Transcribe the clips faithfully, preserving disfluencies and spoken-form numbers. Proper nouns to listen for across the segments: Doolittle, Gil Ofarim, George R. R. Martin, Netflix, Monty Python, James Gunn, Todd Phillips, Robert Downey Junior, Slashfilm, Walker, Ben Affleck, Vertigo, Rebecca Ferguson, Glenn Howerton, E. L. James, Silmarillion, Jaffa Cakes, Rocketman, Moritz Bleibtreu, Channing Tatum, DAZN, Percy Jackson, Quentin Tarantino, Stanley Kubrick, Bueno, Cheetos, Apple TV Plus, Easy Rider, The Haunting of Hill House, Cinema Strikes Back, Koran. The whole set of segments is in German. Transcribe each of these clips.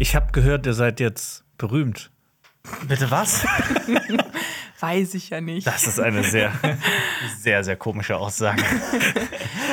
Ich habe gehört, ihr seid jetzt berühmt. Bitte was? Weiß ich ja nicht. Das ist eine sehr, sehr, sehr komische Aussage.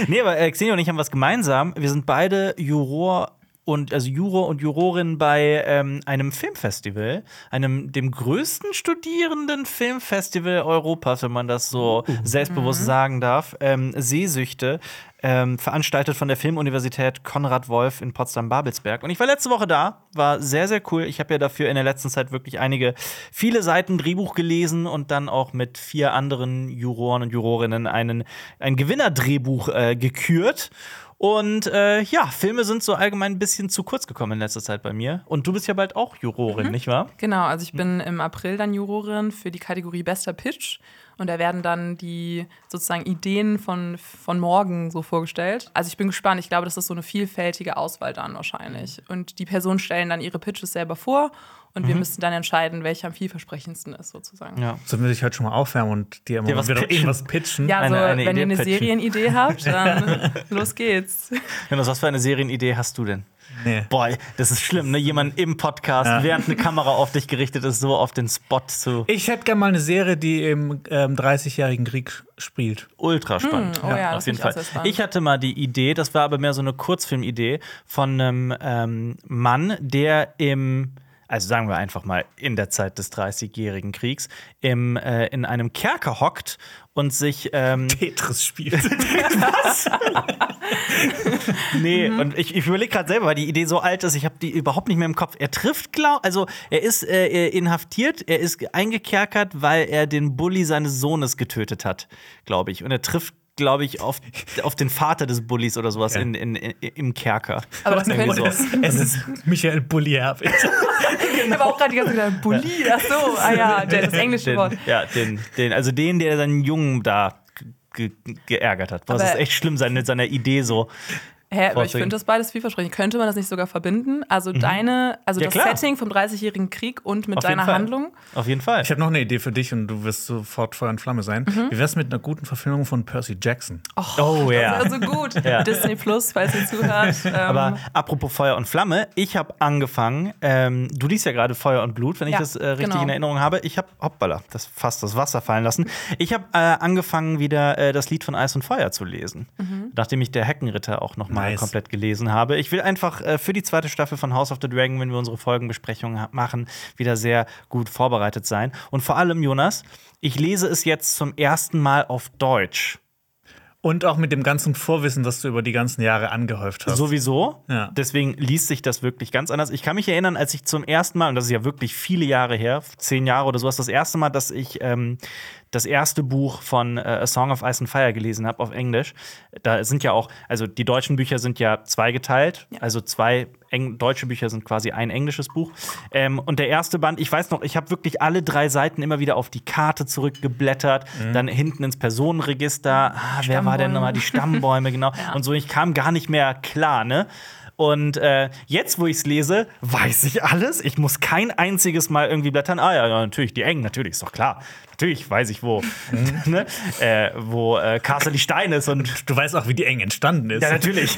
Nee, aber äh, Xenia und ich haben was gemeinsam. Wir sind beide Juror und also Juror und Jurorin bei ähm, einem Filmfestival, einem dem größten studierenden Filmfestival Europas, wenn man das so uh. selbstbewusst mhm. sagen darf, ähm, Sehsüchte. Ähm, veranstaltet von der Filmuniversität Konrad Wolf in Potsdam-Babelsberg. Und ich war letzte Woche da, war sehr, sehr cool. Ich habe ja dafür in der letzten Zeit wirklich einige, viele Seiten Drehbuch gelesen und dann auch mit vier anderen Juroren und Jurorinnen einen, ein Gewinner-Drehbuch äh, gekürt. Und äh, ja, Filme sind so allgemein ein bisschen zu kurz gekommen in letzter Zeit bei mir. Und du bist ja bald auch Jurorin, mhm. nicht wahr? Genau, also ich bin im April dann Jurorin für die Kategorie Bester Pitch. Und da werden dann die sozusagen Ideen von, von morgen so vorgestellt. Also ich bin gespannt. Ich glaube, das ist so eine vielfältige Auswahl dann wahrscheinlich. Und die Personen stellen dann ihre Pitches selber vor. Und mhm. wir müssen dann entscheiden, welcher am vielversprechendsten ist sozusagen. Ja. So würde ich heute schon mal aufwärmen und dir immer wieder irgendwas pitchen. Ja, also eine, eine wenn Idee ihr eine pitchen. Serienidee habt, dann los geht's. Jonas, was für eine Serienidee hast du denn? Nee. Boah, das ist schlimm, ne? Jemand im Podcast, ja. während eine Kamera auf dich gerichtet ist, so auf den Spot zu. Ich hätte gerne mal eine Serie, die im ähm, Dreißigjährigen Krieg spielt. Ultra spannend. Hm, oh ja, ja, auf jeden Fall. Ich hatte mal die Idee, das war aber mehr so eine Kurzfilmidee von einem ähm, Mann, der im, also sagen wir einfach mal, in der Zeit des Dreißigjährigen Kriegs, im, äh, in einem Kerker hockt und sich ähm Tetris spielt. Was? Nee, mhm. und ich, ich überlege gerade selber, weil die Idee so alt ist, ich habe die überhaupt nicht mehr im Kopf. Er trifft, glaub, also er ist äh, inhaftiert, er ist eingekerkert, weil er den Bulli seines Sohnes getötet hat, glaube ich. Und er trifft, glaube ich, auf, auf den Vater des Bullis oder sowas ja. in, in, in, im Kerker. Aber das könnte so. Es ist Michael Bulli. Ich habe auch gerade gesagt, Bulli, ach so, ah ja, das englische Wort. Den, ja, den, den, also den, der seinen Jungen da ge- ge- geärgert hat. Das ist echt schlimm sein mit seiner Idee so. Hä, aber ich finde das beides vielversprechend. Könnte man das nicht sogar verbinden? Also mhm. deine, also ja, das klar. Setting vom dreißigjährigen Krieg und mit auf deiner Handlung? Auf jeden Fall. Ich habe noch eine Idee für dich und du wirst sofort Feuer und Flamme sein. Mhm. Wie wär's mit einer guten Verfilmung von Percy Jackson? Och, oh ja. Das wäre so gut. Ja. Disney Plus, falls ihr zuhört. Ähm. Aber apropos Feuer und Flamme, ich habe angefangen, ähm, du liest ja gerade Feuer und Blut, wenn ja, ich das äh, richtig genau. in Erinnerung habe. Ich habe, hoppala, das fast das Wasser fallen lassen. Ich habe äh, angefangen, wieder äh, das Lied von Eis und Feuer zu lesen. Mhm. Nachdem ich der Heckenritter auch noch mal Nice. komplett gelesen habe. Ich will einfach äh, für die zweite Staffel von House of the Dragon, wenn wir unsere Folgenbesprechungen ha- machen, wieder sehr gut vorbereitet sein. Und vor allem, Jonas, ich lese es jetzt zum ersten Mal auf Deutsch. Und auch mit dem ganzen Vorwissen, was du über die ganzen Jahre angehäuft hast. Sowieso. Ja. Deswegen liest sich das wirklich ganz anders. Ich kann mich erinnern, als ich zum ersten Mal, und das ist ja wirklich viele Jahre her, zehn Jahre oder sowas, das erste Mal, dass ich ähm, das erste Buch von äh, A Song of Ice and Fire gelesen habe auf Englisch. Da sind ja auch, also die deutschen Bücher sind ja zweigeteilt. Ja. Also zwei Eng- deutsche Bücher sind quasi ein englisches Buch. Ähm, und der erste Band, ich weiß noch, ich habe wirklich alle drei Seiten immer wieder auf die Karte zurückgeblättert. Mhm. Dann hinten ins Personenregister. Ah, wer war denn nochmal? Die Stammbäume, genau. Ja. Und so, ich kam gar nicht mehr klar, ne? Und äh, jetzt, wo ich es lese, weiß ich alles. Ich muss kein einziges Mal irgendwie blättern. Ah ja, natürlich, die Engen, natürlich, ist doch klar. Natürlich weiß ich, wo ne? äh, wo äh, Castle die Steine ist. Und du weißt auch, wie die Engen entstanden ist. Ja, natürlich.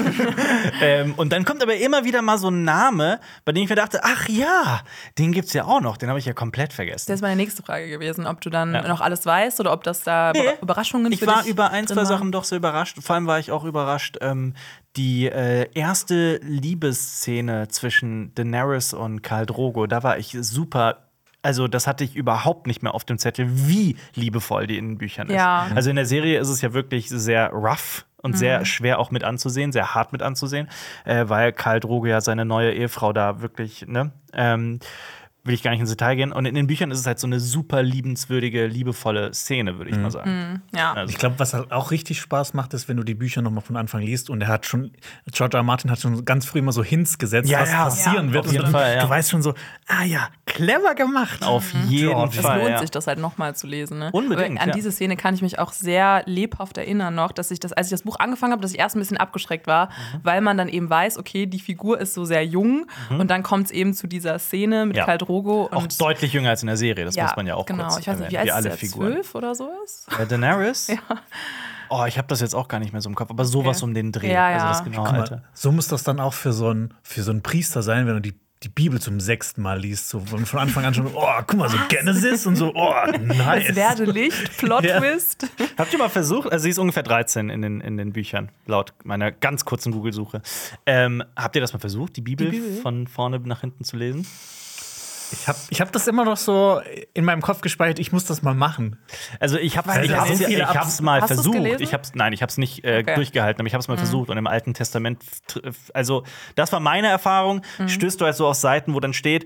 ähm, und dann kommt aber immer wieder mal so ein Name, bei dem ich mir dachte, ach ja, den gibt's ja auch noch. Den habe ich ja komplett vergessen. Das ist meine nächste Frage gewesen, ob du dann ja. noch alles weißt oder ob das da nee. Überraschungen ich für dich Ich war über ein, zwei Sachen doch so überrascht. Vor allem war ich auch überrascht, ähm, die äh, erste Liebesszene zwischen Daenerys und Khal Drogo, da war ich super, also das hatte ich überhaupt nicht mehr auf dem Zettel, wie liebevoll die in den Büchern ist. Ja. Also in der Serie ist es ja wirklich sehr rough und mhm. sehr schwer auch mit anzusehen, sehr hart mit anzusehen, äh, weil Khal Drogo ja seine neue Ehefrau da wirklich, ne, ähm, will ich gar nicht ins Detail gehen. Und in den Büchern ist es halt so eine super liebenswürdige, liebevolle Szene, würde ich mhm. mal sagen. Mhm, ja. Also. Ich glaube, was halt auch richtig Spaß macht, ist, wenn du die Bücher nochmal von Anfang liest. Und er hat schon, George R. R. Martin hat schon ganz früh immer so Hints gesetzt, ja, was ja, passieren ja, wird. Auf jeden Fall, ja. Du weißt schon so, ah ja, clever gemacht. Auf mhm. jeden George. Fall. Es lohnt ja. sich, das halt nochmal zu lesen. Ne? Unbedingt. Aber an ja. diese Szene kann ich mich auch sehr lebhaft erinnern noch, dass ich das, als ich das Buch angefangen habe, dass ich erst ein bisschen abgeschreckt war, mhm. weil man dann eben weiß, okay, die Figur ist so sehr jung mhm. und dann kommt es eben zu dieser Szene mit ja. Khal Drogo. Und auch deutlich jünger als in der Serie, das ja, muss man ja auch genau. kurz erwähnen. Genau, ich weiß nicht, wie alt alle ist der, zwölf oder so ist? Äh, Daenerys? Ja. Oh, ich habe das jetzt auch gar nicht mehr so im Kopf, aber sowas okay. um den Dreh. Ja, ja. Also das genaue Alter. So muss das dann auch für so einen für so einen Priester sein, wenn du die die Bibel zum sechsten Mal liest, so von Anfang an schon, oh, guck mal, so Genesis und so, oh, nice. Es werde Licht, Plot-Twist. Ja. Habt ihr mal versucht, also sie ist ungefähr dreizehn in den, in den Büchern, laut meiner ganz kurzen Google-Suche. Ähm, habt ihr das mal versucht, die Bibel, die Bibel von vorne nach hinten zu lesen? Ich habe ich hab das immer noch so in meinem Kopf gespeichert, ich muss das mal machen. Also ich habe es also ich ich hab's mal Hast versucht. Ich hab's, nein, ich habe es nicht äh, okay. durchgehalten, aber ich habe es mal mhm. versucht. Und im Alten Testament, also das war meine Erfahrung, mhm. stößt du halt so auf Seiten, wo dann steht,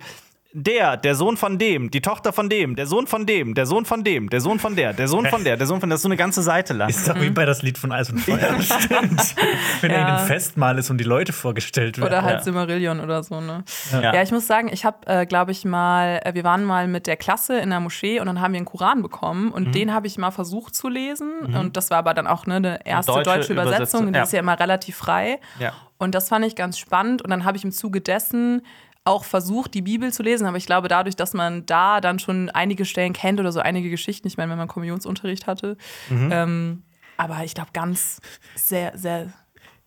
der, der Sohn von dem, die Tochter von dem, der Sohn von dem, der Sohn von dem, der Sohn von der, der Sohn von der, der Sohn von der, das ist so eine ganze Seite lang. Ist doch mhm. wie bei das Lied von Eis und Feuer, stimmt. Wenn ja. er in einem Festmahl ist und die Leute vorgestellt werden. Oder halt ja. Silmarillion oder so, ne? Ja. ja, ich muss sagen, ich habe, äh, glaube ich, mal, wir waren mal mit der Klasse in der Moschee und dann haben wir einen Koran bekommen und mhm. den habe ich mal versucht zu lesen mhm. und das war aber dann auch ne, eine erste deutsche, deutsche Übersetzung, Übersetzung. Ja. Die ist ja immer relativ frei ja. und das fand ich ganz spannend und dann habe ich im Zuge dessen auch versucht, die Bibel zu lesen, aber ich glaube, dadurch, dass man da dann schon einige Stellen kennt oder so einige Geschichten, ich meine, wenn man Kommunionsunterricht hatte, mhm. ähm, aber ich glaube, ganz sehr, sehr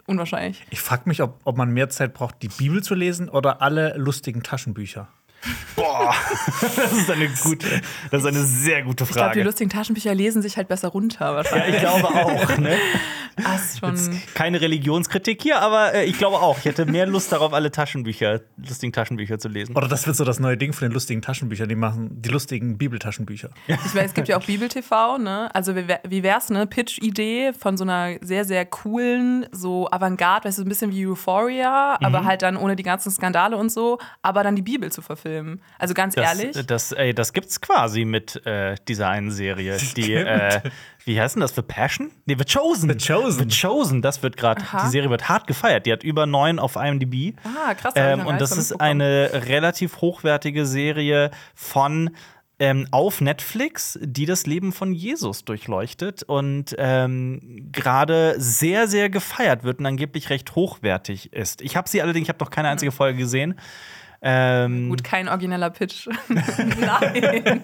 unwahrscheinlich. Ich frage mich, ob, ob man mehr Zeit braucht, die Bibel zu lesen oder alle lustigen Taschenbücher. Boah, das ist eine gute, das ist eine sehr gute Frage. Ich glaube, die lustigen Taschenbücher lesen sich halt besser runter. Wahrscheinlich. Ja, ich glaube auch. Ne? Das schon. Jetzt keine Religionskritik hier, aber äh, ich glaube auch. Ich hätte mehr Lust darauf, alle Taschenbücher, lustigen Taschenbücher zu lesen. Oder das wird so das neue Ding von den lustigen Taschenbüchern. Die machen die lustigen Bibeltaschenbücher. Ich weiß, es gibt ja auch Bibel-T V, ne? Also wie, wie wär's, ne? Pitch-Idee von so einer sehr, sehr coolen, so Avantgarde, weißt du, so ein bisschen wie Euphoria, mhm. aber halt dann ohne die ganzen Skandale und so, aber dann die Bibel zu verfilmen. Also ganz das, ehrlich. Das, ey, das gibt's quasi mit äh, dieser einen Serie. Die, äh, wie heißt denn das? The Passion? Nee, The Chosen. The Chosen. The Chosen, das wird gerade, die Serie wird hart gefeiert. Die hat über neun auf I M D B. Ah, krass. Ähm, und das ist eine relativ hochwertige Serie von Ähm, auf Netflix, die das Leben von Jesus durchleuchtet und ähm, gerade sehr, sehr gefeiert wird und angeblich recht hochwertig ist. Ich habe sie allerdings, ich habe noch keine einzige Folge gesehen. Ähm, Gut, kein origineller Pitch. Nein.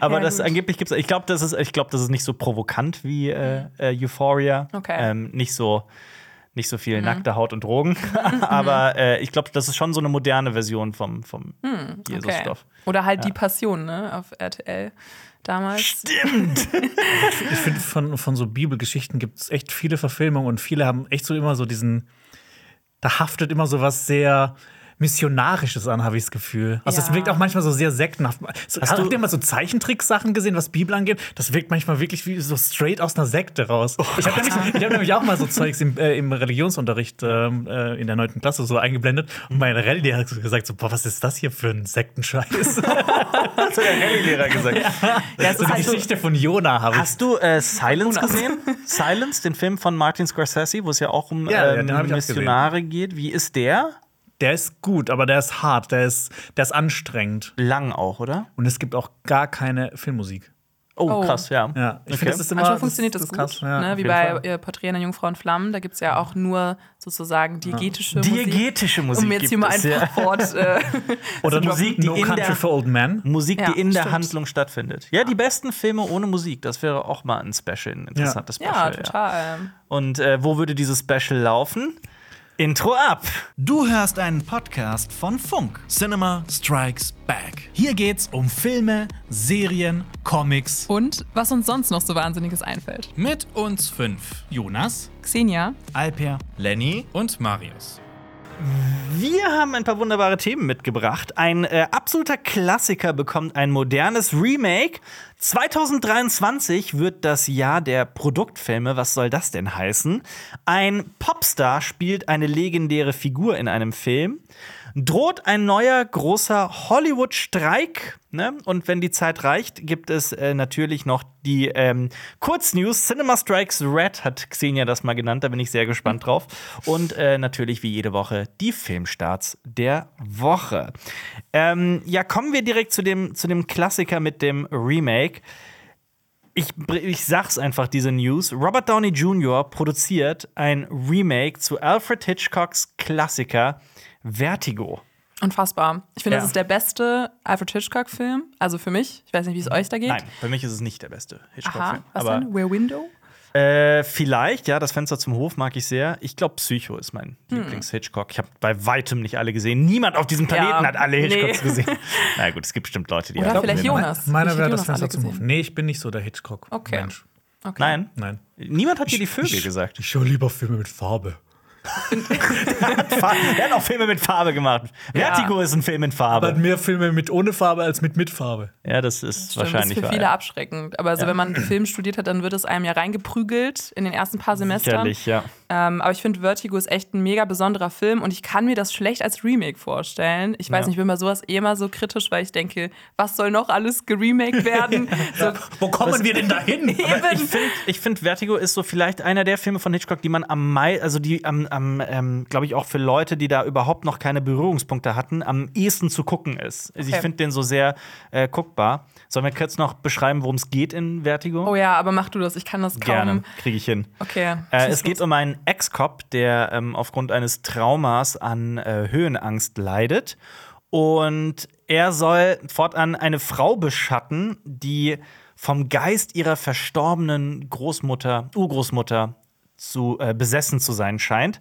Aber ja, das gut. angeblich gibt's. Ich glaube, das ist, ich glaube, das ist nicht so provokant wie äh, äh, Euphoria. Okay. Ähm, nicht so, nicht so viel mhm. nackte Haut und Drogen. Mhm. Aber äh, ich glaube, das ist schon so eine moderne Version vom, vom mhm, okay. Jesus-Stoff. Oder halt ja. die Passion, ne, auf R T L damals. Stimmt! Ich finde, von, von so Bibelgeschichten gibt es echt viele Verfilmungen und viele haben echt so immer so diesen, da haftet immer so was sehr Missionarisches an, habe ich das Gefühl. Also ja. das wirkt auch manchmal so sehr sektenhaft. Hast, Hast du, du mal so Zeichentricksachen gesehen, was Bibel angeht? Das wirkt manchmal wirklich wie so straight aus einer Sekte raus. Oh, ich habe nämlich, hab nämlich auch mal so Zeugs im, äh, im Religionsunterricht äh, in der neunten Klasse so eingeblendet und mein Rallye-Lehrer hat gesagt so, boah, was ist das hier für ein Sektenscheiß? Hat der Rallye-Lehrer gesagt. Ja. Ja, so die halt Geschichte so von Jonah habe ich. Hast du äh, Silence gesehen? Silence, den Film von Martin Scorsese, wo es ja auch um ja, ähm, ja, Missionare geht. Wie ist der? Der ist gut, aber der ist hart, der ist, der ist anstrengend. Lang auch, oder? Und es gibt auch gar keine Filmmusik. Oh, krass, ja. ja. Ich okay. finde, das ist immer. Manchmal funktioniert das, das gut, krass, ja. ne? Wie bei äh, Porträt einer Jungfrau in Flammen, da gibt es ja auch nur sozusagen diegetische ja. Musik. Diegetische Musik. Um jetzt hier mal einfach ja. fort. Äh, Oder Musik, die No in Country der, for Old Men. Musik, die ja, in der stimmt. Handlung stattfindet. Ja, die besten Filme ohne Musik, das wäre auch mal ein Special, ein interessantes ja. Special. Ja, total. Ja. Und äh, wo würde dieses Special laufen? Intro ab! Du hörst einen Podcast von Funk. Cinema Strikes Back. Hier geht's um Filme, Serien, Comics und was uns sonst noch so Wahnsinniges einfällt. Mit uns fünf. Jonas, Xenia, Alper, Lenny und Marius. Wir haben ein paar wunderbare Themen mitgebracht. Ein äh, absoluter Klassiker bekommt ein modernes Remake. zwanzig dreiundzwanzig wird das Jahr der Produktfilme. Was soll das denn heißen? Ein Popstar spielt eine legendäre Figur in einem Film. Droht ein neuer großer Hollywood-Streik. Ne? Und wenn die Zeit reicht, gibt es äh, natürlich noch die ähm, Kurznews. Cinema Strikes Red hat Xenia das mal genannt, da bin ich sehr gespannt drauf. Und äh, natürlich wie jede Woche die Filmstarts der Woche. Ähm, ja, kommen wir direkt zu dem, zu dem Klassiker mit dem Remake. Ich, ich sag's einfach, diese News. Robert Downey Junior produziert ein Remake zu Alfred Hitchcocks Klassiker Vertigo. Unfassbar. Ich finde, ja. das ist der beste Alfred Hitchcock-Film. Also für mich. Ich weiß nicht, wie es euch da geht. Nein, für mich ist es nicht der beste Hitchcock-Film. Aha, was denn? Where Window? Äh, vielleicht, ja, das Fenster zum Hof mag ich sehr. Ich glaube, Psycho ist mein hm. Lieblings-Hitchcock. Ich habe bei weitem nicht alle gesehen. Niemand auf diesem Planeten ja, hat alle Hitchcocks nee. gesehen. Na gut, es gibt bestimmt Leute, die Oder alle vielleicht gesehen. Jonas. Meiner wäre das Fenster zum Hof. Nee, ich bin nicht so der Hitchcock-Mensch. Okay. Okay. Nein? Nein. Niemand hat dir die Vögel ich, gesagt. Ich schaue lieber Filme mit Farbe. Er hat auch Filme mit Farbe gemacht. Ja. Vertigo ist ein Film mit Farbe. Er hat mehr Filme mit ohne Farbe als mit mit Farbe. Ja, das ist das wahrscheinlich. Das ist für viele wahr. abschreckend. Aber also, ja. wenn man Film studiert hat, dann wird es einem ja reingeprügelt in den ersten paar Semestern. Sicherlich, ja. Ähm, aber ich finde, Vertigo ist echt ein mega besonderer Film und ich kann mir das schlecht als Remake vorstellen. Ich weiß ja. nicht, ich bin bei sowas eh immer so kritisch, weil ich denke, was soll noch alles geremaked werden? So, ja. Wo kommen was, wir denn da hin? Ich finde, ich find, Vertigo ist so vielleicht einer der Filme von Hitchcock, die man am Mai, also die am Am, ähm, glaube ich, auch für Leute, die da überhaupt noch keine Berührungspunkte hatten, am ehesten zu gucken ist. Also okay. ich finde den so sehr äh, guckbar. Sollen wir kurz noch beschreiben, worum es geht in Vertigo? Oh ja, aber mach du das, ich kann das kaum. Gerne, kriege ich hin. Okay. Äh, es geht um einen Ex-Cop, der ähm, aufgrund eines Traumas an äh, Höhenangst leidet. Und er soll fortan eine Frau beschatten, die vom Geist ihrer verstorbenen Großmutter, Urgroßmutter, zu äh, besessen zu sein scheint.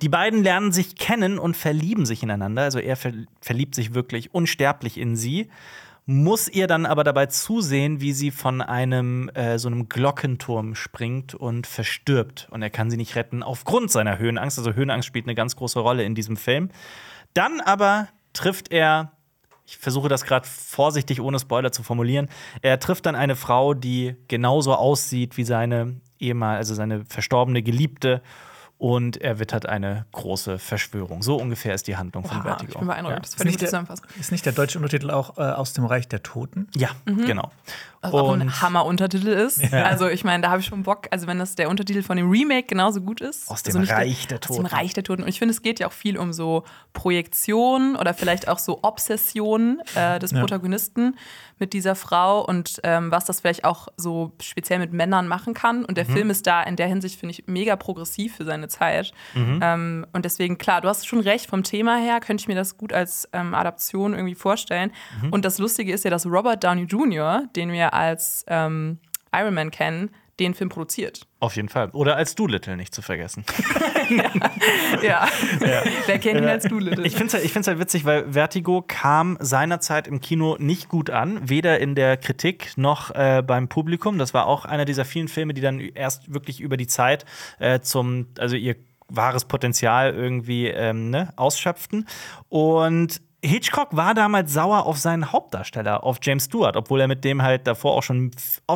Die beiden lernen sich kennen und verlieben sich ineinander. Also er ver- verliebt sich wirklich unsterblich in sie, muss ihr dann aber dabei zusehen, wie sie von einem äh, so einem Glockenturm springt und verstirbt. Und er kann sie nicht retten aufgrund seiner Höhenangst. Also Höhenangst spielt eine ganz große Rolle in diesem Film. Dann aber trifft er, ich versuche das gerade vorsichtig ohne Spoiler zu formulieren, er trifft dann eine Frau, die genauso aussieht wie seine Ehemal, also seine verstorbene Geliebte, und erwittert eine große Verschwörung. So ungefähr ist die Handlung wow, von Vertigo. Ich bin beeindruckt, das würde ich zusammenfassen. Ist nicht der deutsche Untertitel auch äh, aus dem Reich der Toten? Ja, mhm. genau. Was also auch ein Hammer-Untertitel ist. Ja. Also ich meine, da habe ich schon Bock, also wenn das der Untertitel von dem Remake genauso gut ist. Aus dem also Reich der, der Toten. Aus dem Reich der Toten. Und ich finde, es geht ja auch viel um so Projektionen oder vielleicht auch so Obsessionen äh, des ja. Protagonisten mit dieser Frau und ähm, was das vielleicht auch so speziell mit Männern machen kann. Und der mhm. Film ist da in der Hinsicht, finde ich, mega progressiv für seine Zeit. Mhm. Ähm, und deswegen, klar, du hast schon recht, vom Thema her könnte ich mir das gut als ähm, Adaption irgendwie vorstellen. Mhm. Und das Lustige ist ja, dass Robert Downey Junior, den wir als ähm, Iron Man kennen, den Film produziert. Auf jeden Fall. Oder als Doolittle nicht zu vergessen. ja. ja. ja. Wer kennt ihn ja. als Doolittle? Ich finde es halt, halt witzig, weil Vertigo kam seinerzeit im Kino nicht gut an. Weder in der Kritik noch äh, beim Publikum. Das war auch einer dieser vielen Filme, die dann erst wirklich über die Zeit äh, zum, also ihr wahres Potenzial irgendwie ähm, ne, ausschöpften. Und Hitchcock war damals sauer auf seinen Hauptdarsteller, auf James Stewart, obwohl er mit dem halt davor auch schon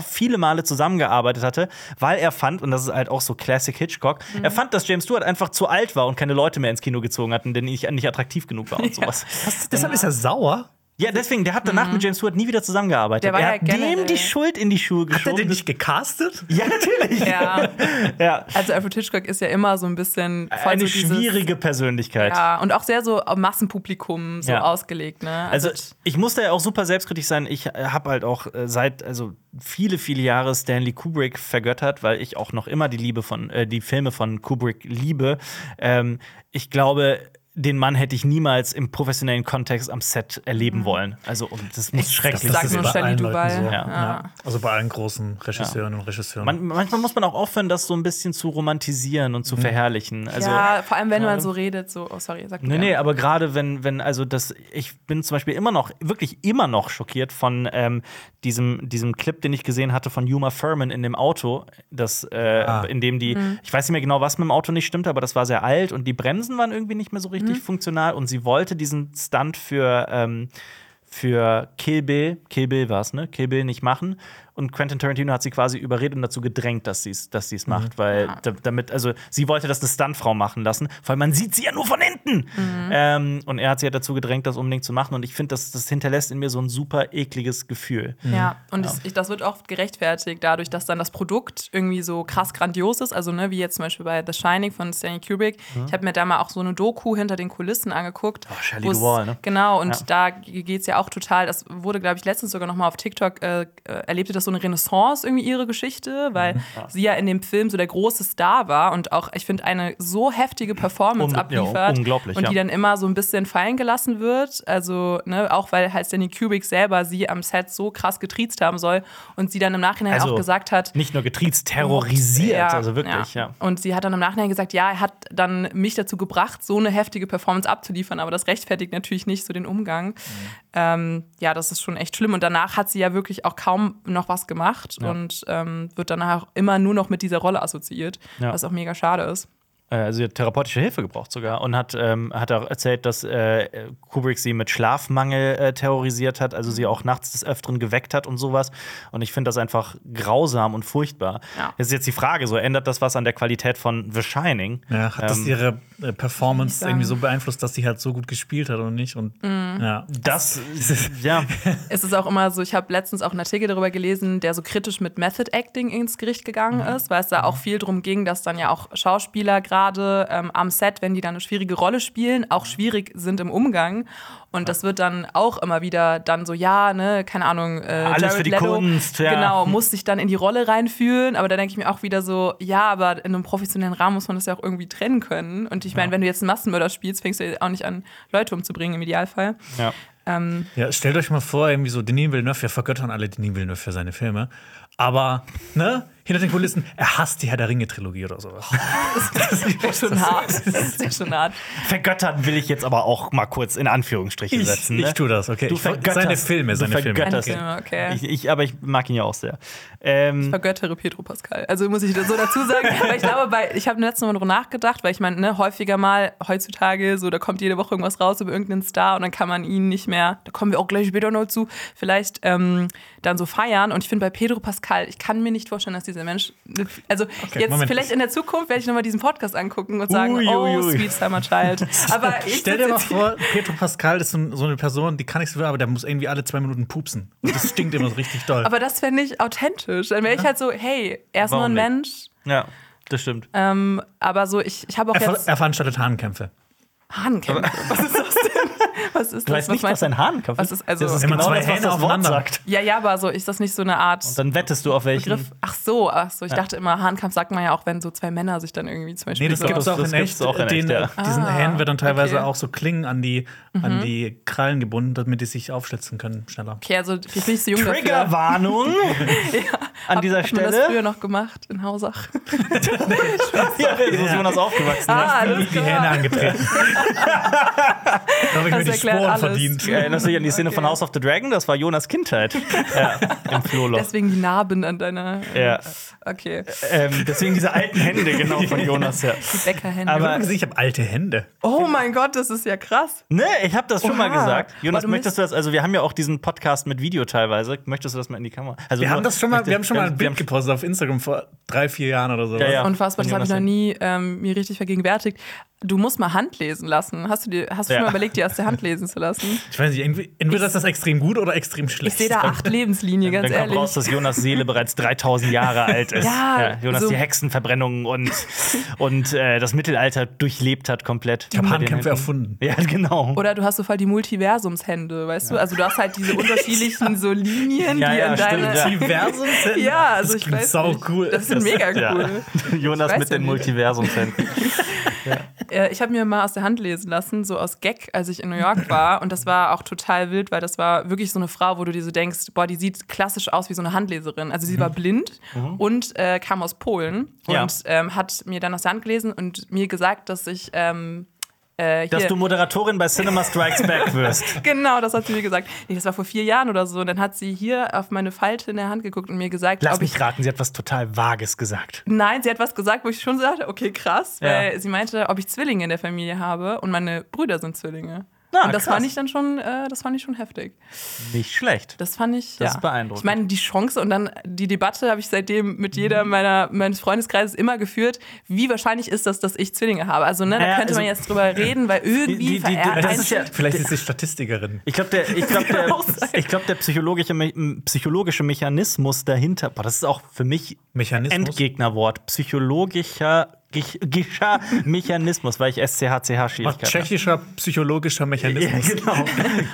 viele Male zusammengearbeitet hatte, weil er fand, und das ist halt auch so Classic Hitchcock, mhm. er fand, dass James Stewart einfach zu alt war und keine Leute mehr ins Kino gezogen hatten, denn ich nicht attraktiv genug war und sowas. Ja. Was, deshalb ist er sauer? Ja, deswegen, der hat danach mhm. mit James Stewart nie wieder zusammengearbeitet. Der war er hat ja dem die Schuld in die Schuhe geschoben. Hat er den nicht gecastet? Ja, natürlich. ja. ja. Also Alfred Hitchcock ist ja immer so ein bisschen voll eine so dieses, schwierige Persönlichkeit. Ja, und auch sehr so auf Massenpublikum so ja. ausgelegt. Ne? Also, also ich musste ja auch super selbstkritisch sein. Ich habe halt auch seit also viele, viele Jahre Stanley Kubrick vergöttert, weil ich auch noch immer die Liebe von äh, die Filme von Kubrick liebe. Ähm, ich glaube, den Mann hätte ich niemals im professionellen Kontext am Set erleben wollen. Also, und das muss ich schrecklich sein. Das ist bei allen Leuten so. Ja. Ja. Also bei allen großen Regisseuren ja. und Regisseuren. Man, manchmal muss man auch aufhören, das so ein bisschen zu romantisieren und zu mhm. verherrlichen. Also, ja, vor allem, wenn man so redet, so, oh, sorry, sag Nee, nee, aber gerade wenn, wenn, also das, ich bin zum Beispiel immer noch, wirklich immer noch schockiert von ähm, diesem, diesem Clip, den ich gesehen hatte von Uma Thurman in dem Auto, das, äh, ah. in dem die, mhm. ich weiß nicht mehr genau, was mit dem Auto nicht stimmte, aber das war sehr alt und die Bremsen waren irgendwie nicht mehr so richtig Mhm. funktional und sie wollte diesen Stunt für, ähm, für Kill Bill, Kill Bill war es, ne? Kill Bill nicht machen. Und Quentin Tarantino hat sie quasi überredet und dazu gedrängt, dass sie dass es mhm. macht, weil ja. damit, also sie wollte das eine Stuntfrau machen lassen, weil man sieht sie ja nur von hinten. Mhm. Ähm, und er hat sie ja dazu gedrängt, das unbedingt zu machen. Und ich finde, das, das hinterlässt in mir so ein super ekliges Gefühl. Mhm. Ja, und ja. Das, das wird oft gerechtfertigt dadurch, dass dann das Produkt irgendwie so krass grandios ist. Also ne, wie jetzt zum Beispiel bei The Shining von Stanley Kubrick. Mhm. Ich habe mir da mal auch so eine Doku hinter den Kulissen angeguckt. Oh, Shelley Duvall, ne? Genau, und ja. da geht's ja auch total. Das wurde, glaube ich, letztens sogar noch mal auf TikTok äh, erlebt, das das so eine Renaissance irgendwie, ihre Geschichte, weil ja. sie ja in dem Film so der große Star war und auch, ich finde, eine so heftige Performance Un- abliefert. Ja, unglaublich, und die ja. dann immer so ein bisschen fallen gelassen wird. Also, ne, auch weil halt Stanley Kubrick selber sie am Set so krass getriezt haben soll und sie dann im Nachhinein also, auch gesagt hat. Nicht nur getriezt, terrorisiert, ja, also wirklich, ja. ja. Und sie hat dann im Nachhinein gesagt, ja, er hat dann mich dazu gebracht, so eine heftige Performance abzuliefern, aber das rechtfertigt natürlich nicht so den Umgang. Mhm. Ähm, ja, das ist schon echt schlimm. Und danach hat sie ja wirklich auch kaum noch was gemacht ja. und ähm, wird danach immer nur noch mit dieser Rolle assoziiert, ja. was auch mega schade ist. Also sie hat therapeutische Hilfe gebraucht sogar und hat, ähm, hat auch erzählt, dass äh, Kubrick sie mit Schlafmangel äh, terrorisiert hat, also sie auch nachts des Öfteren geweckt hat und sowas. Und ich finde das einfach grausam und furchtbar. Ja. Das ist jetzt die Frage, so ändert das was an der Qualität von The Shining? Ja, hat das ähm, ihre äh, Performance irgendwie so beeinflusst, dass sie halt so gut gespielt hat und nicht? Und mhm. ja, das ja. Es ist auch immer so, ich habe letztens auch einen Artikel darüber gelesen, der so kritisch mit Method Acting ins Gericht gegangen mhm. ist, weil es da auch viel drum ging, dass dann ja auch Schauspieler gerade Gerade, ähm, am Set, wenn die dann eine schwierige Rolle spielen, auch schwierig sind im Umgang. Und das wird dann auch immer wieder dann so, ja, ne, keine Ahnung, äh, alles Jared für die Leto, Kunst, ja. Genau, muss sich dann in die Rolle reinfühlen. Aber da denke ich mir auch wieder so, ja, aber in einem professionellen Rahmen muss man das ja auch irgendwie trennen können. Und ich meine, ja. wenn du jetzt einen Massenmörder spielst, fängst du auch nicht an, Leute umzubringen im Idealfall. Ja. Ähm, ja, stellt euch mal vor, irgendwie so Denis Villeneuve, wir vergöttern alle Denis Villeneuve für seine Filme. Aber, ne, hinter den Kulissen, er hasst die Herr-der-Ringe-Trilogie oder sowas. Das ist ja schon hart. Das ist ja schon hart. Vergöttern will ich jetzt aber auch mal kurz in Anführungsstrichen setzen. Ich, ne? ich tue das, okay. Du vergötterst. Seine Filme, seine du vergötterst. Filme. Okay. Okay. Ich, ich, aber ich mag ihn ja auch sehr. Ähm, ich vergöttere Pedro Pascal. Also muss ich das so dazu sagen. Weil ich glaube, bei, ich habe letzten Mal drüber nachgedacht, weil ich meine, ne, häufiger mal heutzutage, so da kommt jede Woche irgendwas raus über irgendeinen Star und dann kann man ihn nicht mehr, da kommen wir auch gleich später noch zu, vielleicht ähm, dann so feiern. Und ich finde bei Pedro Pascal, ich kann mir nicht vorstellen, dass die dieser Mensch, also okay, jetzt Moment. Vielleicht in der Zukunft werde ich nochmal diesen Podcast angucken und sagen, ui, ui, ui. Oh, sweet summer child. Aber ich stell dir mal vor, Pedro Pascal ist so eine Person, die kann nichts mehr, aber der muss irgendwie alle zwei Minuten pupsen. Und das stinkt immer so richtig doll. Aber das wäre nicht authentisch. Dann wäre ich halt so, hey, er ist nur ein Mensch. Ja, das stimmt. Ähm, aber so, ich, ich habe auch er ver- jetzt... Er veranstaltet Hahnkämpfe. Hahnkämpfe? Was ist das denn? Was ist du das? Weißt nicht, was, was ein Hahnkampf ist. ist also das ist genau zwei das, was das Wort sagt. Ja, ja, aber so ist das nicht so eine Art. Und dann wettest du auf welchen Begriff? Ach so, ach so. Ich ja. dachte immer, Hahnkampf sagt man ja auch, wenn so zwei Männer sich dann irgendwie zum Beispiel. Nee, das gibt es auch, auch in echt. Den, ja. Diesen ah, Hähnen wird dann teilweise okay. auch so Klingen an die, mhm. an die Krallen gebunden, damit die sich aufschlitzen können schneller. Okay, also ich bin nicht so jung. Triggerwarnung ja, an dieser hab, Stelle. Hat man das früher noch gemacht in Hausach? Ja, so ist man das aufgewachsen. Ah, die Hähne angetreten. Das erklärt Sporen alles. Verdient. Ja, erinnerst du dich an die Szene okay. von House of the Dragon? Das war Jonas Kindheit. Ja, im Floloch. Deswegen die Narben an deiner... Ja. Okay. Ähm, deswegen diese alten Hände, genau, von Jonas. Ja. Die Bäckerhände. Aber ich habe alte Hände. Oh mein Gott, das ist ja krass. Ne, ich habe das schon Oha. mal gesagt. Jonas, Boah, du möchtest du das... Also wir haben ja auch diesen Podcast mit Video teilweise. Möchtest du das mal in die Kamera? Also, wir, haben das schon mal, möchte, wir haben schon mal ein Bild gepostet auf Instagram vor drei, vier Jahren oder so. Ja, ja. Unfassbar, das habe ich noch nie ähm, mir richtig vergegenwärtigt. Du musst mal Hand lesen lassen. Hast du dir hast du ja. schon mal überlegt, dir aus der Hand lesen zu lassen? Ich weiß nicht, entweder ist das extrem gut oder extrem schlecht. Ich sehe da acht Lebenslinien, ganz dann ehrlich. Dann kommt raus, dass Jonas Seele bereits dreitausend Jahre alt ist. Ja, ja, Jonas so. Die Hexenverbrennungen und, und äh, das Mittelalter durchlebt hat komplett. Ich habe Handkämpfe erfunden. Ja, genau. Oder du hast so voll die Multiversumshände, weißt ja. du? Also du hast halt diese unterschiedlichen so Linien, ja, die ja, in deiner... Multiversumshände? Ja, also ich weiß sau cool. Das ist mega cool. Ja. Jonas mit den Multiversumshänden. Ja. Ich habe mir mal aus der Hand lesen lassen, so aus Gag, als ich in New York war. Und das war auch total wild, weil das war wirklich so eine Frau, wo du dir so denkst, boah, die sieht klassisch aus wie so eine Handleserin. Also sie war blind mhm. und äh, kam aus Polen ja. und ähm, hat mir dann aus der Hand gelesen und mir gesagt, dass ich... Ähm, Äh, dass du Moderatorin bei Cinema Strikes Back wirst. Genau, das hat sie mir gesagt. Nee, das war vor vier Jahren oder so. Und dann hat sie hier auf meine Falte in der Hand geguckt und mir gesagt... Lass ob mich ich raten, sie hat was total Vages gesagt. Nein, sie hat was gesagt, wo ich schon sagte, okay, krass. Ja. Weil sie meinte, ob ich Zwillinge in der Familie habe. Und meine Brüder sind Zwillinge. Ah, und das krass. fand ich dann schon, äh, das fand ich schon heftig. Nicht schlecht. Das fand ich, ja. Das ist beeindruckend. Ich meine, die Chance und dann die Debatte habe ich seitdem mit jeder meiner, meines Freundeskreises immer geführt, wie wahrscheinlich ist das, dass ich Zwillinge habe. Also, ne, da naja, könnte also man jetzt drüber reden, weil irgendwie die, die, die, das ist ja, vielleicht ist sie Statistikerin. Ich glaube, der, ich glaub, der, ich glaub, der psychologische, psychologische Mechanismus dahinter, boah, das ist auch für mich Mechanismus? Endgegnerwort, psychologischer tschechischer Mechanismus, weil ich S C H C H-Schwierigkeiten habe. Tschechischer psychologischer Mechanismus. Ja, genau.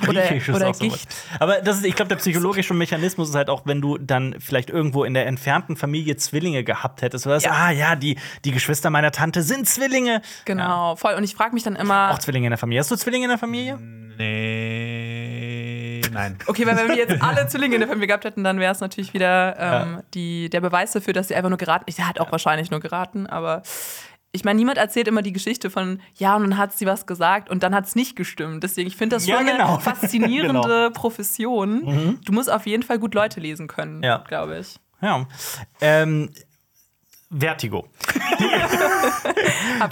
Griechisch oder, ist oder Gicht. Aber das ist, ich glaube, der psychologische Mechanismus ist halt auch, wenn du dann vielleicht irgendwo in der entfernten Familie Zwillinge gehabt hättest. Oder ja. Ah ja, die, die Geschwister meiner Tante sind Zwillinge. Genau, ja. Voll. Und ich frage mich dann immer... Auch Zwillinge in der Familie. Hast du Zwillinge in der Familie? Nee, nein. Okay, weil wenn wir jetzt alle Zwillinge in der Familie gehabt hätten, dann wäre es natürlich wieder ähm, ja. die, der Beweis dafür, dass sie einfach nur geraten. Ich hat auch ja. wahrscheinlich nur geraten, aber... Ich meine, niemand erzählt immer die Geschichte von, ja, und dann hat sie was gesagt und dann hat es nicht gestimmt. Deswegen, ich finde das schon ja, genau. eine faszinierende genau. Profession. Mhm. Du musst auf jeden Fall gut Leute lesen können, ja. glaube ich. Ja. Ähm, Vertigo.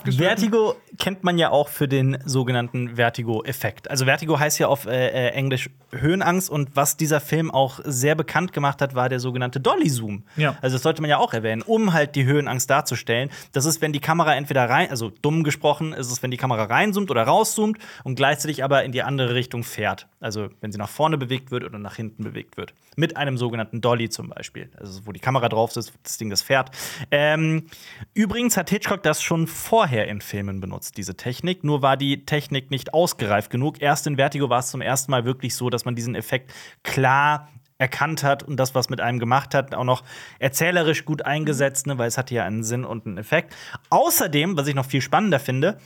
Vertigo kennt man ja auch für den sogenannten Vertigo-Effekt. Also Vertigo heißt ja auf äh, Englisch Höhenangst. Und was dieser Film auch sehr bekannt gemacht hat, war der sogenannte Dolly-Zoom. Ja. Also das sollte man ja auch erwähnen, um halt die Höhenangst darzustellen. Das ist, wenn die Kamera entweder rein, also dumm gesprochen, ist es, wenn die Kamera reinzoomt oder rauszoomt und gleichzeitig aber in die andere Richtung fährt. Also wenn sie nach vorne bewegt wird oder nach hinten bewegt wird. Mit einem sogenannten Dolly zum Beispiel. Also wo die Kamera drauf sitzt, das Ding, das fährt. Ähm, übrigens hat Hitchcock das schon vorher in Filmen benutzt, diese Technik. Nur war die Technik nicht ausgereift genug. Erst in Vertigo war es zum ersten Mal wirklich so, dass man diesen Effekt klar erkannt hat und das, was mit einem gemacht hat, auch noch erzählerisch gut eingesetzt, ne, weil es hatte ja einen Sinn und einen Effekt. Außerdem, was ich noch viel spannender finde,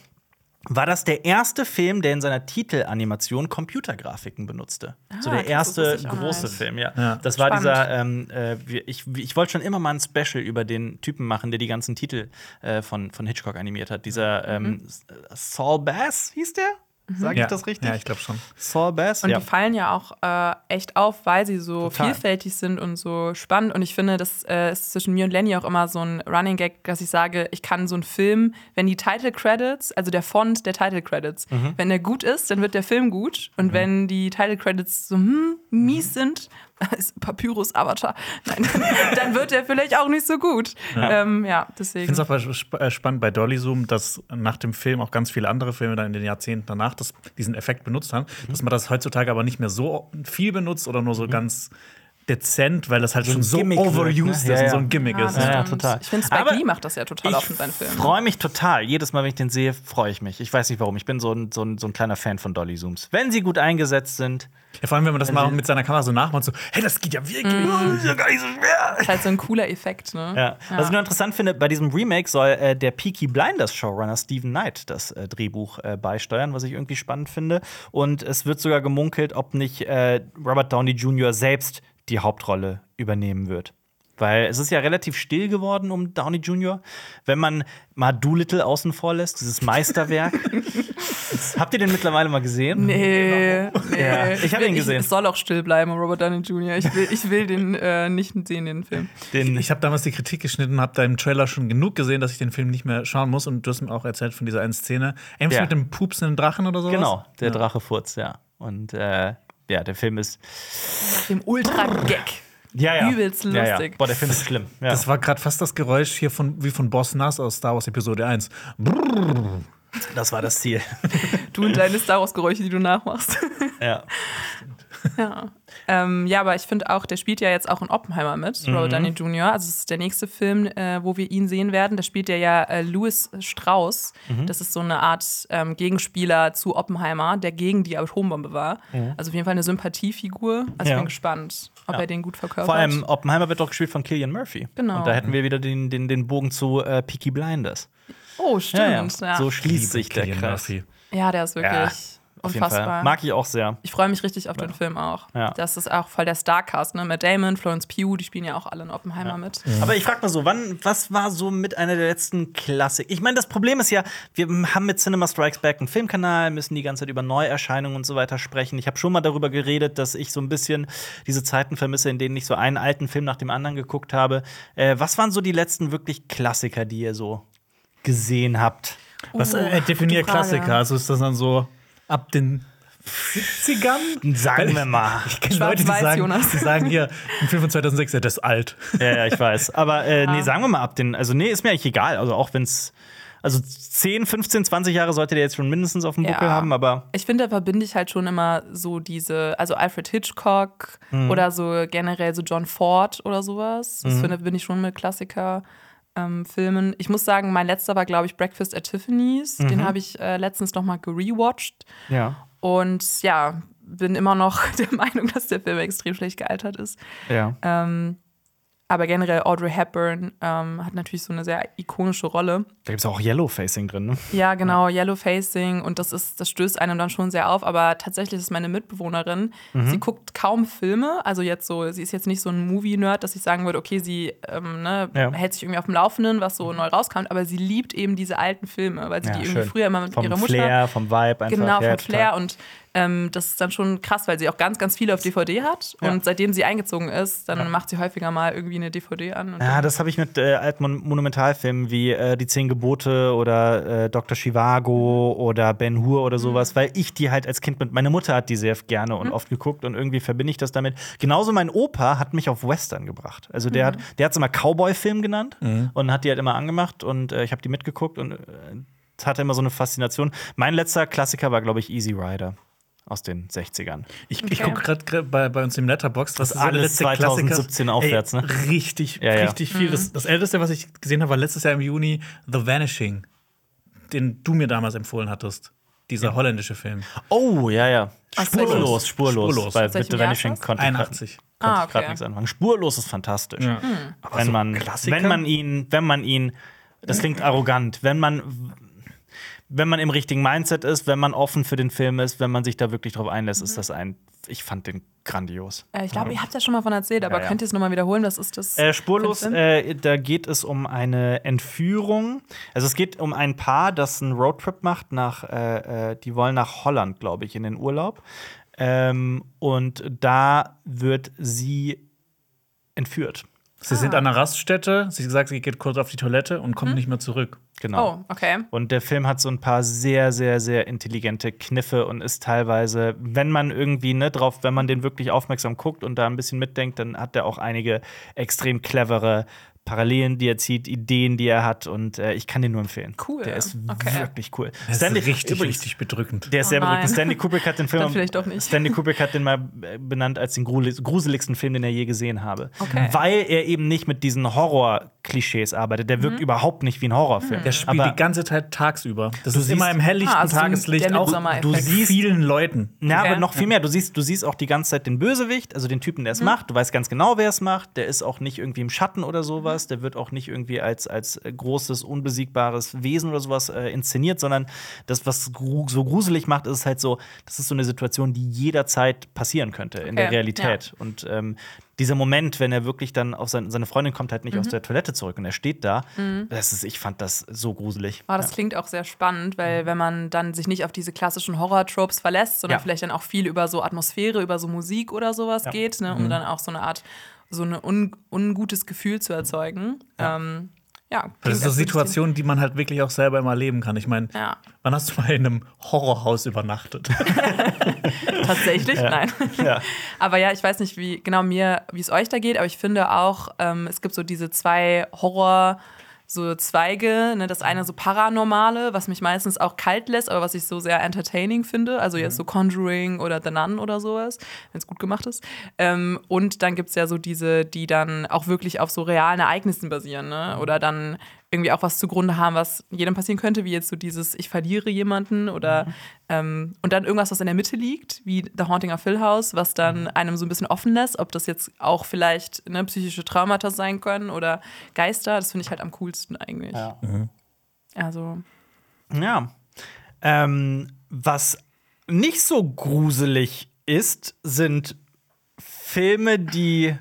war das der erste Film, der in seiner Titelanimation Computergrafiken benutzte. Ah, so der erste große heißt. Film, ja. ja. Das war Spannend. dieser, ähm, äh, ich, ich wollte schon immer mal ein Special über den Typen machen, der die ganzen Titel äh, von, von Hitchcock animiert hat. Dieser ähm, mhm. Saul Bass hieß der? Sage ich ja. das richtig? Ja, ich glaube schon. Saul Bass. Und ja. die fallen ja auch äh, echt auf, weil sie so Total. vielfältig sind und so spannend. Und ich finde, das äh, ist zwischen mir und Lenny auch immer so ein Running Gag, dass ich sage, ich kann so einen Film, wenn die Title Credits, also der Font der Title Credits, mhm. wenn der gut ist, dann wird der Film gut. Und mhm. wenn die Title Credits so hm, mies mhm. sind, ist Papyrus Avatar. Nein, dann wird der vielleicht auch nicht so gut. Ja. Ähm, ja, deswegen. Ich finde es auch sp- spannend bei Dolly Zoom, dass nach dem Film auch ganz viele andere Filme dann in den Jahrzehnten danach das, diesen Effekt benutzt haben, mhm. dass man das heutzutage aber nicht mehr so viel benutzt oder nur so mhm. ganz dezent, weil das halt so schon so overused ne? ja, ja. ist und so ein Gimmick ja, ist. Ja, ja, total. Ich finde, Spike Lee macht das ja total oft in seinen Filmen. Ich freue mich total. Jedes Mal, wenn ich den sehe, freue ich mich. Ich weiß nicht, warum. Ich bin so ein, so ein, so ein kleiner Fan von Dolly Zooms. Wenn sie gut eingesetzt sind. Ja, vor allem, wenn man das wenn mal mit seiner Kamera so nachmacht, so, hey, das geht ja wirklich. Mhm. Das ist ja gar nicht so schwer. Das ist halt so ein cooler Effekt, ne? Ja. Ja. Was ich nur interessant finde, bei diesem Remake soll äh, der Peaky Blinders-Showrunner Steven Knight das äh, Drehbuch äh, beisteuern, was ich irgendwie spannend finde. Und es wird sogar gemunkelt, ob nicht äh, Robert Downey Junior selbst die Hauptrolle übernehmen wird. Weil es ist ja relativ still geworden um Downey Junior Wenn man mal Doolittle außen vor lässt, dieses Meisterwerk. Habt ihr den mittlerweile mal gesehen? Nee. Genau. nee. Ja. Ich habe ihn gesehen. Ich, es soll auch still bleiben, Robert Downey Junior Ich will, ich will den äh, nicht sehen, den Film. Den, ich habe damals die Kritik geschnitten, habe da im Trailer schon genug gesehen, dass ich den Film nicht mehr schauen muss. Und du hast mir auch erzählt von dieser einen Szene. Irgendwas ja. mit dem Pups in dem Drachen oder sowas? Genau, der ja. Drache furzt, ja. Und äh, ja, der Film ist im Ultra-Gag. Ja, ja. Übelst lustig. Ja, ja. Boah, der Film ist schlimm. Ja. Das war gerade fast das Geräusch hier von, wie von Boss Nass aus Star Wars Episode eins. Brrr. Das war das Ziel. Du und deine Star Wars-Geräusche, die du nachmachst. Ja. Ja. Ähm, ja, aber ich finde auch, der spielt ja jetzt auch in Oppenheimer mit, mhm. Robert Downey Junior Also es ist der nächste Film, äh, wo wir ihn sehen werden. Da spielt er ja äh, Louis Strauss. Mhm. Das ist so eine Art ähm, Gegenspieler zu Oppenheimer, der gegen die Atombombe war. Mhm. Also auf jeden Fall eine Sympathiefigur. Also ja. ich bin gespannt, ob ja. er den gut verkörpert. Vor allem Oppenheimer wird doch gespielt von Cillian Murphy. Genau. Und da hätten wir wieder den, den, den Bogen zu äh, Peaky Blinders. Oh, stimmt. Ja, ja. Ja. So schließt sich der Kreis. Ja, der ist wirklich... Ja. Unfassbar. Mag ich auch sehr. Ich freue mich richtig auf ja. den Film auch. Ja. Das ist auch voll der Starcast, ne? Matt Damon, Florence Pugh, die spielen ja auch alle in Oppenheimer ja. mit. Mhm. Aber ich frage mal so, wann, was war so mit einer der letzten Klassiker? Ich meine, das Problem ist ja, wir haben mit Cinema Strikes Back einen Filmkanal, müssen die ganze Zeit über Neuerscheinungen und so weiter sprechen. Ich habe schon mal darüber geredet, dass ich so ein bisschen diese Zeiten vermisse, in denen ich so einen alten Film nach dem anderen geguckt habe. Äh, was waren so die letzten wirklich Klassiker, die ihr so gesehen habt? Uh, was äh, definiert Klassiker? Also ist das dann so ab den siebzigern? Sagen wir mal. Ich kenne Leute, die sagen, die sagen hier, ein Film von zweitausendsechs, ja, das ist alt. Ja, ja, ich weiß. Aber äh, ja. nee, sagen wir mal ab den, also nee, ist mir eigentlich egal. Also auch wenn es, also zehn, fünfzehn, zwanzig Jahre sollte der jetzt schon mindestens auf dem Buckel ja. haben, aber ich finde, da verbinde ich halt schon immer so diese, also Alfred Hitchcock mhm. oder so generell so John Ford oder sowas. Das mhm. finde, bin ich schon mit Klassiker. ähm, Filmen. Ich muss sagen, mein letzter war, glaube ich, Breakfast at Tiffany's. Mhm. Den habe ich äh, letztens nochmal gerewatcht. Ja. Und ja, bin immer noch der Meinung, dass der Film extrem schlecht gealtert ist. Ja. Ähm, aber generell Audrey Hepburn ähm, hat natürlich so eine sehr ikonische Rolle. Da gibt es auch Yellowfacing drin, ne? Ja, genau, ja. Yellowfacing. Und das ist, das stößt einem dann schon sehr auf. Aber tatsächlich ist meine Mitbewohnerin, mhm. sie guckt kaum Filme. Also jetzt so, sie ist jetzt nicht so ein Movie-Nerd, dass ich sagen würde, okay, sie ähm, ne, ja. hält sich irgendwie auf dem Laufenden, was so neu rauskam. Aber sie liebt eben diese alten Filme, weil sie ja, die schön. irgendwie früher immer mit vom ihrer Mutter... Vom Flair, vom Vibe einfach. Genau, vom Flair. Und ähm, das ist dann schon krass, weil sie auch ganz, ganz viele auf D V D hat. Ja. Und seitdem sie eingezogen ist, dann ja. macht sie häufiger mal irgendwie eine D V D an. Und ja, das habe ich mit äh, alten Monumentalfilmen wie äh, Die Zehn Gebote oder äh, Doktor Chivago oder Ben-Hur oder sowas, mhm. weil ich die halt als Kind mit, meine Mutter hat die sehr gerne und mhm. oft geguckt und irgendwie verbinde ich das damit. Genauso mein Opa hat mich auf Western gebracht. Also der mhm. hat der hat's immer Cowboy-Film genannt mhm. und hat die halt immer angemacht und äh, ich habe die mitgeguckt und äh, hatte immer so eine Faszination. Mein letzter Klassiker war, glaube ich, Easy Rider. Aus den sechzigern. Ich, okay. ich gucke gerade bei, bei uns im Letterboxd, das ist alles zwanzig siebzehn Klassiker. Aufwärts, ne? Ey, richtig, ja, ja. richtig viel. Mhm. Das, das Älteste, was ich gesehen habe, war letztes Jahr im Juni The Vanishing, den du mir damals empfohlen hattest. Dieser ja. holländische Film. Oh, ja, ja. Spurlos, spurlos. spurlos. Weil mit The Vanishing konnte einundachtzig. Ich gerade ah, okay. nichts anfangen. Spurlos ist fantastisch. Ja. Mhm. Aber wenn, so man, wenn man ihn, wenn man ihn, das klingt arrogant, wenn man Wenn man im richtigen Mindset ist, wenn man offen für den Film ist, wenn man sich da wirklich drauf einlässt, mhm. ist das ein. Ich fand den grandios. Äh, ich glaube, ihr habt ja schon mal von erzählt, aber ja, ja. könnt ihr es nochmal wiederholen? Das ist das. Äh, Spurlos, äh, da geht es um eine Entführung. Also, es geht um ein Paar, das einen Roadtrip macht nach. Äh, die wollen nach Holland, glaube ich, in den Urlaub. Ähm, und da wird sie entführt. Sie ah. sind an einer Raststätte, sie sagt, sie geht kurz auf die Toilette und kommt hm? nicht mehr zurück. Genau. Oh, okay. Und der Film hat so ein paar sehr, sehr, sehr intelligente Kniffe und ist teilweise, wenn man irgendwie ne, drauf, wenn man den wirklich aufmerksam guckt und da ein bisschen mitdenkt, dann hat der auch einige extrem clevere Parallelen, die er zieht, Ideen, die er hat und äh, ich kann den nur empfehlen. Cool. Der ist okay. wirklich cool. Der ist richtig, übrigens, richtig bedrückend. Der ist oh sehr bedrückend. Stanley Kubrick hat den Film dann vielleicht auch nicht. Stanley Kubrick hat den mal benannt als den gruseligsten Film, den er je gesehen habe. Okay. Weil er eben nicht mit diesen Horror-Klischees arbeitet. Der wirkt mhm. überhaupt nicht wie ein Horrorfilm. Der spielt aber die ganze Zeit tagsüber. Das ist immer im helllichten ah, also Tageslicht. Auch du siehst vielen Leuten. Na, okay. aber noch viel mehr. Du siehst, du siehst auch die ganze Zeit den Bösewicht, also den Typen, der es mhm. macht. Du weißt ganz genau, wer es macht. Der ist auch nicht irgendwie im Schatten oder sowas. Der wird auch nicht irgendwie als, als großes, unbesiegbares Wesen oder sowas äh, inszeniert, sondern das, was gru- so gruselig macht, ist halt so, das ist so eine Situation, die jederzeit passieren könnte in okay. der Realität. Ja. Und ähm, dieser Moment, wenn er wirklich dann auf sein, seine Freundin kommt halt nicht mhm. aus der Toilette zurück und er steht da, mhm. das ist, ich fand das so gruselig. Oh, das ja. klingt auch sehr spannend, weil mhm. wenn man dann sich nicht auf diese klassischen Horror-Tropes verlässt, sondern ja. vielleicht dann auch viel über so Atmosphäre, über so Musik oder sowas ja. geht, ne, um mhm. dann auch so eine Art so ein un- ungutes Gefühl zu erzeugen. Ja. Ähm, ja, das ist so Situationen, die man halt wirklich auch selber immer erleben kann. Ich meine, ja. wann hast du mal in einem Horrorhaus übernachtet? Tatsächlich, ja. nein. Ja. Aber ja, ich weiß nicht, wie genau mir, wie es euch da geht, aber ich finde auch, ähm, es gibt so diese zwei Horror- so Zweige, ne, das eine so Paranormale, was mich meistens auch kalt lässt, aber was ich so sehr entertaining finde, also jetzt so Conjuring oder The Nun oder sowas, wenn es gut gemacht ist. Ähm, und dann gibt es ja so diese, die dann auch wirklich auf so realen Ereignissen basieren, ne? Oder dann irgendwie auch was zugrunde haben, was jedem passieren könnte, wie jetzt so dieses ich verliere jemanden oder mhm. ähm, und dann irgendwas, was in der Mitte liegt, wie The Haunting of Hill House, was dann einem so ein bisschen offen lässt, ob das jetzt auch vielleicht ne, psychische Traumata sein können oder Geister, das finde ich halt am coolsten eigentlich. Ja. Mhm. Also. Ja. Ähm, was nicht so gruselig ist, sind Filme, die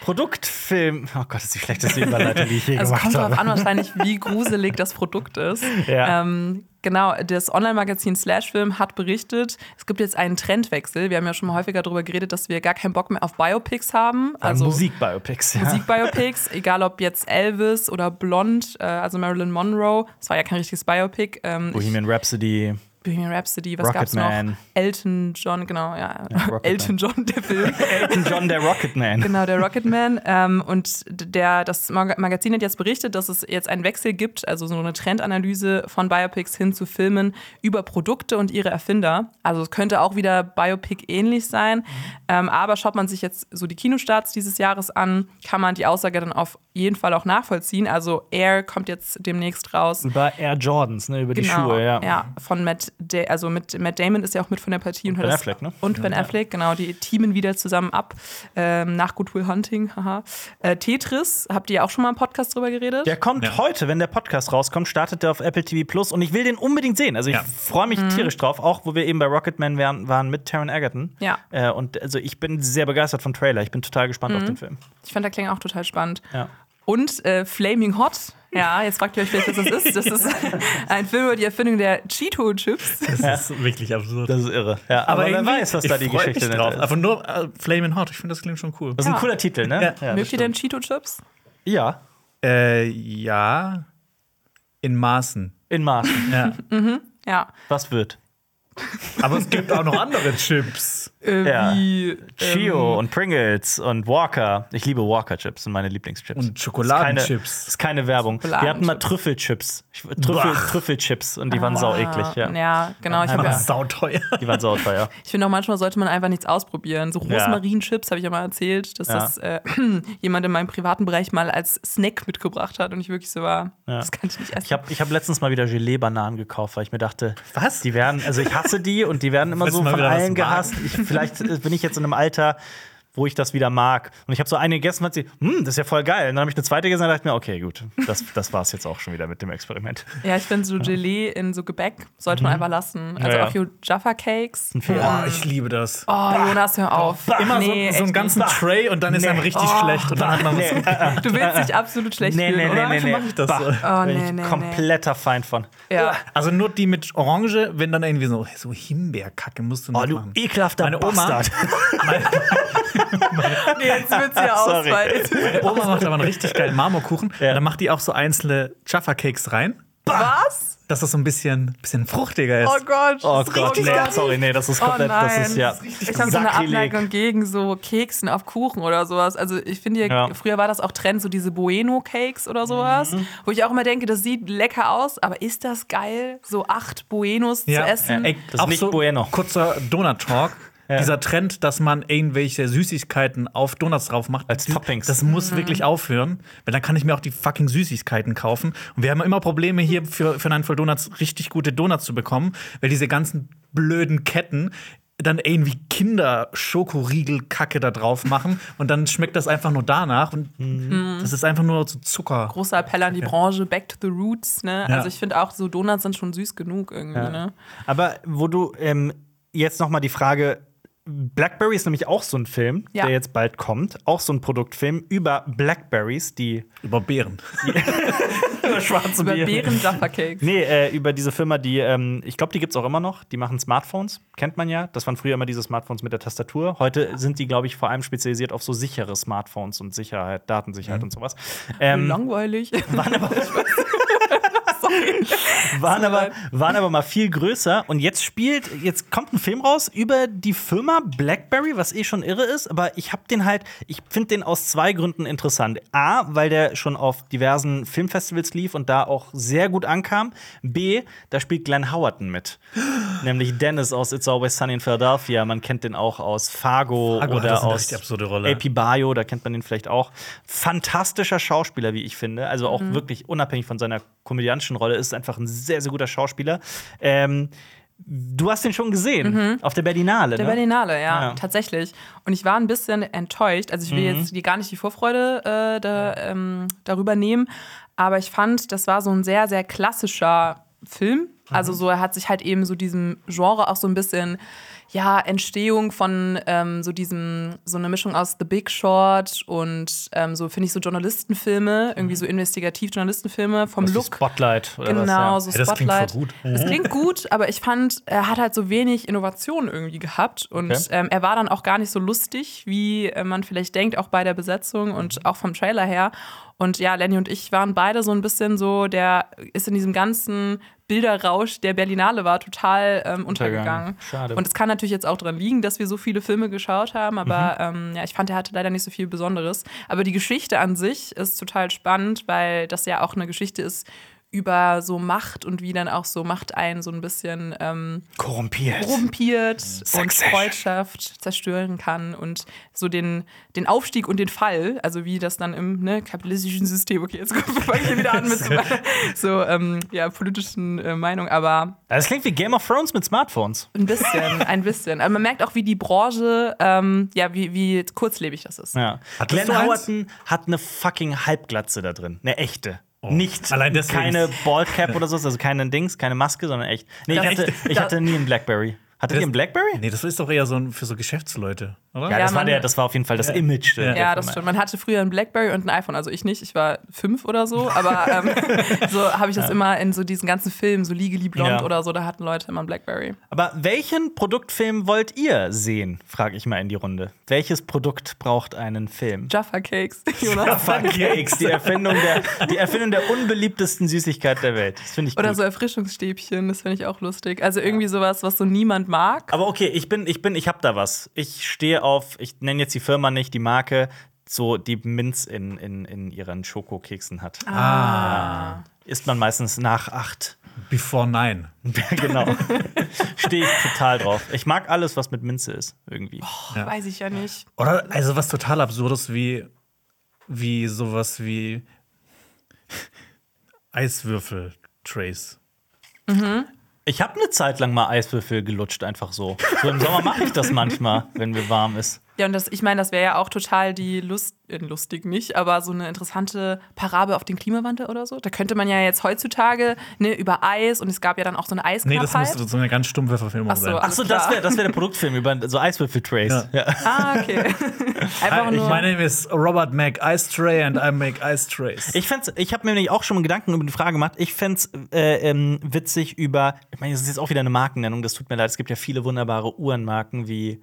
Produktfilm. Oh Gott, das ist die schlechteste Überleitung, die ich je also gemacht habe. Es kommt darauf an, wahrscheinlich, wie gruselig das Produkt ist. Ja. Ähm, genau, das Online-Magazin Slashfilm hat berichtet, es gibt jetzt einen Trendwechsel. Wir haben ja schon mal häufiger darüber geredet, dass wir gar keinen Bock mehr auf Biopics haben. Also Musik-Biopics, ja. Musik-Biopics, egal ob jetzt Elvis oder Blond, äh, also Marilyn Monroe. Das war ja kein richtiges Biopic. Ähm, Bohemian Rhapsody. Bohemian Rhapsody, was Rocket gab's Man. noch? Elton John, genau, ja. ja Elton Man. John, der Film. Elton John, der Rocketman. Genau, der Rocketman. ähm, und der, das Magazin hat jetzt berichtet, dass es jetzt einen Wechsel gibt, also so eine Trendanalyse von Biopics hin zu Filmen über Produkte und ihre Erfinder. Also es könnte auch wieder Biopic-ähnlich sein. Mhm. Ähm, aber schaut man sich jetzt so die Kinostarts dieses Jahres an, kann man die Aussage dann auf jeden Fall auch nachvollziehen. Also Air kommt jetzt demnächst raus. Über Air Jordans, ne, über die genau, Schuhe, ja. ja von Matt Da- also mit Matt Damon ist ja auch mit von der Partie. Und, und Ben Affleck, ne? Und Ben ja, Affleck, genau. Die teamen wieder zusammen ab. Ähm, nach Good Will Hunting, haha. Äh, Tetris, habt ihr auch schon mal im Podcast drüber geredet? Der kommt ja. heute, wenn der Podcast rauskommt, startet der auf Apple T V Plus. Und ich will den unbedingt sehen. Also ich ja. freue mich mhm. tierisch drauf. Auch, wo wir eben bei Rocketman waren, waren mit Taron Egerton. Ja. Äh, und also ich bin sehr begeistert vom Trailer. Ich bin total gespannt mhm. auf den Film. Ich fand der Klang auch total spannend. Ja. Und äh, Flaming Hot. Ja, jetzt fragt ihr euch vielleicht, was das ist. Das ist ein Film über die Erfindung der Cheeto-Chips. Das ist wirklich absurd. Das ist irre. Ja, aber aber wer weiß, was da die Geschichte ist. Aber nur äh, Flamin' Hot, ich finde, das klingt schon cool. Das ist ja. ein cooler Titel, ne? Ja. Ja, mögt ihr denn Cheeto-Chips? Ja. Äh, ja. In Maßen. In Maßen. Ja. mhm. ja. Was wird? Aber es gibt auch noch andere Chips. Äh, ja. Wie Chio ähm, und Pringles und Walker. Ich liebe Walker-Chips, sind meine Lieblingschips. Und Schokoladenchips. Das ist keine, ist keine Werbung. Wir hatten mal Trüffelchips. Trüffel, Trüffelchips und die ah, waren sau eklig. Ja, ja genau. Ich die waren ja, sauteuer. Die waren sauteuer. Ich finde auch, manchmal sollte man einfach nichts ausprobieren. So Rosmarinchips, habe ich ja mal erzählt, dass ja. das äh, jemand in meinem privaten Bereich mal als Snack mitgebracht hat und ich wirklich so war, ja. das kann ich nicht essen. Ich habe ich hab letztens mal wieder Gelee-Bananen gekauft, weil ich mir dachte, was? Die werden, also ich hasse die und die werden immer so von allen gehasst. Ich, vielleicht bin ich jetzt in einem Alter, wo ich das wieder mag. Und ich habe so eine gegessen und dachte, das ist ja voll geil. Und dann habe ich eine zweite gegessen und dachte mir, okay, gut, das, das war es jetzt auch schon wieder mit dem Experiment. Ja, ich finde so Gelee in so Gebäck sollte man einfach lassen. Also ja, ja. auch hier Jaffa Cakes. Oh, ich liebe das. Oh, Jonas, hör auf. Bah. Immer nee, so, so einen ganzen bah. Tray und dann ist nee. einem richtig oh, schlecht. Und dann hat man nee. was du willst dich absolut schlecht nee, fühlen, nee, oder? Nee, nee, nee. Mach ich das so. oh, nee, nee, kompletter nee. Feind von. Ja. Also nur die mit Orange, wenn dann irgendwie so, so Himbeerkacke musst du nicht oh, du machen. Oh, du ekelhafter meine Bastard. Meine Oma. Nee, jetzt wird's ja ausweiten. Oma macht aber einen richtig geilen Marmorkuchen. Ja. Und dann macht die auch so einzelne Jaffa Cakes rein. Was? Dass das so ein bisschen, bisschen fruchtiger ist. Oh Gott. Oh Gott, nee, sorry, nee, das ist komplett, oh das ist ja ich habe so eine Abneigung gegen so Keksen auf Kuchen oder sowas. Also ich finde ja, ja. früher war das auch Trend, so diese Bueno-Cakes oder sowas, mhm. wo ich auch immer denke, das sieht lecker aus, aber ist das geil, so acht Buenos ja. zu essen? Ja, ey, das ist nicht so Bueno. Kurzer Donut-Talk. Ja. Dieser Trend, dass man irgendwelche Süßigkeiten auf Donuts drauf macht, als Toppings. Das muss mhm. wirklich aufhören, weil dann kann ich mir auch die fucking Süßigkeiten kaufen. Und wir haben immer Probleme hier für, für einen voll Donuts richtig gute Donuts zu bekommen, weil diese ganzen blöden Ketten dann irgendwie Kinder-Schokoriegel-Kacke da drauf machen und dann schmeckt das einfach nur danach und mhm. das ist einfach nur so Zucker. Großer Appell an die Branche, back to the roots, ne? Ja. Also ich finde auch so Donuts sind schon süß genug irgendwie, ja. ne? Aber wo du ähm, jetzt noch mal die Frage Blackberry ist nämlich auch so ein Film, ja. der jetzt bald kommt. Auch so ein Produktfilm über Blackberries, die über Beeren. über schwarze über Beeren. Über Beeren-Jaffa-Cakes. Nee, äh, über diese Firma, die, ähm, ich glaube, die gibt's auch immer noch. Die machen Smartphones, kennt man ja. Das waren früher immer diese Smartphones mit der Tastatur. Heute ja. sind die, glaube ich, vor allem spezialisiert auf so sichere Smartphones und Sicherheit, Datensicherheit mhm. und sowas. Ähm, Langweilig. Waren aber waren, aber, waren aber mal viel größer. Und jetzt spielt, jetzt kommt ein Film raus über die Firma Blackberry, was eh schon irre ist, aber ich hab den halt, ich finde den aus zwei Gründen interessant. A, weil der schon auf diversen Filmfestivals lief und da auch sehr gut ankam. B, da spielt Glenn Howerton mit. Nämlich Dennis aus It's Always Sunny in Philadelphia. Man kennt den auch aus Fargo, Fargo oder aus A P Bio, da kennt man den vielleicht auch. Fantastischer Schauspieler, wie ich finde. Also auch mhm. wirklich unabhängig von seiner komödiantischen Rolle, ist einfach ein sehr, sehr guter Schauspieler. Ähm, du hast den schon gesehen, mhm. auf der Berlinale, Der ne? Berlinale, ja, ja, tatsächlich. Und ich war ein bisschen enttäuscht. Also ich will mhm. jetzt gar nicht die Vorfreude äh, da, ähm, darüber nehmen, aber ich fand, das war so ein sehr, sehr klassischer Film. Also so, er hat sich halt eben so diesem Genre auch so ein bisschen, ja, Entstehung von ähm, so diesem, so eine Mischung aus The Big Short und ähm, so, finde ich, so Journalistenfilme, mhm. irgendwie so Investigativ-Journalistenfilme vom also Look. Spotlight oder genau, was, ja. so hey, das Spotlight. Klingt voll gut. Das klingt gut, aber ich fand, er hat halt so wenig Innovation irgendwie gehabt und okay. ähm, er war dann auch gar nicht so lustig, wie man vielleicht denkt, auch bei der Besetzung und auch vom Trailer her. Und ja, Lenny und ich waren beide so ein bisschen so, der ist in diesem ganzen Bilderrausch der Berlinale war total ähm, untergegangen. Schade. Und es kann natürlich jetzt auch daran liegen, dass wir so viele Filme geschaut haben, aber mhm. ähm, ja, ich fand, er hatte leider nicht so viel Besonderes. Aber die Geschichte an sich ist total spannend, weil das ja auch eine Geschichte ist über so Macht und wie dann auch so Macht einen so ein bisschen ähm, korrumpiert, korrumpiert und Freundschaft zerstören kann und so den, den Aufstieg und den Fall, also wie das dann im ne, kapitalistischen System, okay, jetzt fange ich wieder an mit so, so ähm, ja, politischen äh, Meinung, aber... Das klingt wie Game of Thrones mit Smartphones. Ein bisschen, ein bisschen. Aber man merkt auch, wie die Branche, ähm, ja, wie, wie kurzlebig das ist. Ja. Glenn Howerton hat eine fucking Halbglatze da drin, eine echte. Oh. Nicht, allein deswegen. Keine Ballcap oder so, also keine Dings, keine Maske, sondern echt. Nee, ich hatte, ich hatte nie einen Blackberry. Hattet ihr einen Blackberry? Nee, das ist doch eher so ein, für so Geschäftsleute, oder? Ja, ja das, war der, das war auf jeden Fall das ja. Image. Ja, ja das stimmt. Man hatte früher einen Blackberry und ein iPhone, also ich nicht, ich war fünf oder so, aber ähm, so habe ich das ja. immer in so diesen ganzen Filmen, so Legally Blond ja. oder so, da hatten Leute immer einen Blackberry. Aber welchen Produktfilm wollt ihr sehen, frage ich mal in die Runde. Welches Produkt braucht einen Film? Jaffa Cakes. Jaffa Cakes, die Erfindung der, die Erfindung der unbeliebtesten Süßigkeit der Welt. Das finde ich gut. Oder so Erfrischungsstäbchen, das finde ich auch lustig. Also irgendwie sowas, was so niemand mag. Aber okay, ich bin, ich bin, ich hab da was. Ich stehe auf, ich nenne jetzt die Firma nicht, die Marke, so die Minz in, in, in ihren Schokokeksen hat. Ah. Ja. Isst man meistens nach acht. Before nine. Genau. Stehe ich total drauf. Ich mag alles, was mit Minze ist, irgendwie. Oh, ja. Weiß ich ja nicht. Oder also was total Absurdes wie, wie sowas wie Eiswürfel-Trays. Mhm. Ich habe eine Zeit lang mal Eiswürfel gelutscht, einfach so. So im Sommer mache ich das manchmal, wenn mir warm ist. Ja, und das, ich meine, das wäre ja auch total die Lust, äh, lustig nicht, aber so eine interessante Parabel auf den Klimawandel oder so. Da könnte man ja jetzt heutzutage ne, über Eis und es gab ja dann auch so eine Eisknappheit. Nee, das müsste so eine ganz stumpfe Verfilmung Ach so, sein. Achso, das wäre das wär der Produktfilm über so Eiswürfel-Trays. Ja. Ja. Ah, okay. Einfach nur. My name is Robert Mac Ice Tray and I make Ice Trays. Ich, ich habe mir nämlich auch schon Gedanken über die Frage gemacht. Ich fände es äh, ähm, witzig über, ich meine, das ist jetzt auch wieder eine Markennennung, das tut mir leid, es gibt ja viele wunderbare Uhrenmarken wie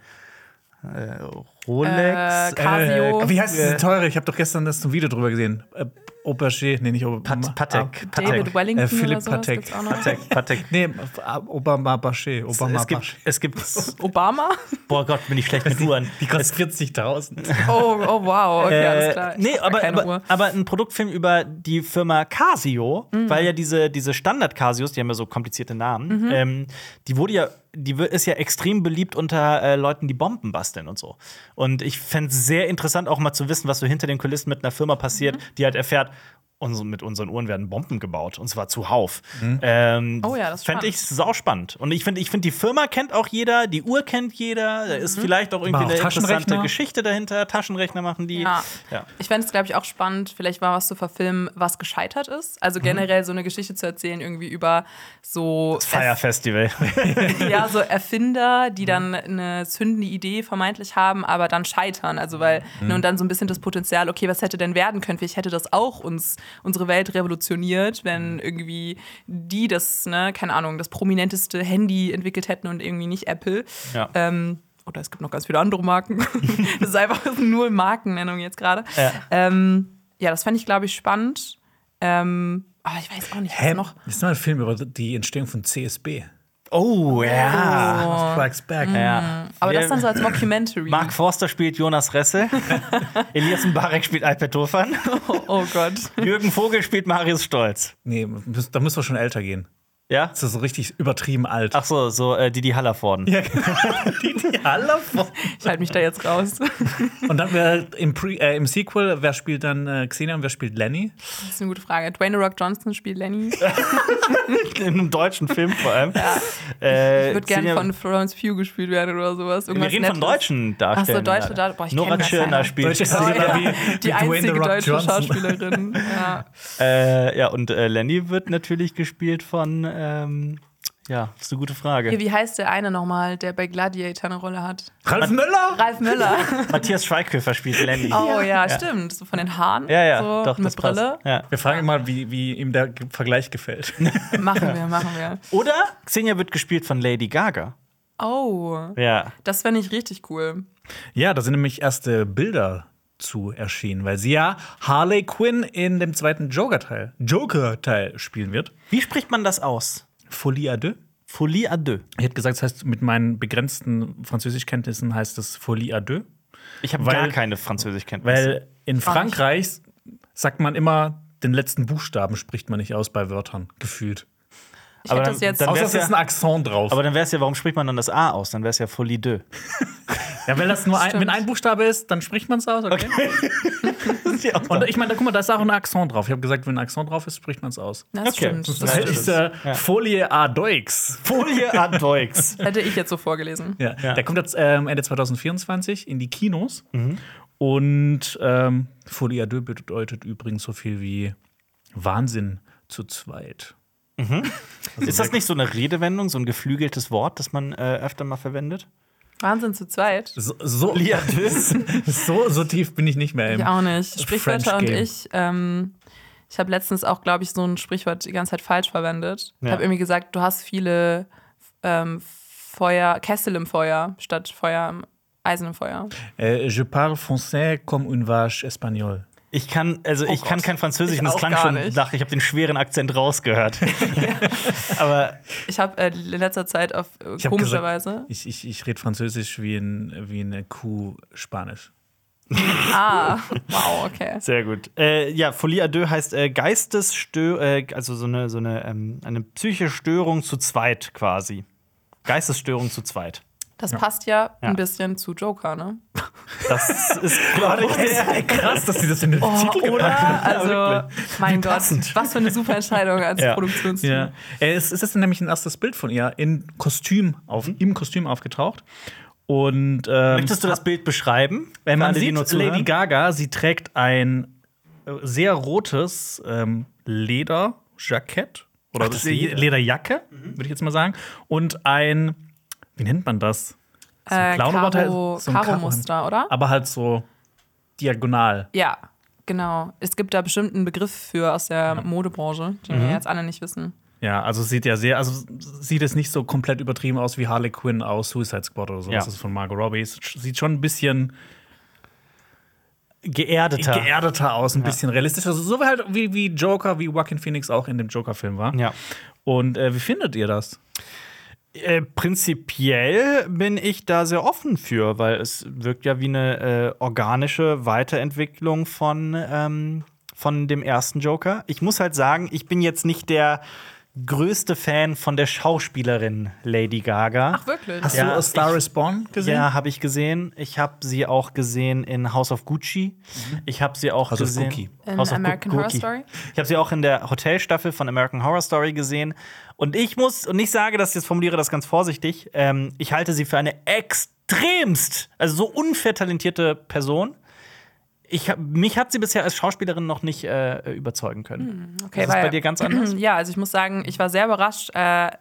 Rolex, äh, Casio. Äh, wie heißt diese teure? Ich habe doch gestern das zum Video drüber gesehen. Äh, Aubergé, nee, nicht Aubergé. Patek. Ah, David Wellington. Äh, Philipp Patek. Patek. Patek. Nee, Obama Baché. Obama es, es gibt, es gibt Obama? Boah Gott, bin ich schlecht mit Uhren. Die kostet vierzigtausend. Oh, oh, wow. Okay, alles klar. Ich nee, aber, aber, aber ein Produktfilm über die Firma Casio, mhm. weil ja diese, diese Standard-Casios, die haben ja so komplizierte Namen, mhm. ähm, die wurde ja Die ist ja extrem beliebt unter äh, Leuten, die Bomben basteln und so. Und ich fände es sehr interessant, auch mal zu wissen, was so hinter den Kulissen mit einer Firma passiert, mhm. die halt erfährt, uns, mit unseren Uhren werden Bomben gebaut. Und zwar zuhauf. Mhm. Ähm, oh ja, das fände ich sau spannend. Und ich finde, ich find, die Firma kennt auch jeder, die Uhr kennt jeder. Da ist mhm. vielleicht auch irgendwie auch eine interessante Geschichte dahinter. Taschenrechner machen die. Ja. Ja. Ich fände es, glaube ich, auch spannend, vielleicht mal was zu verfilmen, was gescheitert ist. Also generell mhm. so eine Geschichte zu erzählen, irgendwie über so. Das Feierfestival. Ja, so Erfinder, die mhm. dann eine zündende Idee vermeintlich haben, aber dann scheitern. Also, weil. Mhm. Ne, und dann so ein bisschen das Potenzial, okay, was hätte denn werden können? Vielleicht hätte das auch uns. unsere Welt revolutioniert, wenn irgendwie die das, ne, keine Ahnung, das prominenteste Handy entwickelt hätten und irgendwie nicht Apple. Ja. Ähm, oder es gibt noch ganz viele andere Marken. Das ist einfach nur Markennennung jetzt gerade. Ja. Ähm, ja, das fand ich, glaube ich, spannend. Ähm, aber ich weiß auch nicht, was Hä? noch. Das ist noch ein Film über die Entstehung von C S B. Oh, ja. Strikes Back. Ja. Aber das dann so als Mockumentary. Mark Forster spielt Jonas Resse. Elias Mbarek spielt Alper Tofan. Oh, oh Gott. Jürgen Vogel spielt Marius Stolz. Nee, da müssen wir schon älter gehen. Ja? Das ist so richtig übertrieben alt. Ach so, so äh, Didi Hallervorden. Ja, genau. Didi Hallervorden. Ich halte mich da jetzt raus. Und dann wäre im, äh, im Sequel, wer spielt dann äh, Xenia und wer spielt Lenny? Das ist eine gute Frage. Dwayne Rock Johnson spielt Lenny. In einem deutschen Film vor allem. Ja. Äh, ich würde gerne von Florence Pugh gespielt werden oder sowas. Irgendwas Wir reden Nettes. Von deutschen Darstellern. Ach so, deutsche Darsteller. Nora Tschirner spielt oh, ja. wie die einzige deutsche Johnson. Schauspielerin. Ja, äh, ja und äh, Lenny wird natürlich gespielt von äh, Ähm, ja, das ist eine gute Frage. Hier, wie heißt der eine nochmal, der bei Gladiator eine Rolle hat? Ralf Möller! Ralf Möller. Matthias Schweighöfer spielt Lenny. Oh ja, ja, stimmt. So von den Haaren. Ja, ja, so doch, mit das Brille. Ja. Wir fragen mal, wie, wie ihm der Vergleich gefällt. Machen wir, machen wir. Oder Xenia wird gespielt von Lady Gaga. Oh. Ja. Das fände ich richtig cool. Ja, da sind nämlich erste Bilder zu erschienen, weil sie ja Harley Quinn in dem zweiten Joker-Teil, Joker-Teil spielen wird. Wie spricht man das aus? Folie à deux. Folie à deux. Ich hätte gesagt, das heißt, mit meinen begrenzten Französischkenntnissen heißt es Folie à deux. Ich habe gar keine Französischkenntnisse. Weil in Frankreich sagt man immer, den letzten Buchstaben spricht man nicht aus bei Wörtern, gefühlt. Ich aber dann, das jetzt dann wär's außer es ja, ist ein Akzent drauf. Aber dann wäre es ja, warum spricht man dann das A aus? Dann wäre es ja Folie deux. Ja, weil das nur ein, wenn ein Buchstabe ist, dann spricht man es aus, okay? Okay. Und ich meine, guck mal, da ist auch ein Akzent drauf. Ich habe gesagt, wenn ein Akzent drauf ist, spricht man es aus. Das okay. stimmt. Das, das ist äh, ja. Folie à deux. Folie à deux. Hätte ich jetzt so vorgelesen. Ja. Ja. Der kommt jetzt ähm, Ende zwanzig vierundzwanzig in die Kinos. Mhm. Und ähm, Folie à deux bedeutet übrigens so viel wie Wahnsinn zu zweit. Mhm. Also ist das nicht so eine Redewendung, so ein geflügeltes Wort, das man äh, öfter mal verwendet? Wahnsinn zu zweit. So, so, so, so tief bin ich nicht mehr im Ich auch nicht. Sprichwörter und ich, ähm, ich habe letztens auch, glaube ich, so ein Sprichwort die ganze Zeit falsch verwendet. Ja. Ich habe irgendwie gesagt, du hast viele ähm, Feuer, Kessel im Feuer statt Feuer im Eisen im Feuer. Äh, je parle français comme une vache espagnole. Ich kann, also oh ich Gott. kann kein Französisch und das klang schon nach, ich habe den schweren Akzent rausgehört. Aber ich habe äh, in letzter Zeit auf äh, ich komischerweise. Ich, ich, ich rede Französisch wie, ein, wie eine Kuh Spanisch. Ah, wow, okay. Sehr gut. Äh, ja, Folie à deux heißt äh, Geistesstörung, äh, also so eine, so eine, ähm, eine psychische Störung zu zweit quasi. Geistesstörung zu zweit. Das ja. passt ja, ja ein bisschen zu Joker, ne? Das ist, glaube ich, sehr krass, dass sie das in den oh, Titel gemacht haben. Also, ja, mein Gott, was für eine super Entscheidung als ja. Produktionsteam. Ja. Es ist nämlich ein erstes Bild von ihr in Kostüm auf, mhm. im Kostüm aufgetaucht. Und, ähm, möchtest du das Bild beschreiben? Wenn man sieht, Lady Gaga, sie trägt ein sehr rotes ähm, Lederjackett oder Ach, Lederjacke, mhm. würde ich jetzt mal sagen, und ein Wie nennt man das? So ein Clown-Oberteil, so ein Karo-Muster, oder? Aber halt so diagonal. Ja, genau. Es gibt da bestimmt einen Begriff für aus der ja. Modebranche, den mhm. wir jetzt alle nicht wissen. Ja, also sieht ja sehr, also sieht es nicht so komplett übertrieben aus wie Harley Quinn aus Suicide Squad oder so. Ja. Das ist von Margot Robbie. Sieht schon ein bisschen geerdeter, geerdeter aus, ein ja. bisschen realistischer. Also so halt wie, wie Joker, wie Joaquin Phoenix auch in dem Joker-Film war. Ja. Und äh, wie findet ihr das? Äh, prinzipiell bin ich da sehr offen für, weil es wirkt ja wie eine äh, organische Weiterentwicklung von, ähm, von dem ersten Joker. Ich muss halt sagen, ich bin jetzt nicht der größte Fan von der Schauspielerin Lady Gaga. Ach, wirklich? Hast ja, du A Star Is Born gesehen? Ja, habe ich gesehen. Ich habe sie auch gesehen in House of Gucci. Mhm. Ich habe sie auch House gesehen of Gucci. In House of American Gu- Horror Gucci. Story? Ich habe sie auch in der Hotelstaffel von American Horror Story gesehen. Und ich muss, und ich sage das jetzt, formuliere das ganz vorsichtig, ähm, ich halte sie für eine extremst, also so unfair talentierte Person. Ich, mich hat sie bisher als Schauspielerin noch nicht äh, überzeugen können. Okay, ist das bei dir ganz anders? Ja, also ich muss sagen, ich war sehr überrascht. Äh,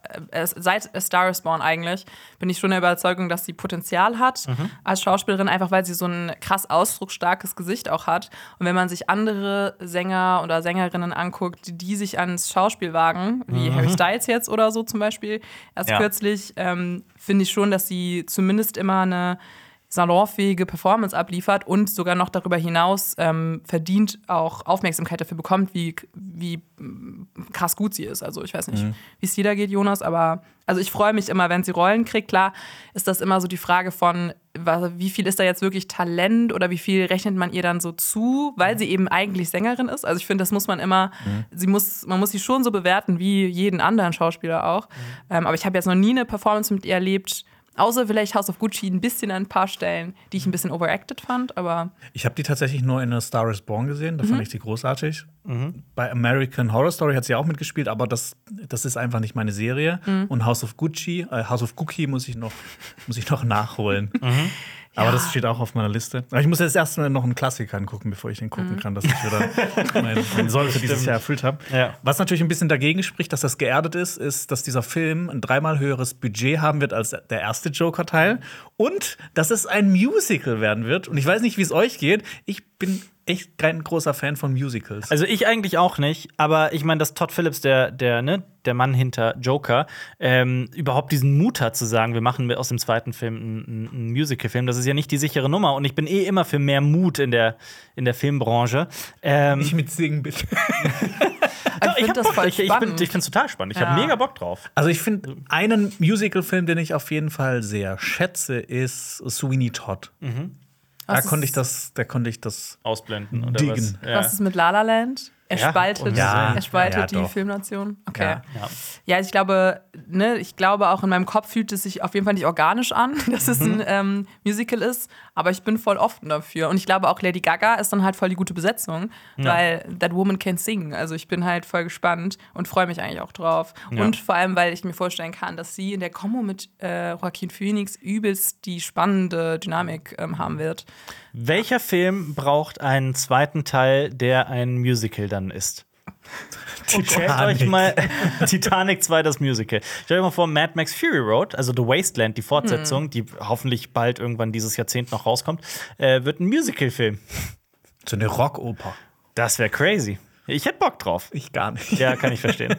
seit A Star Is Born eigentlich bin ich schon der Überzeugung, dass sie Potenzial hat mhm. als Schauspielerin, einfach weil sie so ein krass ausdrucksstarkes Gesicht auch hat. Und wenn man sich andere Sänger oder Sängerinnen anguckt, die, die sich ans Schauspiel wagen, wie mhm. Harry Styles jetzt oder so zum Beispiel, erst ja. kürzlich, ähm, finde ich schon, dass sie zumindest immer eine salonfähige Performance abliefert und sogar noch darüber hinaus ähm, verdient auch Aufmerksamkeit dafür bekommt, wie, wie krass gut sie ist. Also ich weiß nicht, mhm. wie es dir da geht, Jonas, aber also ich freue mich immer, wenn sie Rollen kriegt. Klar ist das immer so die Frage von, wie viel ist da jetzt wirklich Talent oder wie viel rechnet man ihr dann so zu, weil sie eben eigentlich Sängerin ist. Also ich finde, das muss man immer, mhm. sie muss, man muss sie schon so bewerten wie jeden anderen Schauspieler auch. Mhm. Ähm, aber ich habe jetzt noch nie eine Performance mit ihr erlebt, außer vielleicht House of Gucci ein bisschen an ein paar Stellen, die ich ein bisschen overacted fand, aber ich habe die tatsächlich nur in A Star Is Born gesehen, da mhm. fand ich die großartig. Mhm. Bei American Horror Story hat sie auch mitgespielt, aber das, das ist einfach nicht meine Serie. Mhm. Und House of Gucci, äh, House of Gucci muss ich noch, muss ich noch nachholen. Mhm. Aber ja. das steht auch auf meiner Liste. Aber ich muss jetzt erstmal noch einen Klassiker angucken, bevor ich den gucken mhm. kann, dass ich wieder meine, meine Soll für dieses Jahr erfüllt habe. Ja. Was natürlich ein bisschen dagegen spricht, dass das geerdet ist, ist, dass dieser Film ein dreimal höheres Budget haben wird als der erste Joker-Teil und dass es ein Musical werden wird. Und ich weiß nicht, wie es euch geht. Ich bin echt kein großer Fan von Musicals. Also ich eigentlich auch nicht, aber ich meine, dass Todd Phillips, der, der, ne, der Mann hinter Joker, ähm, überhaupt diesen Mut hat zu sagen, wir machen aus dem zweiten Film einen, einen Musical-Film, das ist ja nicht die sichere Nummer. Und ich bin eh immer für mehr Mut in der, in der Filmbranche. Ähm, nicht mit Singen, bitte. Doch, ich, ich finde das voll spannend. Ich, ich finde es total spannend. Ich ja. habe mega Bock drauf. Also ich finde, einen Musical-Film, den ich auf jeden Fall sehr schätze, ist Sweeney Todd. Mhm. Da konnte ich das, da konnte ich das ausblenden oder was? Ja. Was ist mit La La Land? Er ja, spaltet, ja, er spaltet ja, ja, die Filmnation. Okay. Ja, ja. ja ich glaube, ne, ich glaube auch in meinem Kopf fühlt es sich auf jeden Fall nicht organisch an, dass mhm. es ein ähm, Musical ist. Aber ich bin voll offen dafür. Und ich glaube auch Lady Gaga ist dann halt voll die gute Besetzung, ja. weil That Woman Can Sing. Also ich bin halt voll gespannt und freue mich eigentlich auch drauf. Ja. Und vor allem, weil ich mir vorstellen kann, dass sie in der Kombo mit äh, Joaquin Phoenix übelst die spannende Dynamik ähm, haben wird. Welcher ja. Film braucht einen zweiten Teil, der ein Musical dann ist? Stellt euch mal Titanic zwei, das Musical. Stellt euch mal vor, Mad Max Fury Road, also The Wasteland, die Fortsetzung, hm. die hoffentlich bald irgendwann dieses Jahrzehnt noch rauskommt, äh, wird ein Musical-Film. So eine Rockoper. Das wäre crazy. Ich hätte Bock drauf. Ich gar nicht. Ja, kann ich verstehen.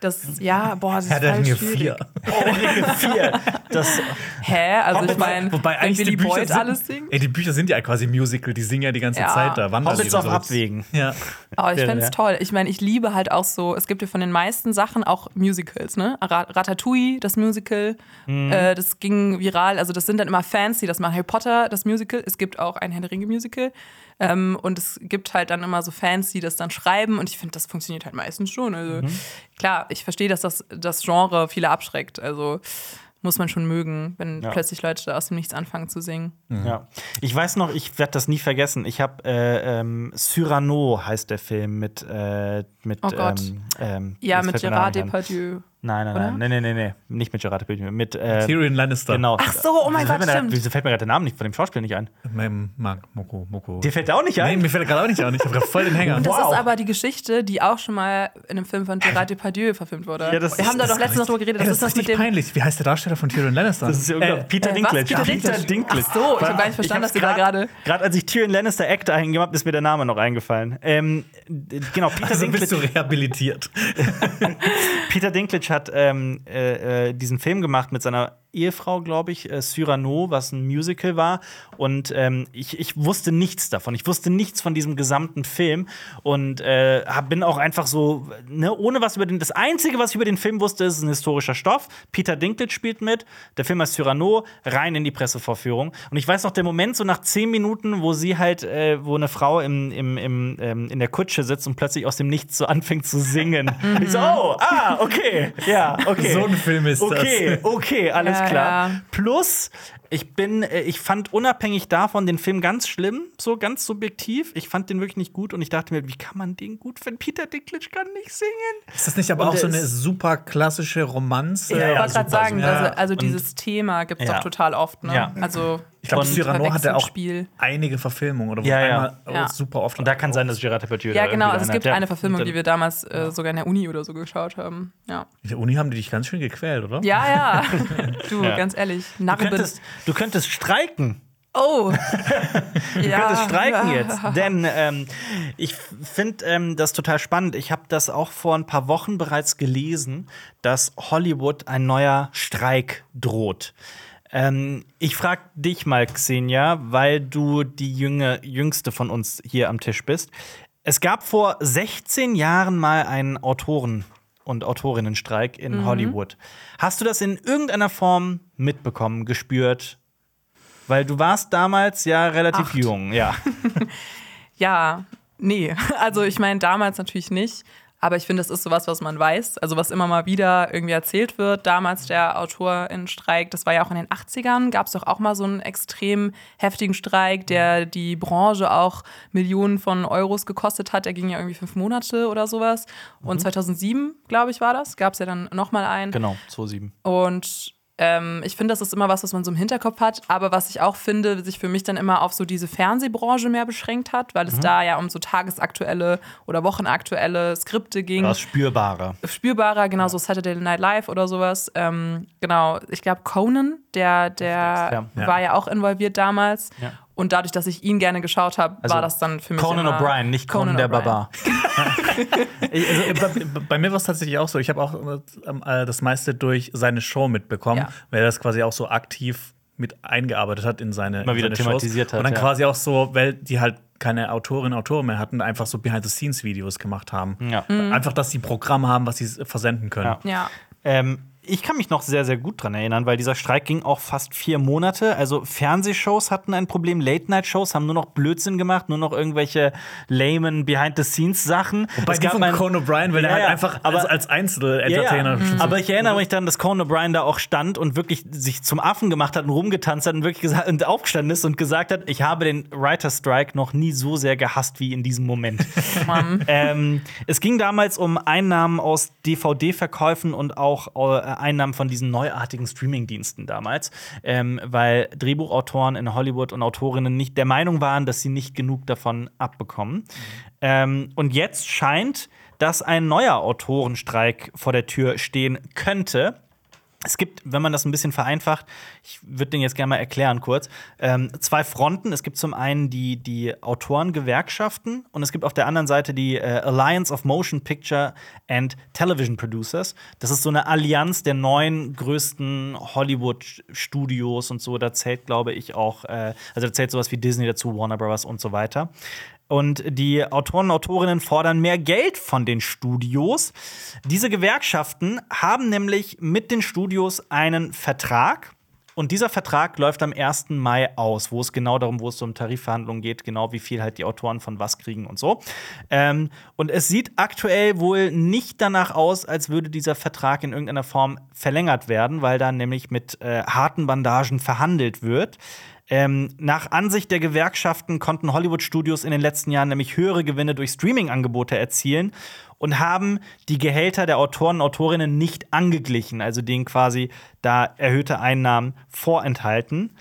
Das, ja, boah, das ist voll schwierig. Herr der Ringe vier. Das Hä? Also Hobbit, ich meine, wobei eigentlich Billy die Bücher Boyd sind, alles singt? Ey, die Bücher sind ja quasi Musical, die singen ja die ganze ja. Zeit da. Hobbits auf Abwägen. Ja. Aber ich find's toll. Ich meine, ich liebe halt auch so, es gibt ja von den meisten Sachen auch Musicals, ne? Ratatouille, das Musical, mhm. äh, das ging viral. Also das sind dann immer fancy, das macht Harry Potter, das Musical. Es gibt auch ein Herr der Ringe Musical. Ähm, und es gibt halt dann immer so Fans, die das dann schreiben. Und ich finde, das funktioniert halt meistens schon. Also mhm. klar, ich verstehe, dass das, das Genre viele abschreckt. Also muss man schon mögen, wenn ja. plötzlich Leute aus dem Nichts anfangen zu singen. Mhm. Ja. Ich weiß noch, ich werde das nie vergessen. Ich habe äh, ähm, Cyrano heißt der Film mit äh, mit oh Gott. Ähm, ähm, ja, mit Gérard Depardieu. Nein, nein, nein, nein, nein, nein, nicht mit Gerard Depardieu, mit äh, Tyrion Lannister. Genau. Ach so, oh mein Gott, stimmt. Wieso fällt mir gerade der Name nicht von dem Schauspieler nicht ein? Meinem Mark Moko, Moko. Dir fällt der auch nicht ein? Nein, mir fällt er gerade auch nicht ein. Ich habe gerade voll den Hänger. Und das wow. ist aber die Geschichte, die auch schon mal in einem Film von Gerard Depardieu verfilmt wurde. Ja, das Wir ist, haben da doch letztens noch drüber geredet. Das, das ist, ist nicht peinlich. Wie heißt der Darsteller von Tyrion Lannister? Das ist irgendwann äh, Peter äh, Dinklage. Peter Dinklage. Ach so, ich habe gar nicht verstanden, dass du da gerade... Gerade als ich Tyrion Lannister Act eingemacht habe, ist mir der Name noch eingefallen. Genau, Peter Dinklage. Bist du rehabilitiert. Peter Dinklage hat ähm, äh, diesen Film gemacht mit seiner Ehefrau, glaube ich, äh, Cyrano, was ein Musical war. Und ähm, ich, ich wusste nichts davon. Ich wusste nichts von diesem gesamten Film. Und äh, hab, bin auch einfach so, ne, ohne was über den. Das Einzige, was ich über den Film wusste, ist ein historischer Stoff. Peter Dinklage spielt mit. Der Film heißt Cyrano. Rein in die Pressevorführung. Und ich weiß noch, der Moment, so nach zehn Minuten, wo sie halt, äh, wo eine Frau im, im, im, ähm, in der Kutsche sitzt und plötzlich aus dem Nichts so anfängt zu singen. Mhm. Ich so, oh, ah, okay. Ja, okay. So ein Film ist das. Okay, okay, alles klar. Klar. Ja. Plus, ich bin, ich fand unabhängig davon den Film ganz schlimm, so ganz subjektiv. Ich fand den wirklich nicht gut und ich dachte mir, wie kann man den gut finden? Peter Dinklage kann nicht singen. Ist das nicht aber und auch so eine super klassische Romanze? Ja, ich wollte gerade sagen, ja. also, also dieses und, Thema gibt es ja. doch total oft. Ne? Ja. Also, ich glaube, Cyrano hatte auch Spiel. einige Verfilmungen oder wo ja, ja. einmal ja. super oft. Und da kann sein, dass Gerard Depardieu Ja, genau, also es gibt eine Verfilmung, die wir damals äh, sogar in der Uni oder so geschaut haben. Ja. In der Uni haben die dich ganz schön gequält, oder? Ja, ja. Du, ja. ganz ehrlich, Narben. Du, du könntest streiken. Oh! Du ja. könntest streiken jetzt. Denn ähm, ich finde ähm, das total spannend. Ich habe das auch vor ein paar Wochen bereits gelesen, dass Hollywood ein neuer Streik droht. Ähm, ich frage dich mal, Xenia, weil du die Jünger, jüngste von uns hier am Tisch bist. Es gab vor sechzehn Jahren mal einen Autoren- und Autorinnenstreik in mhm. Hollywood. Hast du das in irgendeiner Form mitbekommen, gespürt? Weil du warst damals ja relativ Acht. jung. Ja, ja, nee. Also ich meine damals natürlich nicht. Aber ich finde, das ist sowas, was man weiß, also was immer mal wieder irgendwie erzählt wird. Damals der Autorinnenstreik, das war ja auch in den achtzigern, gab es doch auch mal so einen extrem heftigen Streik, der die Branche auch Millionen von Euros gekostet hat. Der ging ja irgendwie fünf Monate oder sowas. Und mhm. zweitausendsieben, glaube ich, war das, gab es ja dann nochmal einen. Genau, zweitausendsieben. Und Ähm, ich finde, das ist immer was, was man so im Hinterkopf hat. Aber was ich auch finde, sich für mich dann immer auf so diese Fernsehbranche mehr beschränkt hat, weil es mhm. da ja um so tagesaktuelle oder wochenaktuelle Skripte ging. Oder spürbarer. Spürbarer, genau, ja. so Saturday Night Live oder sowas. Ähm, genau, ich glaube, Conan, der, der ja. war ja auch involviert damals. Ja. Und dadurch, dass ich ihn gerne geschaut habe, also war das dann für mich Conan O'Brien, nicht Conan, Conan der Barbar. ich, also, bei, bei mir war es tatsächlich auch so. Ich habe auch äh, das meiste durch seine Show mitbekommen, ja. weil er das quasi auch so aktiv mit eingearbeitet hat in seine, Mal wieder in seine thematisiert Shows. Hat, und dann ja. quasi auch so, weil die halt keine Autorinnen und Autoren mehr hatten, einfach so Behind-the-Scenes-Videos gemacht haben. Ja. Mhm. Einfach, dass sie Programm haben, was sie versenden können. Ja. ja. Ähm, Ich kann mich noch sehr, sehr gut dran erinnern, weil dieser Streik ging auch fast vier Monate. Also Fernsehshows hatten ein Problem, Late-Night-Shows haben nur noch Blödsinn gemacht, nur noch irgendwelche lamen Behind-the-Scenes-Sachen. Bei die von Conan O'Brien, weil ja, er halt ja. einfach als, als Einzel-Entertainer ja, ja. Mhm. Aber ich erinnere mich dann, dass Conan O'Brien da auch stand und wirklich sich zum Affen gemacht hat und rumgetanzt hat und wirklich gesagt, und aufgestanden ist und gesagt hat, ich habe den Writer-Strike noch nie so sehr gehasst wie in diesem Moment. ähm, es ging damals um Einnahmen aus D V D-Verkäufen und auch äh, Einnahmen von diesen neuartigen Streaming-Diensten damals, ähm, weil Drehbuchautoren in Hollywood und Autorinnen nicht der Meinung waren, dass sie nicht genug davon abbekommen. Mhm. Ähm, und jetzt scheint, dass ein neuer Autorenstreik vor der Tür stehen könnte. Es gibt, wenn man das ein bisschen vereinfacht, ich würde den jetzt gerne mal erklären kurz, ähm, zwei Fronten. Es gibt zum einen die, die Autorengewerkschaften und es gibt auf der anderen Seite die äh, Alliance of Motion Picture and Television Producers. Das ist so eine Allianz der neun größten Hollywood-Studios und so. Da zählt, glaube ich, auch, äh, also da zählt sowas wie Disney dazu, Warner Bros. Und so weiter. Und die Autoren und Autorinnen fordern mehr Geld von den Studios. Diese Gewerkschaften haben nämlich mit den Studios einen Vertrag. Und dieser Vertrag läuft am ersten Mai aus, wo es genau darum, wo es um Tarifverhandlungen geht, genau wie viel halt die Autoren von was kriegen und so. Ähm, und es sieht aktuell wohl nicht danach aus, als würde dieser Vertrag in irgendeiner Form verlängert werden, weil da nämlich mit äh, harten Bandagen verhandelt wird. Ähm, nach Ansicht der Gewerkschaften konnten Hollywood-Studios in den letzten Jahren nämlich höhere Gewinne durch Streaming-Angebote erzielen und haben die Gehälter der Autoren und Autorinnen nicht angeglichen, also denen quasi da erhöhte Einnahmen vorenthalten.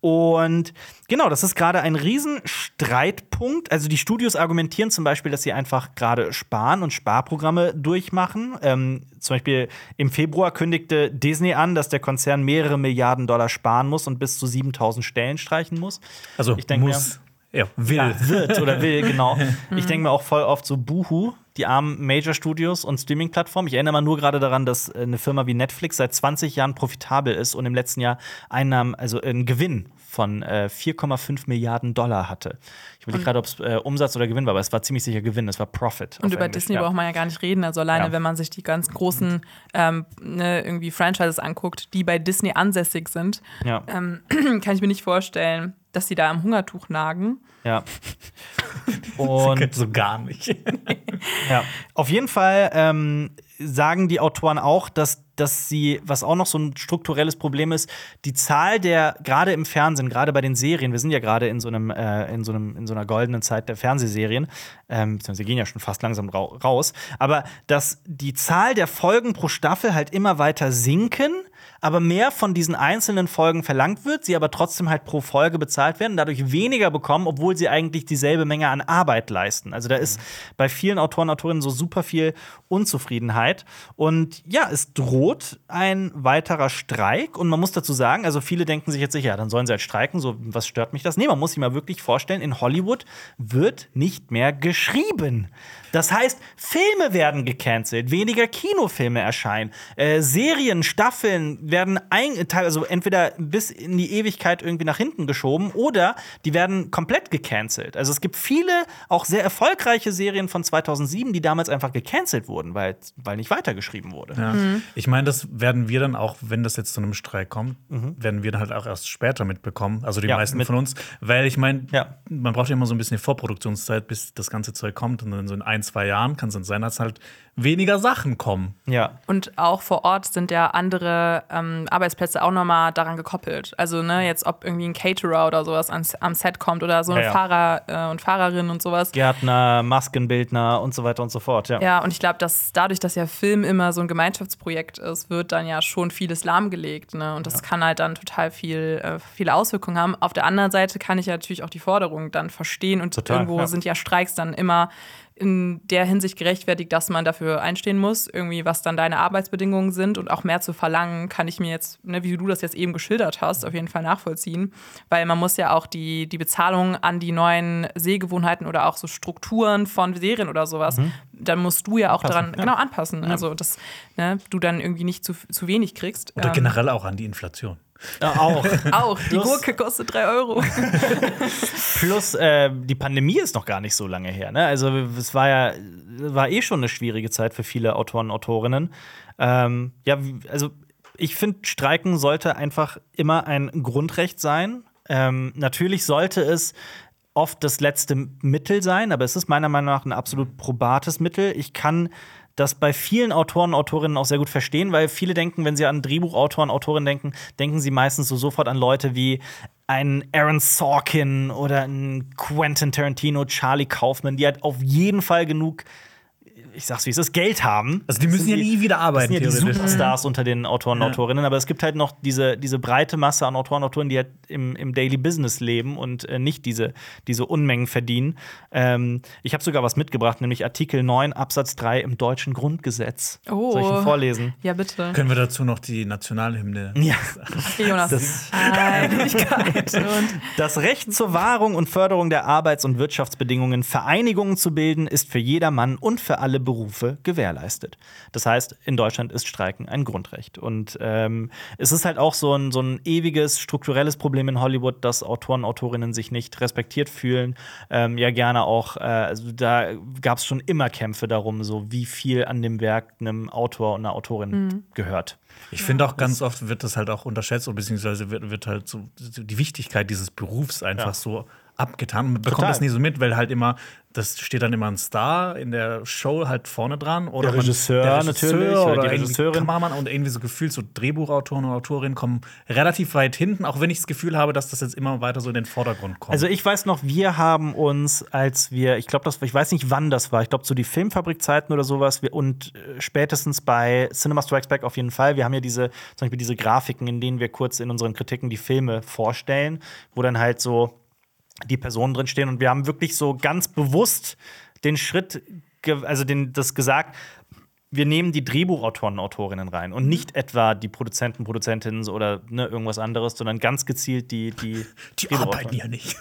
Und genau, das ist gerade ein Riesenstreitpunkt. Also die Studios argumentieren zum Beispiel, dass sie einfach gerade sparen und Sparprogramme durchmachen. Ähm, zum Beispiel im Februar kündigte Disney an, dass der Konzern mehrere Milliarden Dollar sparen muss und bis zu siebentausend Stellen streichen muss. Also ich denk, muss, ja, ja will. Ja, wird oder will, genau. Ich denke mir auch voll oft so, buhu. Die armen Major-Studios und Streaming-Plattformen. Ich erinnere mal nur gerade daran, dass eine Firma wie Netflix seit zwanzig Jahren profitabel ist und im letzten Jahr Einnahmen, also einen Gewinn von äh, vier Komma fünf Milliarden Dollar hatte. Ich überlege gerade, ob es äh, Umsatz oder Gewinn war, aber es war ziemlich sicher Gewinn, es war Profit. Und über Englisch. Disney ja. braucht man ja gar nicht reden. Also alleine, ja. wenn man sich die ganz großen ähm, ne, irgendwie Franchises anguckt, die bei Disney ansässig sind, ja. ähm, kann ich mir nicht vorstellen, dass sie da am Hungertuch nagen. Ja. Und sie so gar nicht. Ja. Auf jeden Fall ähm, sagen die Autoren auch, dass, dass sie, was auch noch so ein strukturelles Problem ist, die Zahl der, gerade im Fernsehen, gerade bei den Serien, wir sind ja gerade in so einem, äh, in so einem, in so einer goldenen Zeit der Fernsehserien, ähm, sie gehen ja schon fast langsam ra- raus, aber dass die Zahl der Folgen pro Staffel halt immer weiter sinken, aber mehr von diesen einzelnen Folgen verlangt wird, sie aber trotzdem halt pro Folge bezahlt werden, dadurch weniger bekommen, obwohl sie eigentlich dieselbe Menge an Arbeit leisten. Also da ist bei vielen Autoren und Autorinnen so super viel Unzufriedenheit. Und ja, es droht ein weiterer Streik. Und man muss dazu sagen, also viele denken sich jetzt sicher, ja, dann sollen sie halt streiken, so, was stört mich das? Nee, man muss sich mal wirklich vorstellen, in Hollywood wird nicht mehr geschrieben. Das heißt, Filme werden gecancelt, weniger Kinofilme erscheinen, äh, Serien, Staffeln werden ein, also entweder bis in die Ewigkeit irgendwie nach hinten geschoben oder die werden komplett gecancelt. Also es gibt viele, auch sehr erfolgreiche Serien von zweitausendsieben, die damals einfach gecancelt wurden, weil, weil nicht weitergeschrieben wurde. Ja. Mhm. Ich meine, das werden wir dann auch, wenn das jetzt zu einem Streik kommt, mhm. werden wir dann halt auch erst später mitbekommen, also die ja, meisten mit- von uns, weil ich meine, ja. man braucht ja immer so ein bisschen Vorproduktionszeit, bis das ganze Zeug kommt und dann so in ein, zwei Jahren kann es dann sein, dass halt weniger Sachen kommen. Ja. Und auch vor Ort sind ja andere ähm, Arbeitsplätze auch nochmal daran gekoppelt. Also ne, jetzt ob irgendwie ein Caterer oder sowas ans, am Set kommt oder so ein ja, ja. Fahrer äh, und Fahrerin und sowas. Gärtner, Maskenbildner und so weiter und so fort, ja. Ja, und ich glaube, dass dadurch, dass ja Film immer so ein Gemeinschaftsprojekt ist, wird dann ja schon vieles lahmgelegt, ne? Und das ja. kann halt dann total viel, äh, viele Auswirkungen haben. Auf der anderen Seite kann ich ja natürlich auch die Forderungen dann verstehen und total, irgendwo ja. sind ja Streiks dann immer in der Hinsicht gerechtfertigt, dass man dafür einstehen muss, irgendwie was dann deine Arbeitsbedingungen sind und auch mehr zu verlangen, kann ich mir jetzt, ne, wie du das jetzt eben geschildert hast, auf jeden Fall nachvollziehen, weil man muss ja auch die, die Bezahlung an die neuen Sehgewohnheiten oder auch so Strukturen von Serien oder sowas, mhm. dann musst du ja auch anpassen, dran ja. genau anpassen, ja. also dass ne, du dann irgendwie nicht zu, zu wenig kriegst. Oder ähm, generell auch an die Inflation. Ja, auch. auch. Die Plus, Gurke kostet drei Euro. Plus, äh, die Pandemie ist noch gar nicht so lange her. Ne? Also es war ja war eh schon eine schwierige Zeit für viele Autoren und Autorinnen. Ähm, ja, also ich finde, Streiken sollte einfach immer ein Grundrecht sein. Ähm, natürlich sollte es oft das letzte Mittel sein, aber es ist meiner Meinung nach ein absolut probates Mittel. Ich kann das bei vielen Autoren und Autorinnen auch sehr gut verstehen, weil viele denken, wenn sie an Drehbuchautoren und Autorinnen denken, denken sie meistens so sofort an Leute wie einen Aaron Sorkin oder einen Quentin Tarantino, Charlie Kaufman, die halt auf jeden Fall genug, ich sag's wie es ist, Geld haben. Also die müssen ja nie wieder arbeiten, theoretisch. Das sind ja die Superstars unter den Autoren und Autorinnen, aber es gibt halt noch diese, diese breite Masse an Autoren und Autoren, die halt im, im Daily Business leben und äh, nicht diese, diese Unmengen verdienen. Ähm, ich habe sogar was mitgebracht, nämlich Artikel neun Absatz drei im deutschen Grundgesetz. Oh. Soll ich ihn vorlesen? Ja, bitte. Können wir dazu noch die Nationalhymne? Ja. Jonas. Das, das Recht zur Wahrung und Förderung der Arbeits- und Wirtschaftsbedingungen, Vereinigungen zu bilden, ist für jedermann und für alle Berufe gewährleistet. Das heißt, in Deutschland ist Streiken ein Grundrecht. Und ähm, es ist halt auch so ein, so ein ewiges strukturelles Problem in Hollywood, dass Autoren und Autorinnen sich nicht respektiert fühlen. Ähm, ja, gerne auch, äh, also da gab es schon immer Kämpfe darum, so wie viel an dem Werk einem Autor und einer Autorin mhm. gehört. Ich finde auch, ganz oft wird das halt auch unterschätzt, oder beziehungsweise wird, wird halt so die Wichtigkeit dieses Berufs einfach ja. so abgetan. Man bekommt Total. das nie so mit, weil halt immer, das steht dann immer ein Star in der Show halt vorne dran. Oder der Regisseur, man, der Regisseur natürlich, oder, oder die Regisseurin. Kameramann und irgendwie so gefühlt so Drehbuchautoren und Autorinnen kommen relativ weit hinten, auch wenn ich das Gefühl habe, dass das jetzt immer weiter so in den Vordergrund kommt. Also ich weiß noch, wir haben uns, als wir, ich glaube, das, ich weiß nicht, wann das war, ich glaube, so die Filmfabrikzeiten oder sowas wir, und spätestens bei Cinema Strikes Back auf jeden Fall, wir haben ja diese, zum Beispiel diese Grafiken, in denen wir kurz in unseren Kritiken die Filme vorstellen, wo dann halt so die Personen drinstehen. Und wir haben wirklich so ganz bewusst den Schritt, ge- also den, das gesagt, wir nehmen die Drehbuchautoren und Autorinnen rein und nicht etwa die Produzenten, Produzentinnen oder ne, irgendwas anderes, sondern ganz gezielt die Die, die arbeiten ja nicht.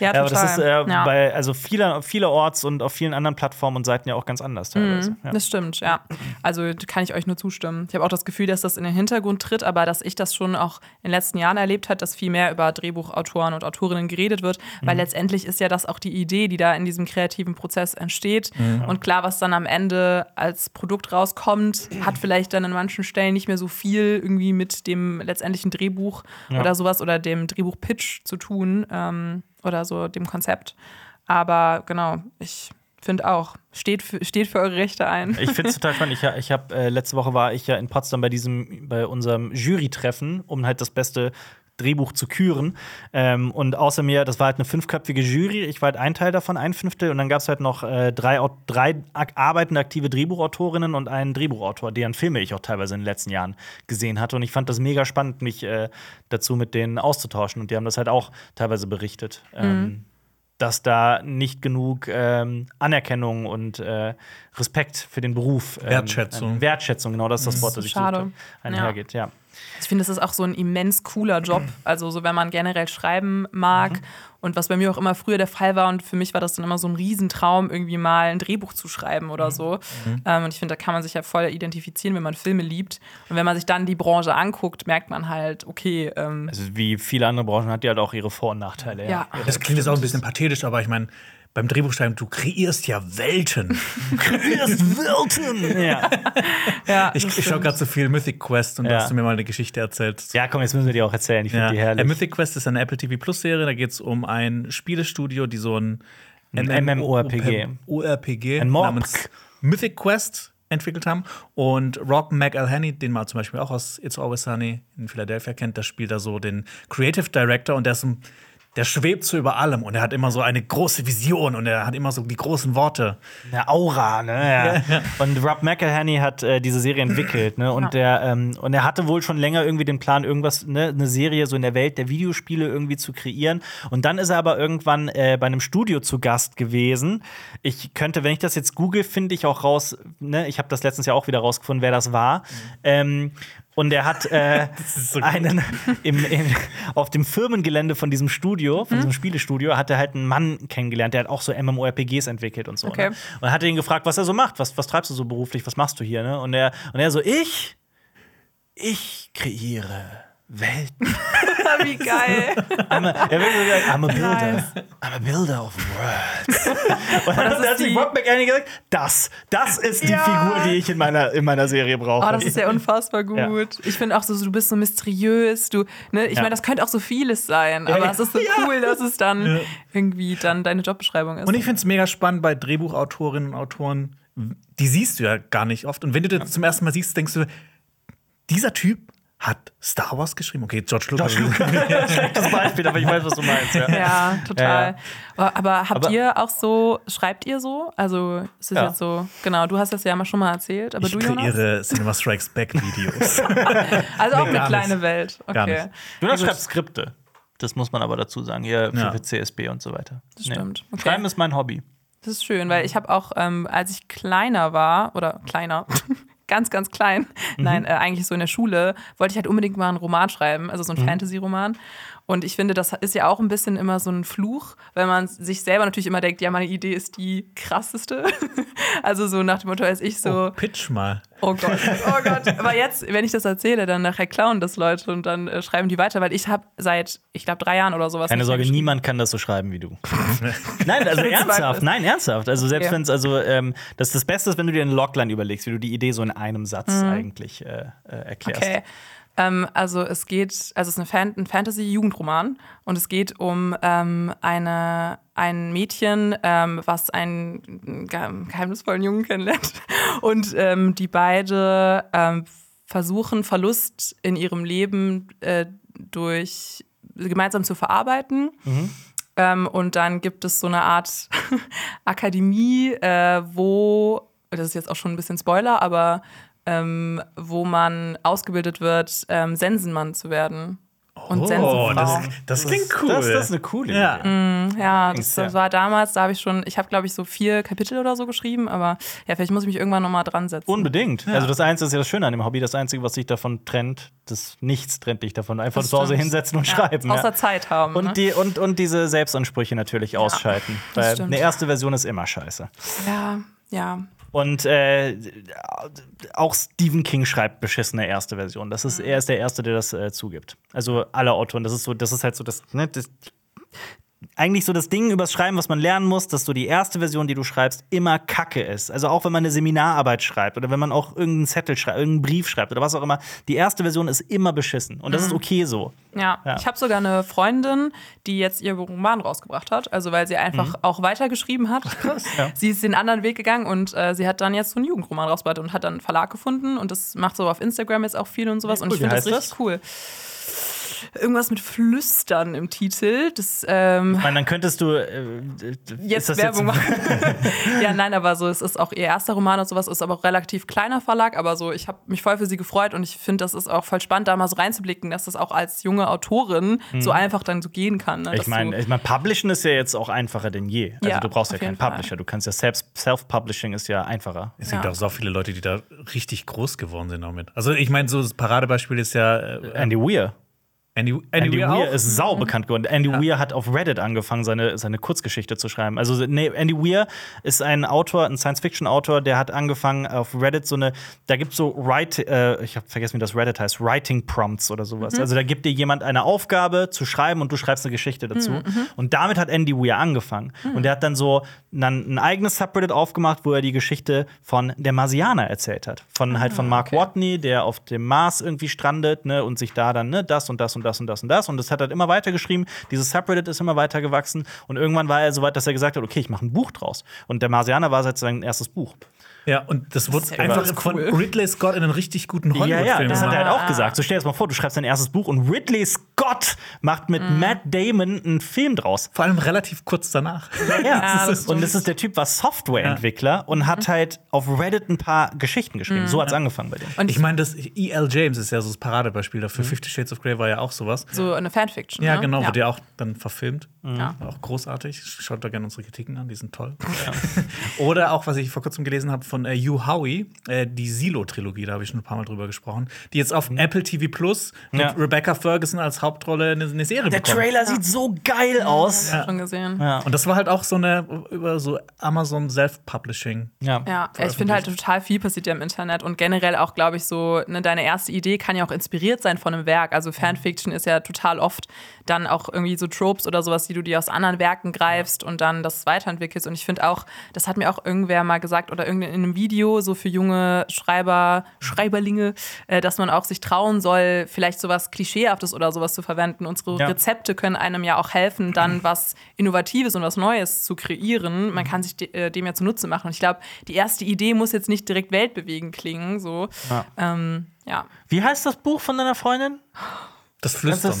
Ja, total. Aber das ist äh, ja. bei also vieler, vielerorts und auf vielen anderen Plattformen und Seiten ja auch ganz anders teilweise. Mhm, ja. Das stimmt, ja. Also kann ich euch nur zustimmen. Ich habe auch das Gefühl, dass das in den Hintergrund tritt, aber dass ich das schon auch in den letzten Jahren erlebt habe, dass viel mehr über Drehbuchautoren und Autorinnen geredet wird, mhm. weil letztendlich ist ja das auch die Idee, die da in diesem kreativen Prozess entsteht. Mhm. Und klar, was dann am Ende als Produkt rauskommt, hat vielleicht dann an manchen Stellen nicht mehr so viel irgendwie mit dem letztendlichen Drehbuch ja. oder sowas oder dem Drehbuch-Pitch zu tun ähm, oder so dem Konzept. Aber genau, ich finde auch, steht für, steht für eure Rechte ein. Ich finde es total spannend. Ich, ich hab, äh, letzte Woche war ich ja in Potsdam bei diesem, bei unserem Jury-Treffen, um halt das beste Drehbuch zu küren. Ähm, und außer mir, das war halt eine fünfköpfige Jury. Ich war halt ein Teil davon, ein Fünftel. Und dann gab es halt noch äh, drei, drei arbeitende, aktive Drehbuchautorinnen und einen Drehbuchautor, deren Filme ich auch teilweise in den letzten Jahren gesehen hatte. Und ich fand das mega spannend, mich äh, dazu mit denen auszutauschen. Und die haben das halt auch teilweise berichtet, mhm. ähm, dass da nicht genug ähm, Anerkennung und äh, Respekt für den Beruf. Ähm, Wertschätzung. Wertschätzung, genau, das ist das Wort, das ich suchte, einhergeht, ja. ja. Ich finde, das ist auch so ein immens cooler Job, also so wenn man generell schreiben mag mhm. und was bei mir auch immer früher der Fall war und für mich war das dann immer so ein Riesentraum, irgendwie mal ein Drehbuch zu schreiben oder so mhm. ähm, und ich finde, da kann man sich ja voll identifizieren, wenn man Filme liebt und wenn man sich dann die Branche anguckt, merkt man halt, okay. Ähm, also wie viele andere Branchen hat die halt auch ihre Vor- und Nachteile. Ja. Ja. Das klingt jetzt auch ein bisschen pathetisch, aber ich meine, beim Drehbuchschreiben, du kreierst ja Welten. Du kreierst Welten! Ja. Ja, ich ich schaue gerade so viel Mythic Quest und ja. da hast du mir mal eine Geschichte erzählt. Ja, komm, jetzt müssen wir die auch erzählen. Ich finde ja. die herrlich. Mythic Quest ist eine Apple T V Plus Serie. Da geht es um ein Spielestudio, die so ein MMORPG namens Mythic Quest entwickelt haben. Und Rob McElhenney, den man zum Beispiel auch aus It's Always Sunny in Philadelphia kennt, der spielt da so den Creative Director und der ist ein der schwebt so über allem und er hat immer so eine große Vision und er hat immer so die großen Worte. Eine Aura, ne? Ja. Und Rob McElhenney hat äh, diese Serie entwickelt, ne? Und, ja. der, ähm, und er hatte wohl schon länger irgendwie den Plan, irgendwas, ne, eine Serie so in der Welt der Videospiele irgendwie zu kreieren. Und dann ist er aber irgendwann äh, bei einem Studio zu Gast gewesen. Ich könnte, wenn ich das jetzt google, finde ich auch raus, ne? Ich habe das letztens ja auch wieder rausgefunden, wer das war. Mhm. Ähm, Und er hat äh, so einen im, im, auf dem Firmengelände von diesem Studio, von mhm. diesem Spielestudio, hat er halt einen Mann kennengelernt, der hat auch so M M O R P Gs entwickelt und so. Okay. Ne? Und hat ihn gefragt, was er so macht, was, was treibst du so beruflich, was machst du hier? Ne? Und er und er so, ich, ich kreiere Welten. Wie geil. I'm a, er will so sagen, I'm a builder. Nice. I'm a builder of worlds. Und dann hat sich Bob McElhenney gesagt, das, das ist die ja. Figur, die ich in meiner, in meiner Serie brauche. Oh, das ist ja unfassbar gut. Ja. Ich finde auch so, du bist so mysteriös. Du, ne? Ich ja. meine, das könnte auch so vieles sein, aber ja. es ist so ja. cool, dass es dann ja. irgendwie dann deine Jobbeschreibung ist. Und ich finde es mega spannend bei Drehbuchautorinnen und Autoren, die siehst du ja gar nicht oft. Und wenn du das zum ersten Mal siehst, denkst du, dieser Typ hat Star Wars geschrieben? Okay, George Lucas. George Lucas. Schlechtes Beispiel, aber ich weiß, was du meinst. Ja, ja total. Ja, ja. Aber habt aber ihr auch so, schreibt ihr so? Also ist es ja. jetzt so, genau, du hast das ja mal schon mal erzählt, aber ich du, Jonas? Ich kreiere Cinema Strikes Back Videos. Also auch nee, eine kleine nicht. Welt. Okay. Jonas schreibt Skripte. Das muss man aber dazu sagen, hier ja. für C S B und so weiter. Das nee. stimmt. Okay. Schreiben ist mein Hobby. Das ist schön, weil ich habe auch, ähm, als ich kleiner war, oder kleiner, ganz, ganz klein. Mhm. Nein, äh, eigentlich so in der Schule wollte ich halt unbedingt mal einen Roman schreiben, also so einen mhm. Fantasy-Roman. Und ich finde, das ist ja auch ein bisschen immer so ein Fluch, wenn man sich selber natürlich immer denkt, ja, meine Idee ist die krasseste. Also so nach dem Motto, als ich so... Oh, pitch mal. Oh Gott, oh Gott. Aber jetzt, wenn ich das erzähle, dann nachher klauen das Leute und dann äh, schreiben die weiter, weil ich habe seit, ich glaube, drei Jahren oder sowas... Keine Sorge, niemand kann das so schreiben wie du. Nein, also ernsthaft, nein, ernsthaft. Also selbst okay. wenn es, also ähm, das ist das Beste ist, wenn du dir eine Logline überlegst, wie du die Idee so in einem Satz mhm. eigentlich äh, äh, erklärst. Okay. Ähm, also es geht, also es ist eine Fan- ein Fantasy-Jugendroman und es geht um ähm, eine, ein Mädchen, ähm, was einen geheimnisvollen Jungen kennenlernt und ähm, die beide ähm, versuchen, Verlust in ihrem Leben äh, durch gemeinsam zu verarbeiten. Mhm. Ähm, und dann gibt es so eine Art Akademie, äh, wo, das ist jetzt auch schon ein bisschen Spoiler, aber Ähm, wo man ausgebildet wird, ähm, Sensenmann zu werden. Und oh, Sensenfrau. Das, das, das klingt cool. Das, das ist eine coole Idee. Ja, mm, ja das ja. war damals, da habe ich schon, ich habe glaube ich so vier Kapitel oder so geschrieben, aber ja, vielleicht muss ich mich irgendwann nochmal dran setzen. Unbedingt. Ja. Also das Einzige ist ja das Schöne an dem Hobby, das Einzige, was sich davon trennt, das nichts trennt dich davon. Einfach zu Hause hinsetzen und ja. schreiben. Außer ja. Zeit haben. Und, ne? die, und, und diese Selbstansprüche natürlich ja. ausschalten. Das weil stimmt. eine erste Version ist immer scheiße. Ja, ja. Und äh, auch Stephen King schreibt beschissene erste Version. Das ist, mhm. er ist der Erste, der das äh, zugibt. Also alle Autoren, das ist so, das ist halt so das, ne, das eigentlich so das Ding übers Schreiben, was man lernen muss, dass so die erste Version, die du schreibst, immer Kacke ist. Also auch wenn man eine Seminararbeit schreibt oder wenn man auch irgendeinen Zettel schreibt, irgendeinen Brief schreibt oder was auch immer, die erste Version ist immer beschissen. Und das mhm. ist okay so. Ja, ja. Ich habe sogar eine Freundin, die jetzt ihren Roman rausgebracht hat, also weil sie einfach mhm. auch weitergeschrieben hat. Ja. Sie ist den anderen Weg gegangen und äh, sie hat dann jetzt so einen Jugendroman rausgebracht und hat dann einen Verlag gefunden und das macht so auf Instagram jetzt auch viel und sowas. Ja, cool. Und ich finde das richtig das? cool. Irgendwas mit Flüstern im Titel. Das, ähm, ich meine, dann könntest du äh, jetzt das Werbung jetzt machen. Ja, nein, aber so, es ist auch ihr erster Roman und sowas, ist aber auch relativ kleiner Verlag, aber so, ich habe mich voll für sie gefreut und ich finde, das ist auch voll spannend, da mal so reinzublicken, dass das auch als junge Autorin hm. so einfach dann so gehen kann. Ne? Ich meine, ich mein, Publishen ist ja jetzt auch einfacher denn je. Also ja, du brauchst ja keinen Publisher, Fall. Du kannst ja selbst, Self-Publishing ist ja einfacher. Es gibt ja. auch so viele Leute, die da richtig groß geworden sind damit. Also ich meine, so das Paradebeispiel ist ja äh, Andy Weir. Andy, Andy, Andy Weir, Weir ist sau bekannt geworden. Andy ja. Weir hat auf Reddit angefangen, seine, seine Kurzgeschichte zu schreiben. Also nee, Andy Weir ist ein Autor, ein Science-Fiction-Autor, der hat angefangen auf Reddit so eine, da gibt es so Write, äh, ich hab vergessen, wie das Reddit heißt, Writing Prompts oder sowas. Mhm. Also da gibt dir jemand eine Aufgabe zu schreiben und du schreibst eine Geschichte dazu. Mhm. Und damit hat Andy Weir angefangen. Mhm. Und der hat dann so ein, ein eigenes Subreddit aufgemacht, wo er die Geschichte von der Marsianer erzählt hat. Von, halt von Mark okay. Watney, der auf dem Mars irgendwie strandet, ne, und sich da dann, ne, das und das und das und das und das. Und das hat er halt immer weitergeschrieben. Dieses Subreddit ist immer weiter gewachsen. Und irgendwann war er so weit, dass er gesagt hat, okay, ich mache ein Buch draus. Und der Marsianer war halt sein erstes Buch. Ja, und das wurde das einfach cool. von Ridley Scott in einen richtig guten Hollywood-Film. Ja, ja, das hat er halt auch gesagt. So stell dir das mal vor, du schreibst dein erstes Buch und Ridley Scott Gott, macht mit mhm. Matt Damon einen Film draus. Vor allem relativ kurz danach. Ja, das und das ist der Typ, war Softwareentwickler ja. und hat halt auf Reddit ein paar Geschichten geschrieben. Mhm. So hat's angefangen bei dem. Und ich meine, das E L. James ist ja so das Paradebeispiel dafür. Mhm. Fifty Shades of Grey war ja auch sowas. So eine Fanfiction. Ja, ne? Genau, ja. Wurde ja auch dann verfilmt. Mhm. Ja. War auch großartig. Schaut da gerne unsere Kritiken an, die sind toll. Ja. Oder auch, was ich vor kurzem gelesen habe von äh, Yu Howie, äh, die Silo-Trilogie, da habe ich schon ein paar Mal drüber gesprochen, die jetzt auf mhm. Apple T V Plus mit ja. Rebecca Ferguson als Hauptrolle eine, eine Serie Der bekommen. Der Trailer ja. sieht so geil aus. Ja, ja. Schon gesehen. Ja. Und das war halt auch so eine über so Amazon Self-Publishing. Ja, ja. Ich finde halt total viel passiert ja im Internet und generell auch, glaube ich, so ne, deine erste Idee kann ja auch inspiriert sein von einem Werk. Also Fanfiction ist ja total oft dann auch irgendwie so Tropes oder sowas, die du dir aus anderen Werken greifst und dann das weiterentwickelst. Und ich finde auch, das hat mir auch irgendwer mal gesagt oder irgendein in einem Video so für junge Schreiber, Schreiberlinge, äh, dass man auch sich trauen soll, vielleicht sowas Klischeehaftes oder sowas zu verwenden. Unsere ja. Rezepte können einem ja auch helfen, dann was Innovatives und was Neues zu kreieren. Man kann sich de- äh, dem ja zunutze machen. Und ich glaube, die erste Idee muss jetzt nicht direkt weltbewegend klingen. So. Ja. Ähm, ja. Wie heißt das Buch von deiner Freundin? Das Flüstern.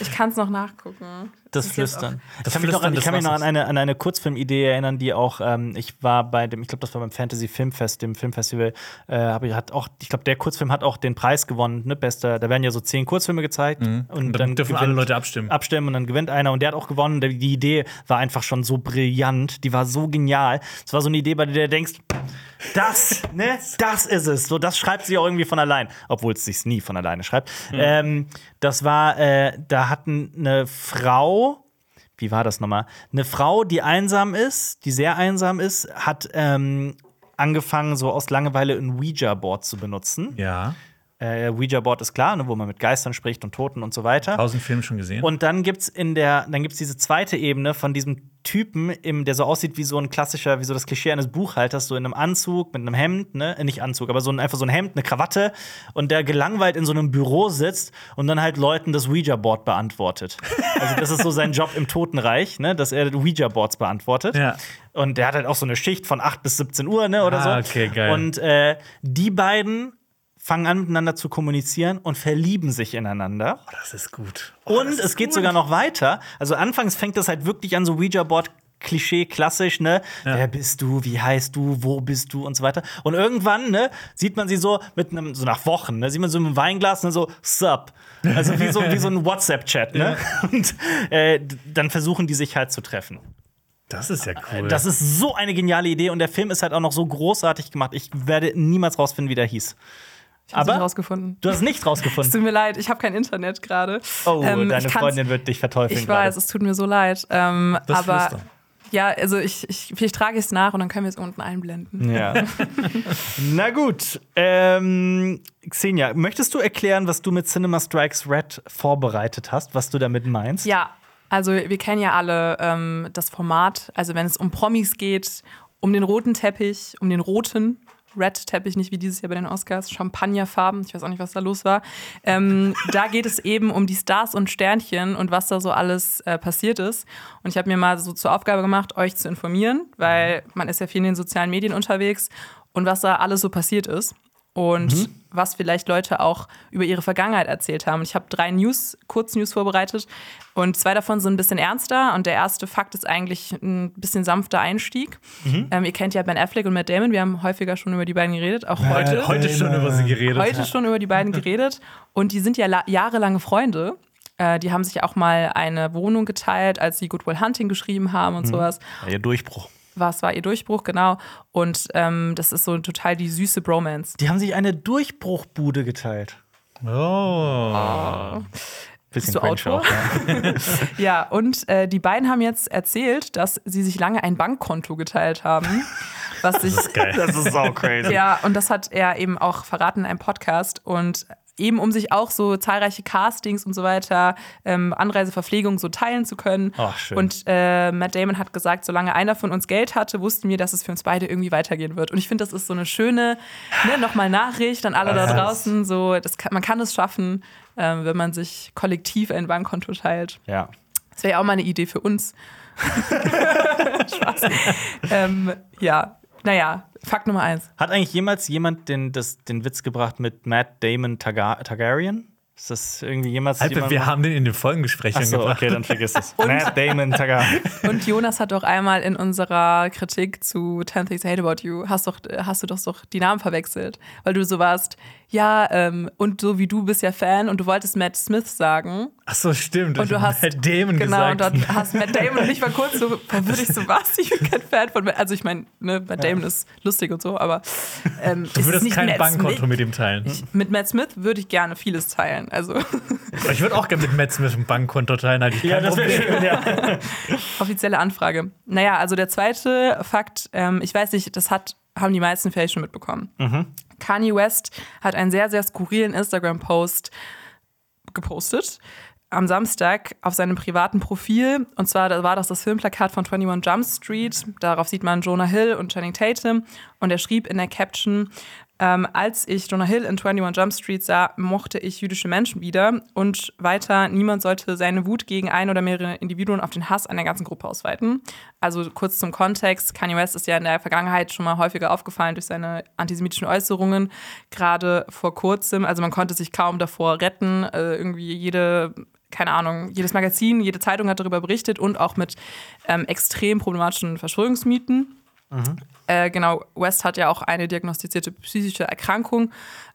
Ich kann es noch nachgucken. Das Flüstern. Das ich Flüstern, kann mich noch, an, ich kann mich noch an, eine, an eine Kurzfilmidee erinnern, die auch, ähm, ich war bei dem, ich glaube, das war beim Fantasy Filmfest, dem Filmfestival, äh, hab ich, hat auch, ich glaube, der Kurzfilm hat auch den Preis gewonnen, ne, bester, da werden ja so zehn Kurzfilme gezeigt. Mhm. Und, und dann, dann dürfen gewinnt, alle Leute abstimmen. Abstimmen und dann gewinnt einer und der hat auch gewonnen. Die Idee war einfach schon so brillant, die war so genial. Es war so eine Idee, bei der du denkst, das, ne, das ist es. So, das schreibt sie auch irgendwie von allein, obwohl es sich nie von alleine schreibt. Mhm. Ähm, das war, äh, da hatten eine Frau, wie war das nochmal? Eine Frau, die einsam ist, die sehr einsam ist, hat ähm, angefangen, so aus Langeweile ein Ouija-Board zu benutzen. Ja. Äh, Ouija-Board ist klar, ne, wo man mit Geistern spricht und Toten und so weiter. Tausend Filme schon gesehen. Und dann gibt's in der, dann gibt's diese zweite Ebene von diesem Typen, im, der so aussieht wie so ein klassischer, wie so das Klischee eines Buchhalters, so in einem Anzug, mit einem Hemd, ne, nicht Anzug, aber so ein, einfach so ein Hemd, eine Krawatte und der gelangweilt in so einem Büro sitzt und dann halt Leuten das Ouija-Board beantwortet. Also das ist so sein Job im Totenreich, ne, dass er Ouija-Boards beantwortet. Ja. Und der hat halt auch so eine Schicht von acht bis siebzehn Uhr, ne, oder ah, so. Okay, geil. Und äh, die beiden fangen an, miteinander zu kommunizieren und verlieben sich ineinander. Oh, das ist gut. Oh, und ist es geht gut. sogar noch weiter. Also anfangs fängt das halt wirklich an, so Ouija-Board Klischee, klassisch, ne? Ja. Wer bist du? Wie heißt du? Wo bist du? Und so weiter. Und irgendwann, ne, sieht man sie so mit einem, so nach Wochen, ne, sieht man so mit einem Weinglas, ne, so, sup. Also wie so, wie so ein WhatsApp-Chat, ne? Ja. Und äh, dann versuchen die sich halt zu treffen. Das ist ja cool. Das ist so eine geniale Idee und der Film ist halt auch noch so großartig gemacht. Ich werde niemals rausfinden, wie der hieß. Ich hab's nicht rausgefunden. Du hast nicht rausgefunden. Es tut mir leid, ich habe kein Internet gerade. Oh, ähm, deine Freundin wird dich verteufeln. Ich weiß, es tut mir so leid. Ähm, das aber Flüstern. Ja, also ich, ich, vielleicht trage ich es nach und dann können wir es unten einblenden. Ja. Na gut. Ähm, Xenia, möchtest du erklären, was du mit Cinema Strikes Red vorbereitet hast, was du damit meinst? Ja, also wir kennen ja alle ähm, das Format. Also wenn es um Promis geht, um den roten Teppich, um den roten Red-Teppich, nicht wie dieses Jahr bei den Oscars, Champagnerfarben, ich weiß auch nicht, was da los war. Ähm, da geht es eben um die Stars und Sternchen und was da so alles äh, passiert ist. Und ich habe mir mal so zur Aufgabe gemacht, euch zu informieren, weil man ist ja viel in den sozialen Medien unterwegs und was da alles so passiert ist und mhm. was vielleicht Leute auch über ihre Vergangenheit erzählt haben. Und ich habe drei News, Kurznews vorbereitet und zwei davon sind ein bisschen ernster und der erste Fakt ist eigentlich ein bisschen sanfter Einstieg. Mhm. Ähm, ihr kennt ja Ben Affleck und Matt Damon, wir haben häufiger schon über die beiden geredet, auch heute. Äh, heute schon über sie geredet. Heute schon über die beiden geredet und die sind ja la- jahrelange Freunde. Äh, die haben sich auch mal eine Wohnung geteilt, als sie Good Will Hunting geschrieben haben und mhm. sowas. Ja, ihr Durchbruch. Was war ihr Durchbruch, genau. Und ähm, das ist so total die süße Bromance. Die haben sich eine Durchbruchbude geteilt. Oh. oh. Bist du Autor? Ja. ja, und äh, die beiden haben jetzt erzählt, dass sie sich lange ein Bankkonto geteilt haben. Was ich, das ist geil. Das ist so crazy. Ja, und das hat er eben auch verraten in einem Podcast. Und eben um sich auch so zahlreiche Castings und so weiter, ähm, Anreise, Verpflegung so teilen zu können. Ach, schön. Und äh, Matt Damon hat gesagt, solange einer von uns Geld hatte, wussten wir, dass es für uns beide irgendwie weitergehen wird. Und ich finde, das ist so eine schöne, ne, nochmal Nachricht an alle da draußen. So, das kann, man kann es schaffen, äh, wenn man sich kollektiv ein Bankkonto teilt. Ja. Das wäre ja auch mal eine Idee für uns. Spaß. ähm, ja, naja. Fakt Nummer eins. Hat eigentlich jemals jemand den, das, den Witz gebracht mit Matt Damon Targa- Targaryen? Ist das irgendwie jemals... Alpe, wir haben den in den Folgengesprächen so, gebracht. Okay, dann vergiss es. Matt Damon, Taga. Und Jonas hat doch einmal in unserer Kritik zu Ten Things I Hate About You, hast, doch, hast du doch, doch die Namen verwechselt, weil du so warst, ja, ähm, und so wie du bist ja Fan und du wolltest Matt Smith sagen. Ach so, stimmt. Und du hast Matt Damon genau, gesagt. Genau, und du hast Matt Damon und ich war kurz so verwirrt, ich so, was? Ich bin kein Fan von Matt. Also ich meine, ne, Matt Damon ja. ist lustig und so, aber ähm, du würdest nicht kein Bankkonto mit ihm teilen. Ich, mit Matt Smith würde ich gerne vieles teilen. Also. Ich würde auch gerne mit Matt Smith ein Bankkonto teilen. Halt. Ja, das wäre schön, ja. Offizielle Anfrage. Naja, also der zweite Fakt, ähm, ich weiß nicht, das hat, haben die meisten vielleicht schon mitbekommen. Mhm. Kanye West hat einen sehr, sehr skurrilen Instagram-Post gepostet am Samstag auf seinem privaten Profil. Und zwar war das das Filmplakat von einundzwanzig Jump Street. Darauf sieht man Jonah Hill und Channing Tatum. Und er schrieb in der Caption: Ähm, als ich Jonah Hill in einundzwanzig Jump Street sah, mochte ich jüdische Menschen wieder. Und weiter, niemand sollte seine Wut gegen ein oder mehrere Individuen auf den Hass einer ganzen Gruppe ausweiten. Also kurz zum Kontext, Kanye West ist ja in der Vergangenheit schon mal häufiger aufgefallen durch seine antisemitischen Äußerungen. Gerade vor kurzem, also man konnte sich kaum davor retten. Äh, irgendwie jede, keine Ahnung, jedes Magazin, jede Zeitung hat darüber berichtet und auch mit ähm, extrem problematischen Verschwörungsmythen. Mhm. Äh, genau, West hat ja auch eine diagnostizierte psychische Erkrankung,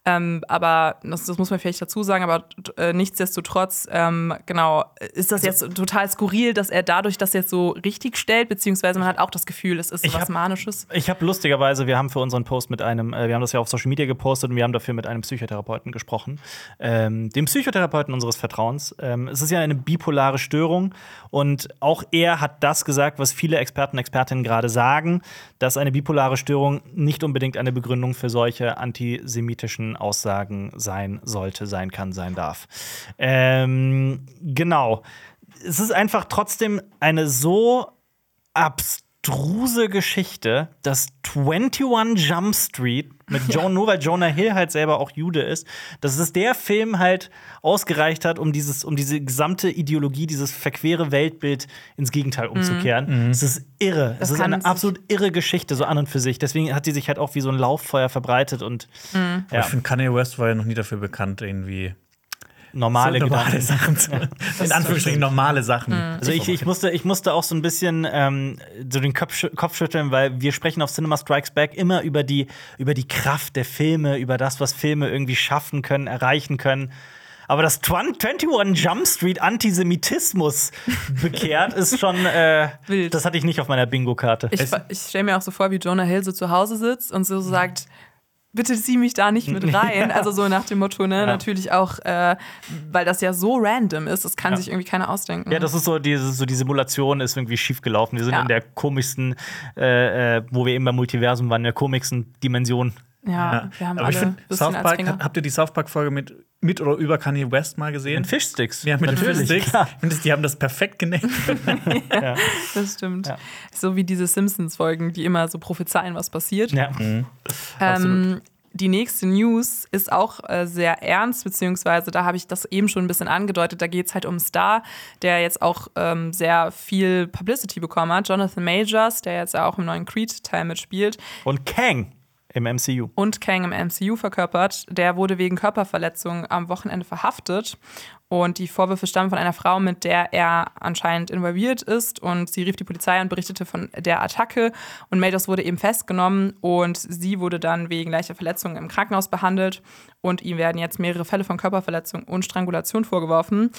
ähm, aber das, das muss man vielleicht dazu sagen, aber äh, nichtsdestotrotz, ähm, genau, ist das jetzt total skurril, dass er dadurch das jetzt so richtig stellt, beziehungsweise man hat auch das Gefühl, es ist so was Manisches. Ich habe lustigerweise, wir haben für unseren Post mit einem, äh, wir haben das ja auf Social Media gepostet und wir haben dafür mit einem Psychotherapeuten gesprochen, ähm, dem Psychotherapeuten unseres Vertrauens. Ähm, es ist ja eine bipolare Störung und auch er hat das gesagt, was viele Experten und Expertinnen gerade sagen, dass eine bipolare Störung nicht unbedingt eine Begründung für solche antisemitischen Aussagen sein sollte, sein kann, sein darf. Ähm, genau. Es ist einfach trotzdem eine so abstruse Geschichte, dass einundzwanzig Jump Street mit John, nur weil Jonah Hill halt selber auch Jude ist, dass es der Film halt ausgereicht hat, um dieses, um diese gesamte Ideologie, dieses verquere Weltbild ins Gegenteil umzukehren. Mhm. Es ist irre. Das es ist eine absolut irre Geschichte, so an und für sich. Deswegen hat die sich halt auch wie so ein Lauffeuer verbreitet und mhm. ja. Ich finde, Kanye West war ja noch nie dafür bekannt, irgendwie normale, so normale Sachen zu, in Anführungsstrichen normale Sachen. Mhm. Also ich, ich, musste, ich musste auch so ein bisschen ähm, so den Kopf, Kopf schütteln, weil wir sprechen auf Cinema Strikes Back immer über die, über die Kraft der Filme, über das, was Filme irgendwie schaffen können, erreichen können. Aber dass einundzwanzig Jump Street Antisemitismus bekehrt, ist schon äh, wild. Das hatte ich nicht auf meiner Bingo-Karte. Ich, ich stelle mir auch so vor, wie Jonah Hill so zu Hause sitzt und so sagt: Bitte zieh mich da nicht mit rein. Also so nach dem Motto, ne? Ja. Natürlich auch, äh, weil das ja so random ist, das kann ja. sich irgendwie keiner ausdenken. Ja, das ist so, die, so die Simulation ist irgendwie schiefgelaufen. Wir sind ja. in der komischsten, äh, wo wir eben beim Multiversum waren, in der komischsten Dimension. Ja, ja. wir haben Aber alle ein bisschen South Park, habt ihr die South Park-Folge mit, mit oder über Kanye West mal gesehen? Mit Fischsticks. Ja, mit Natürlich, Fischsticks. Klar. Die haben das perfekt genäht. ja, ja. Das stimmt. Ja. So wie diese Simpsons-Folgen, die immer so prophezeien, was passiert. Ja, mhm. ähm, Die nächste News ist auch äh, sehr ernst, beziehungsweise da habe ich das eben schon ein bisschen angedeutet. Da geht es halt um einen Star, der jetzt auch ähm, sehr viel Publicity bekommen hat. Jonathan Majors, der jetzt auch im neuen Creed-Teil mitspielt. Und Kang. Im M C U. Und Kang im M C U verkörpert. Der wurde wegen Körperverletzung am Wochenende verhaftet. Und die Vorwürfe stammen von einer Frau, mit der er anscheinend involviert ist. Und sie rief die Polizei und berichtete von der Attacke. Und Majors wurde eben festgenommen. Und sie wurde dann wegen leichter Verletzungen im Krankenhaus behandelt. Und ihm werden jetzt mehrere Fälle von Körperverletzung und Strangulation vorgeworfen.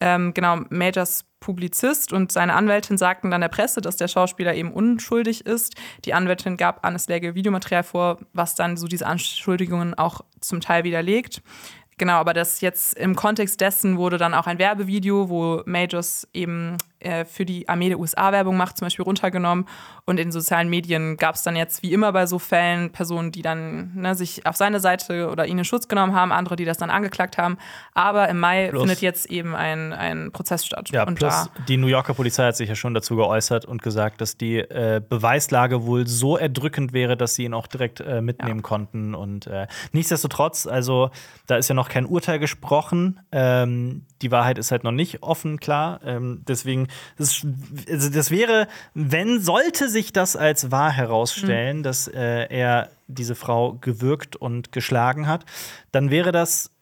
Ähm, genau, Majors Publizist und seine Anwältin sagten dann der Presse, dass der Schauspieler eben unschuldig ist. Die Anwältin gab Anschläge Videomaterial vor, was dann so diese Anschuldigungen auch zum Teil widerlegt. Genau, aber das jetzt im Kontext dessen wurde dann auch ein Werbevideo, wo Majors eben äh, für die Armee der U S A Werbung macht, zum Beispiel runtergenommen. Und in sozialen Medien gab es dann jetzt, wie immer bei so Fällen, Personen, die dann ne, sich auf seine Seite oder ihn in Schutz genommen haben, andere, die das dann angeklagt haben. Aber im Mai plus, findet jetzt eben ein, ein Prozess statt. Ja, und plus da die New Yorker Polizei hat sich ja schon dazu geäußert und gesagt, dass die äh, Beweislage wohl so erdrückend wäre, dass sie ihn auch direkt äh, mitnehmen ja. konnten. Und äh, nichtsdestotrotz, also da ist ja noch kein Urteil gesprochen. Ähm, die Wahrheit ist halt noch nicht offen, klar. Ähm, deswegen, das, also das wäre, wenn, sollte sich das als wahr herausstellen, mhm. dass äh, er diese Frau gewürgt und geschlagen hat, dann wäre das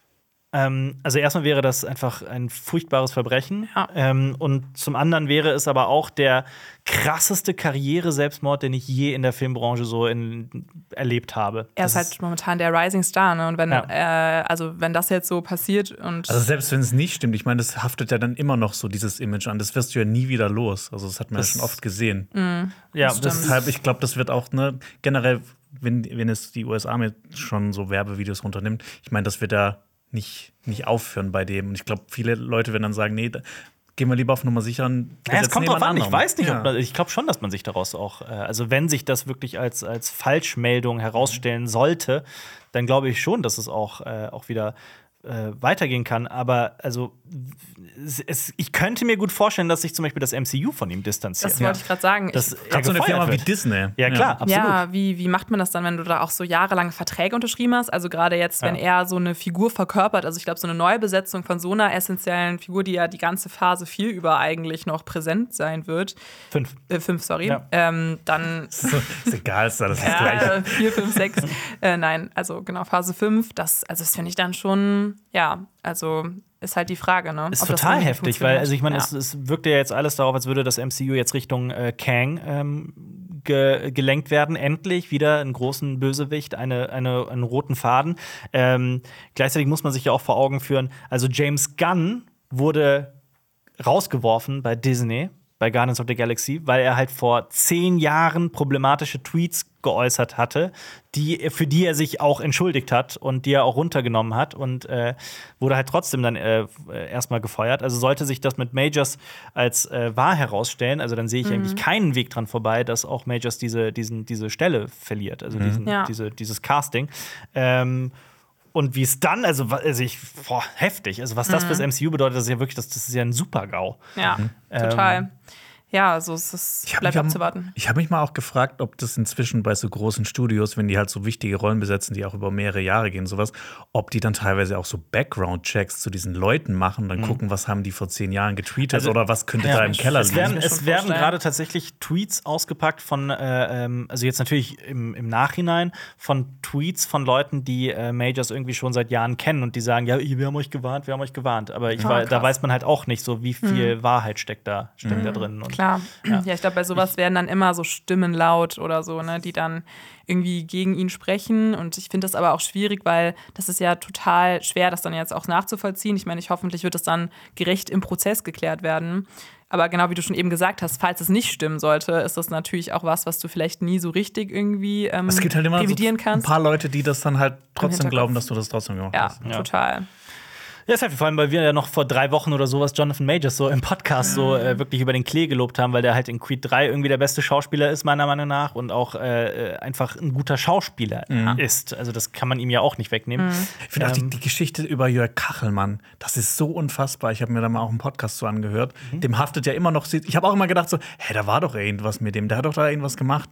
Ähm, also erstmal wäre das einfach ein furchtbares Verbrechen. Ja. Ähm, und zum anderen wäre es aber auch der krasseste Karriere-Selbstmord, den ich je in der Filmbranche so in, erlebt habe. Er ist, ist halt momentan der Rising Star, ne? Und wenn, ja. äh, also wenn das jetzt so passiert und. Also selbst wenn es nicht stimmt, ich meine, das haftet ja dann immer noch so dieses Image an. Das wirst du ja nie wieder los. Also das hat man das, ja schon oft gesehen. Mh, ja, das deshalb, ich glaube, das wird auch, ne, generell, wenn, wenn es die U S A mit schon so Werbevideos runternimmt, ich meine, das wird da nicht, nicht aufhören bei dem. Und ich glaube, viele Leute werden dann sagen, nee, da, gehen wir lieber auf Nummer sicher. Ja, es kommt drauf an, ich weiß nicht, ja. ob man, ich glaube schon, dass man sich daraus auch, äh, also wenn sich das wirklich als, als Falschmeldung herausstellen sollte, dann glaube ich schon, dass es auch, äh, auch wieder äh, weitergehen kann. Aber also es, es, ich könnte mir gut vorstellen, dass sich zum Beispiel das M C U von ihm distanziert. Das wollte ich gerade sagen. Das gerade so eine Firma wie Disney. Ja, klar, ja. absolut. Ja, wie, wie macht man das dann, wenn du da auch so jahrelange Verträge unterschrieben hast? Also gerade jetzt, wenn ja. er so eine Figur verkörpert, also ich glaube, so eine Neubesetzung von so einer essentiellen Figur, die ja die ganze Phase viel über eigentlich noch präsent sein wird. Fünf. Äh, fünf, sorry. Ja. Ähm, dann so, ist egal, ist das ja, Gleiche. Vier, fünf, sechs. äh, nein, also genau, Phase fünf. Das, also das finde ich dann schon, ja, also ist halt die Frage, ne? Ist total heftig, weil, also ich meine, ja. es, es wirkt ja jetzt alles darauf, als würde das M C U jetzt Richtung äh, Kang ähm, ge- gelenkt werden. Endlich wieder einen großen Bösewicht, eine, eine, einen roten Faden. Ähm, gleichzeitig muss man sich ja auch vor Augen führen, also James Gunn wurde rausgeworfen bei Disney, bei Guardians of the Galaxy, weil er halt vor zehn Jahren problematische Tweets geäußert hatte, die, für die er sich auch entschuldigt hat und die er auch runtergenommen hat und äh, wurde halt trotzdem dann äh, erstmal gefeuert. Also sollte sich das mit Majors als äh, wahr herausstellen, also dann sehe ich mhm. eigentlich keinen Weg dran vorbei, dass auch Majors diese, diesen, diese Stelle verliert, also mhm. diesen, ja. diese, dieses Casting. Ähm, Und wie es dann, also, also ich, boah, heftig, also was das mhm. fürs M C U bedeutet, das ist ja wirklich, das, das ist ja ein Super-GAU. Ja, mhm. total. Ähm, ja, also es ist, bleibt abzuwarten. Ich habe mich mal auch gefragt, ob das inzwischen bei so großen Studios, wenn die halt so wichtige Rollen besetzen, die auch über mehrere Jahre gehen, sowas, ob die dann teilweise auch so Background-Checks zu diesen Leuten machen, dann mhm. gucken, was haben die vor zehn Jahren getweetet also, oder was könnte ja, da im Keller liegen. Es werden, es werden gerade tatsächlich Tweets ausgepackt von, äh, also jetzt natürlich im, im Nachhinein, von Tweets von Leuten, die äh, Majors irgendwie schon seit Jahren kennen und die sagen, ja, wir haben euch gewarnt, wir haben euch gewarnt. Aber ich, oh, da weiß man halt auch nicht so, wie viel mhm. Wahrheit steckt da, steckt mhm. da drin. Und klar. Ja, ja, ich glaube, bei sowas werden dann immer so Stimmen laut oder so, ne, die dann irgendwie gegen ihn sprechen. Und ich finde das aber auch schwierig, weil das ist ja total schwer, das dann jetzt auch nachzuvollziehen. Ich meine, ich, hoffentlich wird das dann gerecht im Prozess geklärt werden. Aber genau wie du schon eben gesagt hast, falls es nicht stimmen sollte, ist das natürlich auch was, was du vielleicht nie so richtig irgendwie ähm, es gibt halt immer revidieren so kannst. Ein paar Leute, die das dann halt trotzdem glauben, dass du das trotzdem gemacht hast. Ja, ja, total. Ja, ist halt vor allem, weil wir ja noch vor drei Wochen oder sowas Jonathan Majors so im Podcast so äh, wirklich über den Klee gelobt haben, weil der halt in Creed drei irgendwie der beste Schauspieler ist, meiner Meinung nach, und auch äh, einfach ein guter Schauspieler mhm. ist. Also das kann man ihm ja auch nicht wegnehmen. Mhm. Ich finde auch die, die Geschichte über Jörg Kachelmann, das ist so unfassbar. Ich habe mir da mal auch einen Podcast so angehört. Mhm. Dem haftet ja immer noch, ich habe auch immer gedacht so, hä, da war doch irgendwas mit dem, der hat doch da irgendwas gemacht.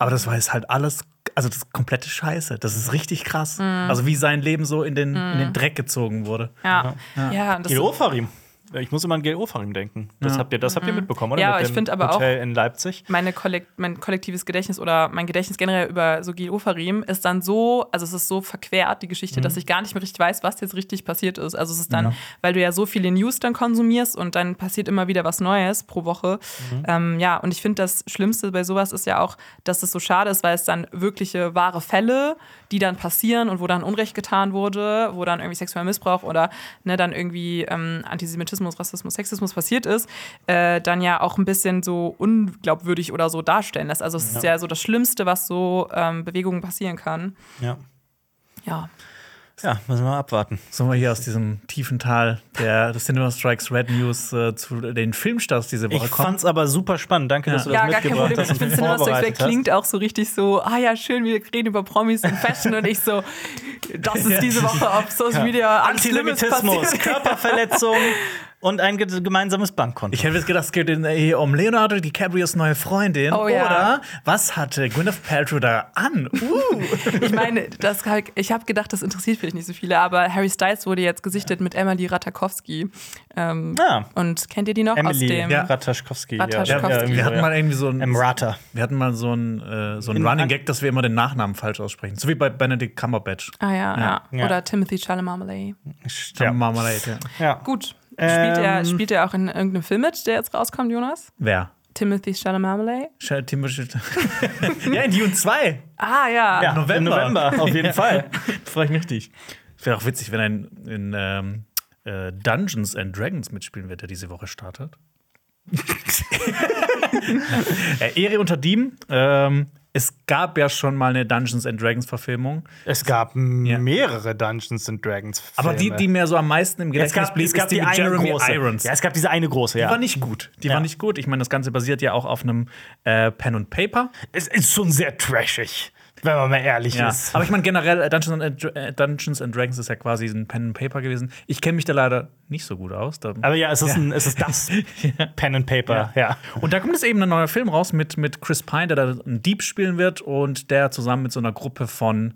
Aber das war jetzt halt alles, also das ist komplette Scheiße. Das ist richtig krass. Mm. Also wie sein Leben so in den, mm. in den Dreck gezogen wurde. Ja, ja. ja das Gil Ofarim. Ich muss immer an Gil Ofarim denken. Das, ja. habt, ihr, das mhm. habt ihr mitbekommen, oder? Ja, mit ich finde aber Hotel auch in Leipzig. Meine Kollekt- mein kollektives Gedächtnis oder mein Gedächtnis generell über so Gil Ofarim ist dann so, also es ist so verquert, die Geschichte, mhm. dass ich gar nicht mehr richtig weiß, was jetzt richtig passiert ist. Also es ist dann, ja. weil du ja so viele News dann konsumierst und dann passiert immer wieder was Neues pro Woche. Mhm. Ähm, ja, und ich finde, das Schlimmste bei sowas ist ja auch, dass es so schade ist, weil es dann wirkliche wahre Fälle, die dann passieren und wo dann Unrecht getan wurde, wo dann irgendwie sexueller Missbrauch oder ne, dann irgendwie ähm, Antisemitismus, Rassismus, Sexismus passiert ist, äh, dann ja auch ein bisschen so unglaubwürdig oder so darstellen lässt. Also es ja. ist ja so das Schlimmste, was so ähm, Bewegungen passieren kann. Ja. Ja. Ja, müssen wir mal abwarten. Sollen wir hier aus diesem tiefen Tal der Cinema Strikes Red News äh, zu den Filmstarts diese Woche kommen? Ich fand's aber super spannend. Danke, ja. dass du das ja, mitgebracht hast. Ich finde, Cinema Strikes Red klingt auch so richtig so, ah ja, schön, wir reden über Promis und Fashion und ich so, das ist diese Woche auf Social Media. Ja. Antisemitismus, Körperverletzung. und ein gemeinsames Bankkonto. Ich hätte jetzt gedacht, es geht äh, um Leonardo DiCaprios neue Freundin. Oh, ja. Oder was hatte Gwyneth Paltrow da an? Uh. Ich meine, das, ich habe gedacht, das interessiert vielleicht nicht so viele, aber Harry Styles wurde jetzt gesichtet mit Emily Ratajkowski. Ähm, ah. Und kennt ihr die noch Emily, aus dem? Ja. Ratajkowski. Ratajkowski. Ja, wir hatten mal irgendwie so ein Emrata. Wir hatten mal so ein, äh, so ein Running Gag, dass wir immer den Nachnamen falsch aussprechen. So wie bei Benedict Cumberbatch. Ah ja, ja. ja. Oder ja. Timothy Chalamet. Chalamet, ja. ja. Gut. Spielt er, spielt er auch in irgendeinem Film mit, der jetzt rauskommt, Jonas? Wer? Timothy Chalamet. Sch- Timothy Ja, in Dune zwei. Ah, ja. ja November. In November, auf jeden Fall. Das frage ich mich richtig. Wäre auch witzig, wenn er in, in ähm, äh, Dungeons and Dragons mitspielen wird, der diese Woche startet. äh, Ehre unter Dieben. Ähm, es gab ja schon mal eine Dungeons and Dragons-Verfilmung. Es gab m- ja. mehrere Dungeons and Dragons-Filme. Aber die, die mir so am meisten im Gedächtnis blieb, ist die, die mit Jeremy große. Irons. Ja, es gab diese eine große, ja. Die war nicht gut. Die ja. war nicht gut. Ich meine, das Ganze basiert ja auch auf einem äh, Pen and Paper. Es ist schon sehr trashig, wenn man mal ehrlich ja. ist. Aber ich meine, generell, Dungeons and, äh, Dungeons and Dragons ist ja quasi ein Pen and Paper gewesen. Ich kenne mich da leider nicht so gut aus. Da Aber ja, es ist, ja. Ein, es ist das Pen and Paper. Ja. Ja. Und da kommt jetzt eben ein neuer Film raus mit, mit Chris Pine, der da einen Dieb spielen wird und der zusammen mit so einer Gruppe von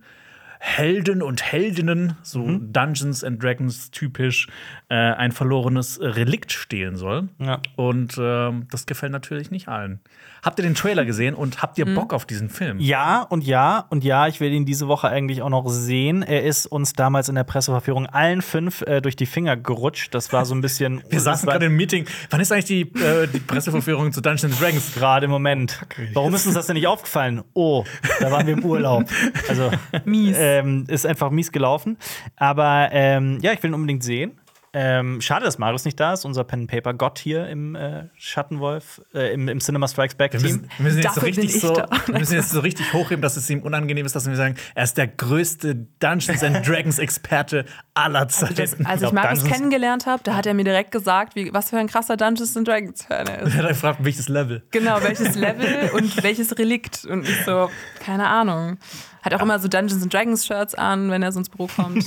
Helden und Heldinnen, so mhm. Dungeons and Dragons typisch, äh, ein verlorenes Relikt stehlen soll. Ja. Und äh, das gefällt natürlich nicht allen. Habt ihr den Trailer gesehen und habt ihr mhm. Bock auf diesen Film? Ja und ja und ja, ich will ihn diese Woche eigentlich auch noch sehen. Er ist uns damals in der Presseverführung allen fünf äh, durch die Finger gerutscht. Das war so ein bisschen Wir saßen gerade im Meeting. Wann ist eigentlich die, äh, die Presseverführung zu Dungeons and Dragons? Gerade im Moment. Warum ist uns das denn nicht aufgefallen? Oh, da waren wir im Urlaub. Also mies. Äh, Ähm, ist einfach mies gelaufen. Aber ähm, ja, ich will ihn unbedingt sehen. Ähm, schade, dass Marius nicht da ist, unser Pen-Paper-Gott hier im äh, Schattenwolf, äh, im, im Cinema Strikes Back-Team. Wir müssen, wir müssen jetzt so richtig so, wir müssen jetzt so richtig hochheben, dass es ihm unangenehm ist, dass wir sagen, er ist der größte Dungeons and Dragons-Experte aller Zeiten. Also, das, als ich Marius kennengelernt habe, da hat er mir direkt gesagt, wie, was für ein krasser Dungeons and Dragons-Fan er ist. Er hat gefragt, welches Level. Genau, welches Level und welches Relikt. Und ich so, keine Ahnung. Hat auch ja. immer so Dungeons and Dragons Shirts an, wenn er so ins Büro kommt.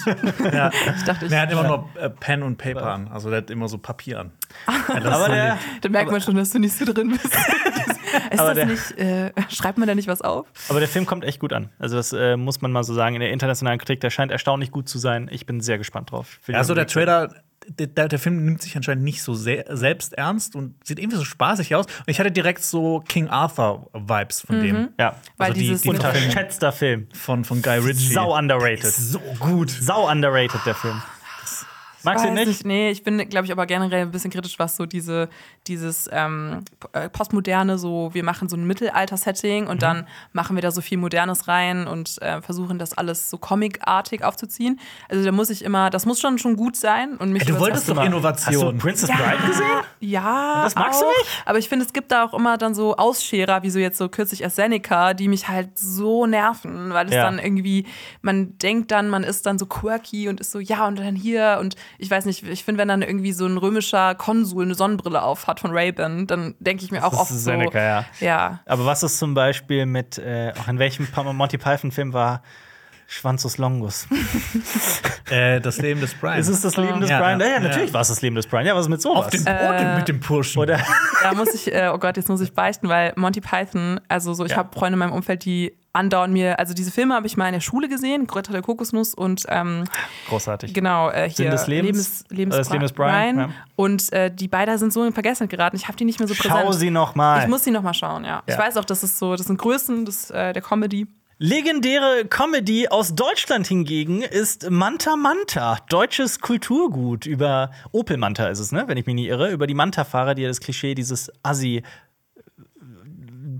ja. ich dachte, ich er hat immer nur äh, Pen und Paper ja. an, also der hat immer so Papier an. ja, das aber so der, da merkt man schon, dass du nicht so drin bist. Ist das der, nicht? Äh, schreibt man da nicht was auf? Aber der Film kommt echt gut an. Also das äh, muss man mal so sagen. In der internationalen Kritik, der scheint erstaunlich gut zu sein. Ich bin sehr gespannt drauf. Ja, also der Trailer. Der, der Film nimmt sich anscheinend nicht so sehr, selbst ernst und sieht irgendwie so spaßig aus. Und ich hatte direkt so King Arthur-Vibes von mhm. dem. Ja, weil also dieses die, die unterschätzter Film von, von Guy Ritchie. Sau underrated. So gut. Sau underrated, der Film. Magst du ihn nicht? nicht? Nee, ich bin, glaube ich, aber generell ein bisschen kritisch, was so diese, dieses ähm, Postmoderne, so wir machen so ein Mittelalter-Setting und mhm. dann machen wir da so viel Modernes rein und äh, versuchen das alles so comicartig aufzuziehen. Also da muss ich immer, das muss schon, schon gut sein. Und mich ja, du wolltest doch Innovation. Hast du Princess ja, Bride gesehen? Ja. Und das magst auch, du nicht? Aber ich finde, es gibt da auch immer dann so Ausscherer, wie so jetzt so kürzlich erst Seneca, die mich halt so nerven, weil es ja. dann irgendwie, man denkt dann, man ist dann so quirky und ist so, ja, und dann hier und ich weiß nicht, ich finde, wenn dann irgendwie so ein römischer Konsul eine Sonnenbrille auf hat von Ray-Ban, dann denke ich mir auch oft so. Seneca, ja. ja. Aber was ist zum Beispiel mit, äh, auch in welchem Monty Python-Film war Schwanzus Longus? äh, das Leben des Brian. Ist es das Leben des ja, Brian? Ja, ja, ja natürlich ja. war es das Leben des Brian. Ja, was ist mit sowas? Auf dem Boden äh, mit dem Purschen. Oder? Da muss ich, äh, oh Gott, jetzt muss ich beichten, weil Monty Python, also so, ich ja. habe Freunde in meinem Umfeld, die andauern mir, also diese Filme habe ich mal in der Schule gesehen, Greta der Kokosnuss und ähm, großartig. Genau, äh, hier des Lebens, Lebens, Lebens, äh, Lebens Brian. Brian. Ja. Und äh, die beiden sind so in Vergessenheit geraten. Ich habe die nicht mehr so präsent. Schau sie noch mal. Ich muss sie noch mal schauen, ja. ja. Ich weiß auch, das ist so, das sind Größen das, äh, der Comedy. Legendäre Comedy aus Deutschland hingegen ist Manta Manta, deutsches Kulturgut über Opel Manta ist es, ne, wenn ich mich nicht irre, über die Manta-Fahrer, die ja das Klischee dieses Assi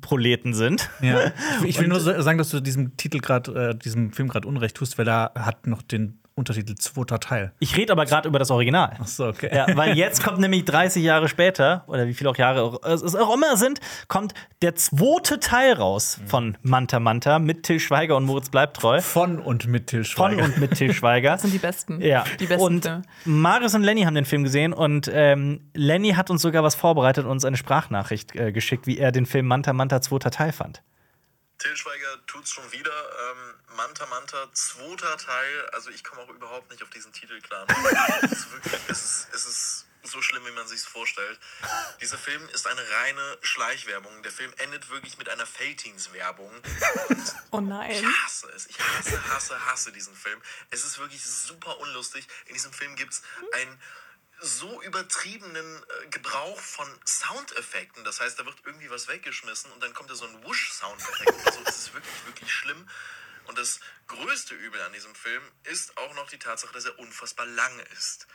Proleten sind. Ja. Ich will nur sagen, dass du diesem Titel gerade, äh, diesem Film gerade Unrecht tust, weil da hat noch den Untertitel zweiter Teil. Ich rede aber gerade über das Original. Ach so, okay. Ja, weil jetzt kommt nämlich dreißig Jahre später, oder wie viele auch Jahre es auch immer sind, kommt der zweite Teil raus von Manta Manta mit Til Schweiger und Moritz Bleibtreu. Von und mit Til Schweiger. Von und mit Til Schweiger. Das sind die Besten. Ja. Die Besten. Und Marius und Lenny haben den Film gesehen und ähm, Lenny hat uns sogar was vorbereitet und uns eine Sprachnachricht äh, geschickt, wie er den Film Manta Manta zweiter Teil fand. Til Schweiger tut's schon wieder. Ähm, Manta Manta, zweiter Teil. Also ich komme auch überhaupt nicht auf diesen Titel klar. es, ist wirklich, es, ist, es ist so schlimm, wie man sich's vorstellt. Dieser Film ist eine reine Schleichwerbung. Der Film endet wirklich mit einer Feltins-Werbung. Oh nein. Ich hasse es. Ich hasse, hasse, hasse diesen Film. Es ist wirklich super unlustig. In diesem Film gibt's einen so übertriebenen Gebrauch von Soundeffekten. Das heißt, da wird irgendwie was weggeschmissen und dann kommt da so ein Wusch-Soundeffekt. Also es ist wirklich, wirklich schlimm. Und das größte Übel an diesem Film ist auch noch die Tatsache, dass er unfassbar lang ist.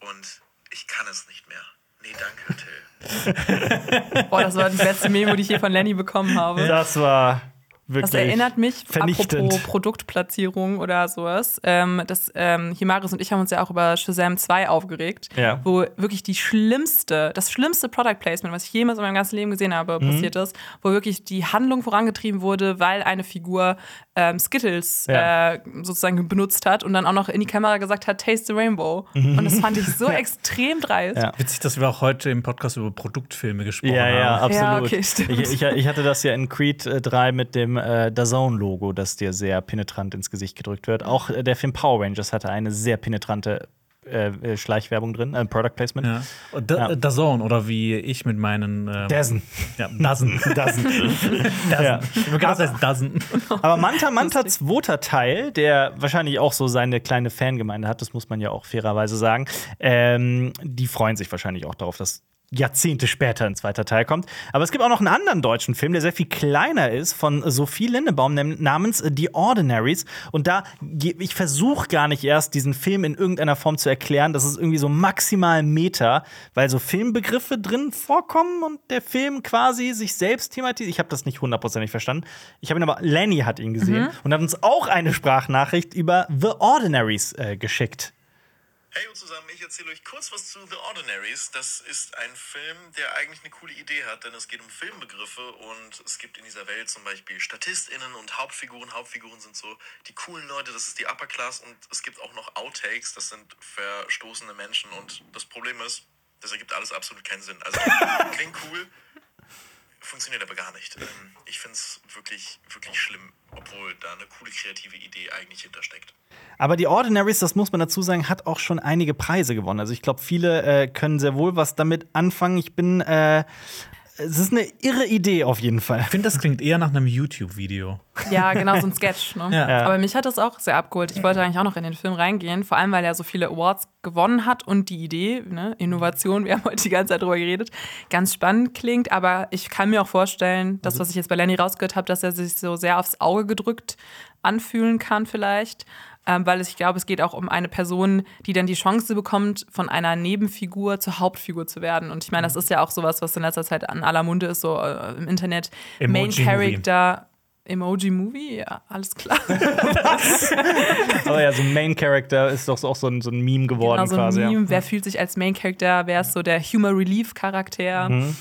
Und ich kann es nicht mehr. Nee, danke, Till. Boah, das war das beste Memo, die ich je von Lenny bekommen habe. Das war wirklich vernichtend. Das erinnert mich, apropos Produktplatzierung oder sowas, ähm, dass ähm, Himaris und ich haben uns ja auch über Shazam zwei aufgeregt, ja. Wo wirklich die schlimmste, das schlimmste Product Placement, was ich jemals in meinem ganzen Leben gesehen habe, mhm. passiert ist, wo wirklich die Handlung vorangetrieben wurde, weil eine Figur ähm, Skittles ja. äh, sozusagen benutzt hat und dann auch noch in die Kamera gesagt hat, Taste the Rainbow. Mhm. Und das fand ich so ja. extrem dreist. Ja. Witzig, dass wir auch heute im Podcast über Produktfilme gesprochen ja, haben. Ja, absolut. Ja, okay, ich, ich, ich hatte das ja in Creed drei mit dem Äh, DAZN-Logo, das dir sehr penetrant ins Gesicht gedrückt wird. Auch äh, der Film Power Rangers hatte eine sehr penetrante äh, Schleichwerbung drin, äh, Product Placement. Ja. D- ja. DAZN, oder wie ich mit meinen ähm, DAZN. Ja, DAZN. DAZN. Ja. Das heißt DAZN. Aber Manta Manta zweiter Teil, der wahrscheinlich auch so seine kleine Fangemeinde hat, das muss man ja auch fairerweise sagen, ähm, die freuen sich wahrscheinlich auch darauf, dass Jahrzehnte später ein zweiter Teil kommt. Aber es gibt auch noch einen anderen deutschen Film, der sehr viel kleiner ist, von Sophie Lindebaum, namens The Ordinaries. Und da, ich versuche gar nicht erst, diesen Film in irgendeiner Form zu erklären. Das ist irgendwie so maximal Meta, weil so Filmbegriffe drin vorkommen und der Film quasi sich selbst thematisiert. Ich habe das nicht hundertprozentig verstanden. Ich habe ihn aber, Lenny hat ihn gesehen mhm. und hat uns auch eine Sprachnachricht über The Ordinaries äh, geschickt. Hey zusammen, ich erzähle euch kurz was zu The Ordinaries. Das ist ein Film, der eigentlich eine coole Idee hat, denn es geht um Filmbegriffe und es gibt in dieser Welt zum Beispiel StatistInnen und Hauptfiguren. Hauptfiguren sind so die coolen Leute, das ist die Upper Class, und es gibt auch noch Outtakes, das sind verstoßene Menschen, und das Problem ist, das ergibt alles absolut keinen Sinn. Also klingt cool, funktioniert aber gar nicht. Ich finde es wirklich, wirklich schlimm, obwohl da eine coole kreative Idee eigentlich hintersteckt. Aber die Ordinaries, das muss man dazu sagen, hat auch schon einige Preise gewonnen. Also ich glaube, viele äh, können sehr wohl was damit anfangen. Ich bin, äh, es ist eine irre Idee auf jeden Fall. Ich finde, das klingt eher nach einem YouTube-Video. Ja, genau, so ein Sketch, ne? Ja. Aber mich hat das auch sehr abgeholt. Ich wollte eigentlich auch noch in den Film reingehen, vor allem, weil er so viele Awards gewonnen hat und die Idee, ne, Innovation, wir haben heute die ganze Zeit drüber geredet, ganz spannend klingt, aber ich kann mir auch vorstellen, das, was ich jetzt bei Lenny rausgehört habe, dass er sich so sehr aufs Auge gedrückt anfühlen kann vielleicht, ähm, weil ich glaube, es geht auch um eine Person, die dann die Chance bekommt, von einer Nebenfigur zur Hauptfigur zu werden. Und ich meine, das ist ja auch sowas, was in letzter Zeit an aller Munde ist, so äh, im Internet. Emoji Main Character. Emoji-Movie, ja, alles klar. Aber ja, so ein Main-Character ist doch auch so ein, so ein Meme geworden, genau, so ein quasi. Meme. Ja. Wer fühlt sich als Main-Character? Wer ist so der Humor-Relief-Charakter? Mhm.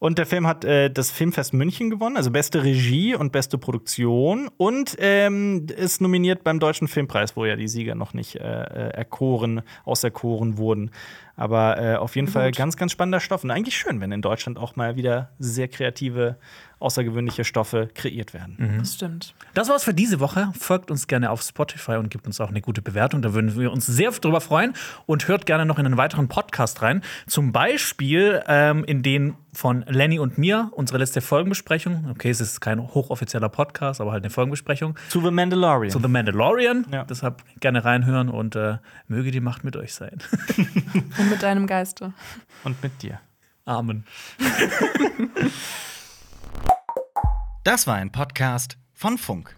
Und der Film hat äh, das Filmfest München gewonnen, also beste Regie und beste Produktion, und ähm, ist nominiert beim Deutschen Filmpreis, wo ja die Sieger noch nicht äh, erkoren, auserkoren wurden. Aber äh, auf jeden Gut. Fall ganz, ganz spannender Stoff. Und eigentlich schön, wenn in Deutschland auch mal wieder sehr kreative, außergewöhnliche Stoffe kreiert werden. Mhm. Das stimmt. Das war's für diese Woche. Folgt uns gerne auf Spotify und gebt uns auch eine gute Bewertung. Da würden wir uns sehr drüber freuen. Und hört gerne noch in einen weiteren Podcast rein. Zum Beispiel ähm, in den von Lenny und mir, unsere letzte Folgenbesprechung. Okay, es ist kein hochoffizieller Podcast, aber halt eine Folgenbesprechung. Zu The Mandalorian. Zu The Mandalorian. Ja. Deshalb gerne reinhören und äh, möge die Macht mit euch sein. Und mit deinem Geiste. Und mit dir. Amen. Das war ein Podcast von Funk.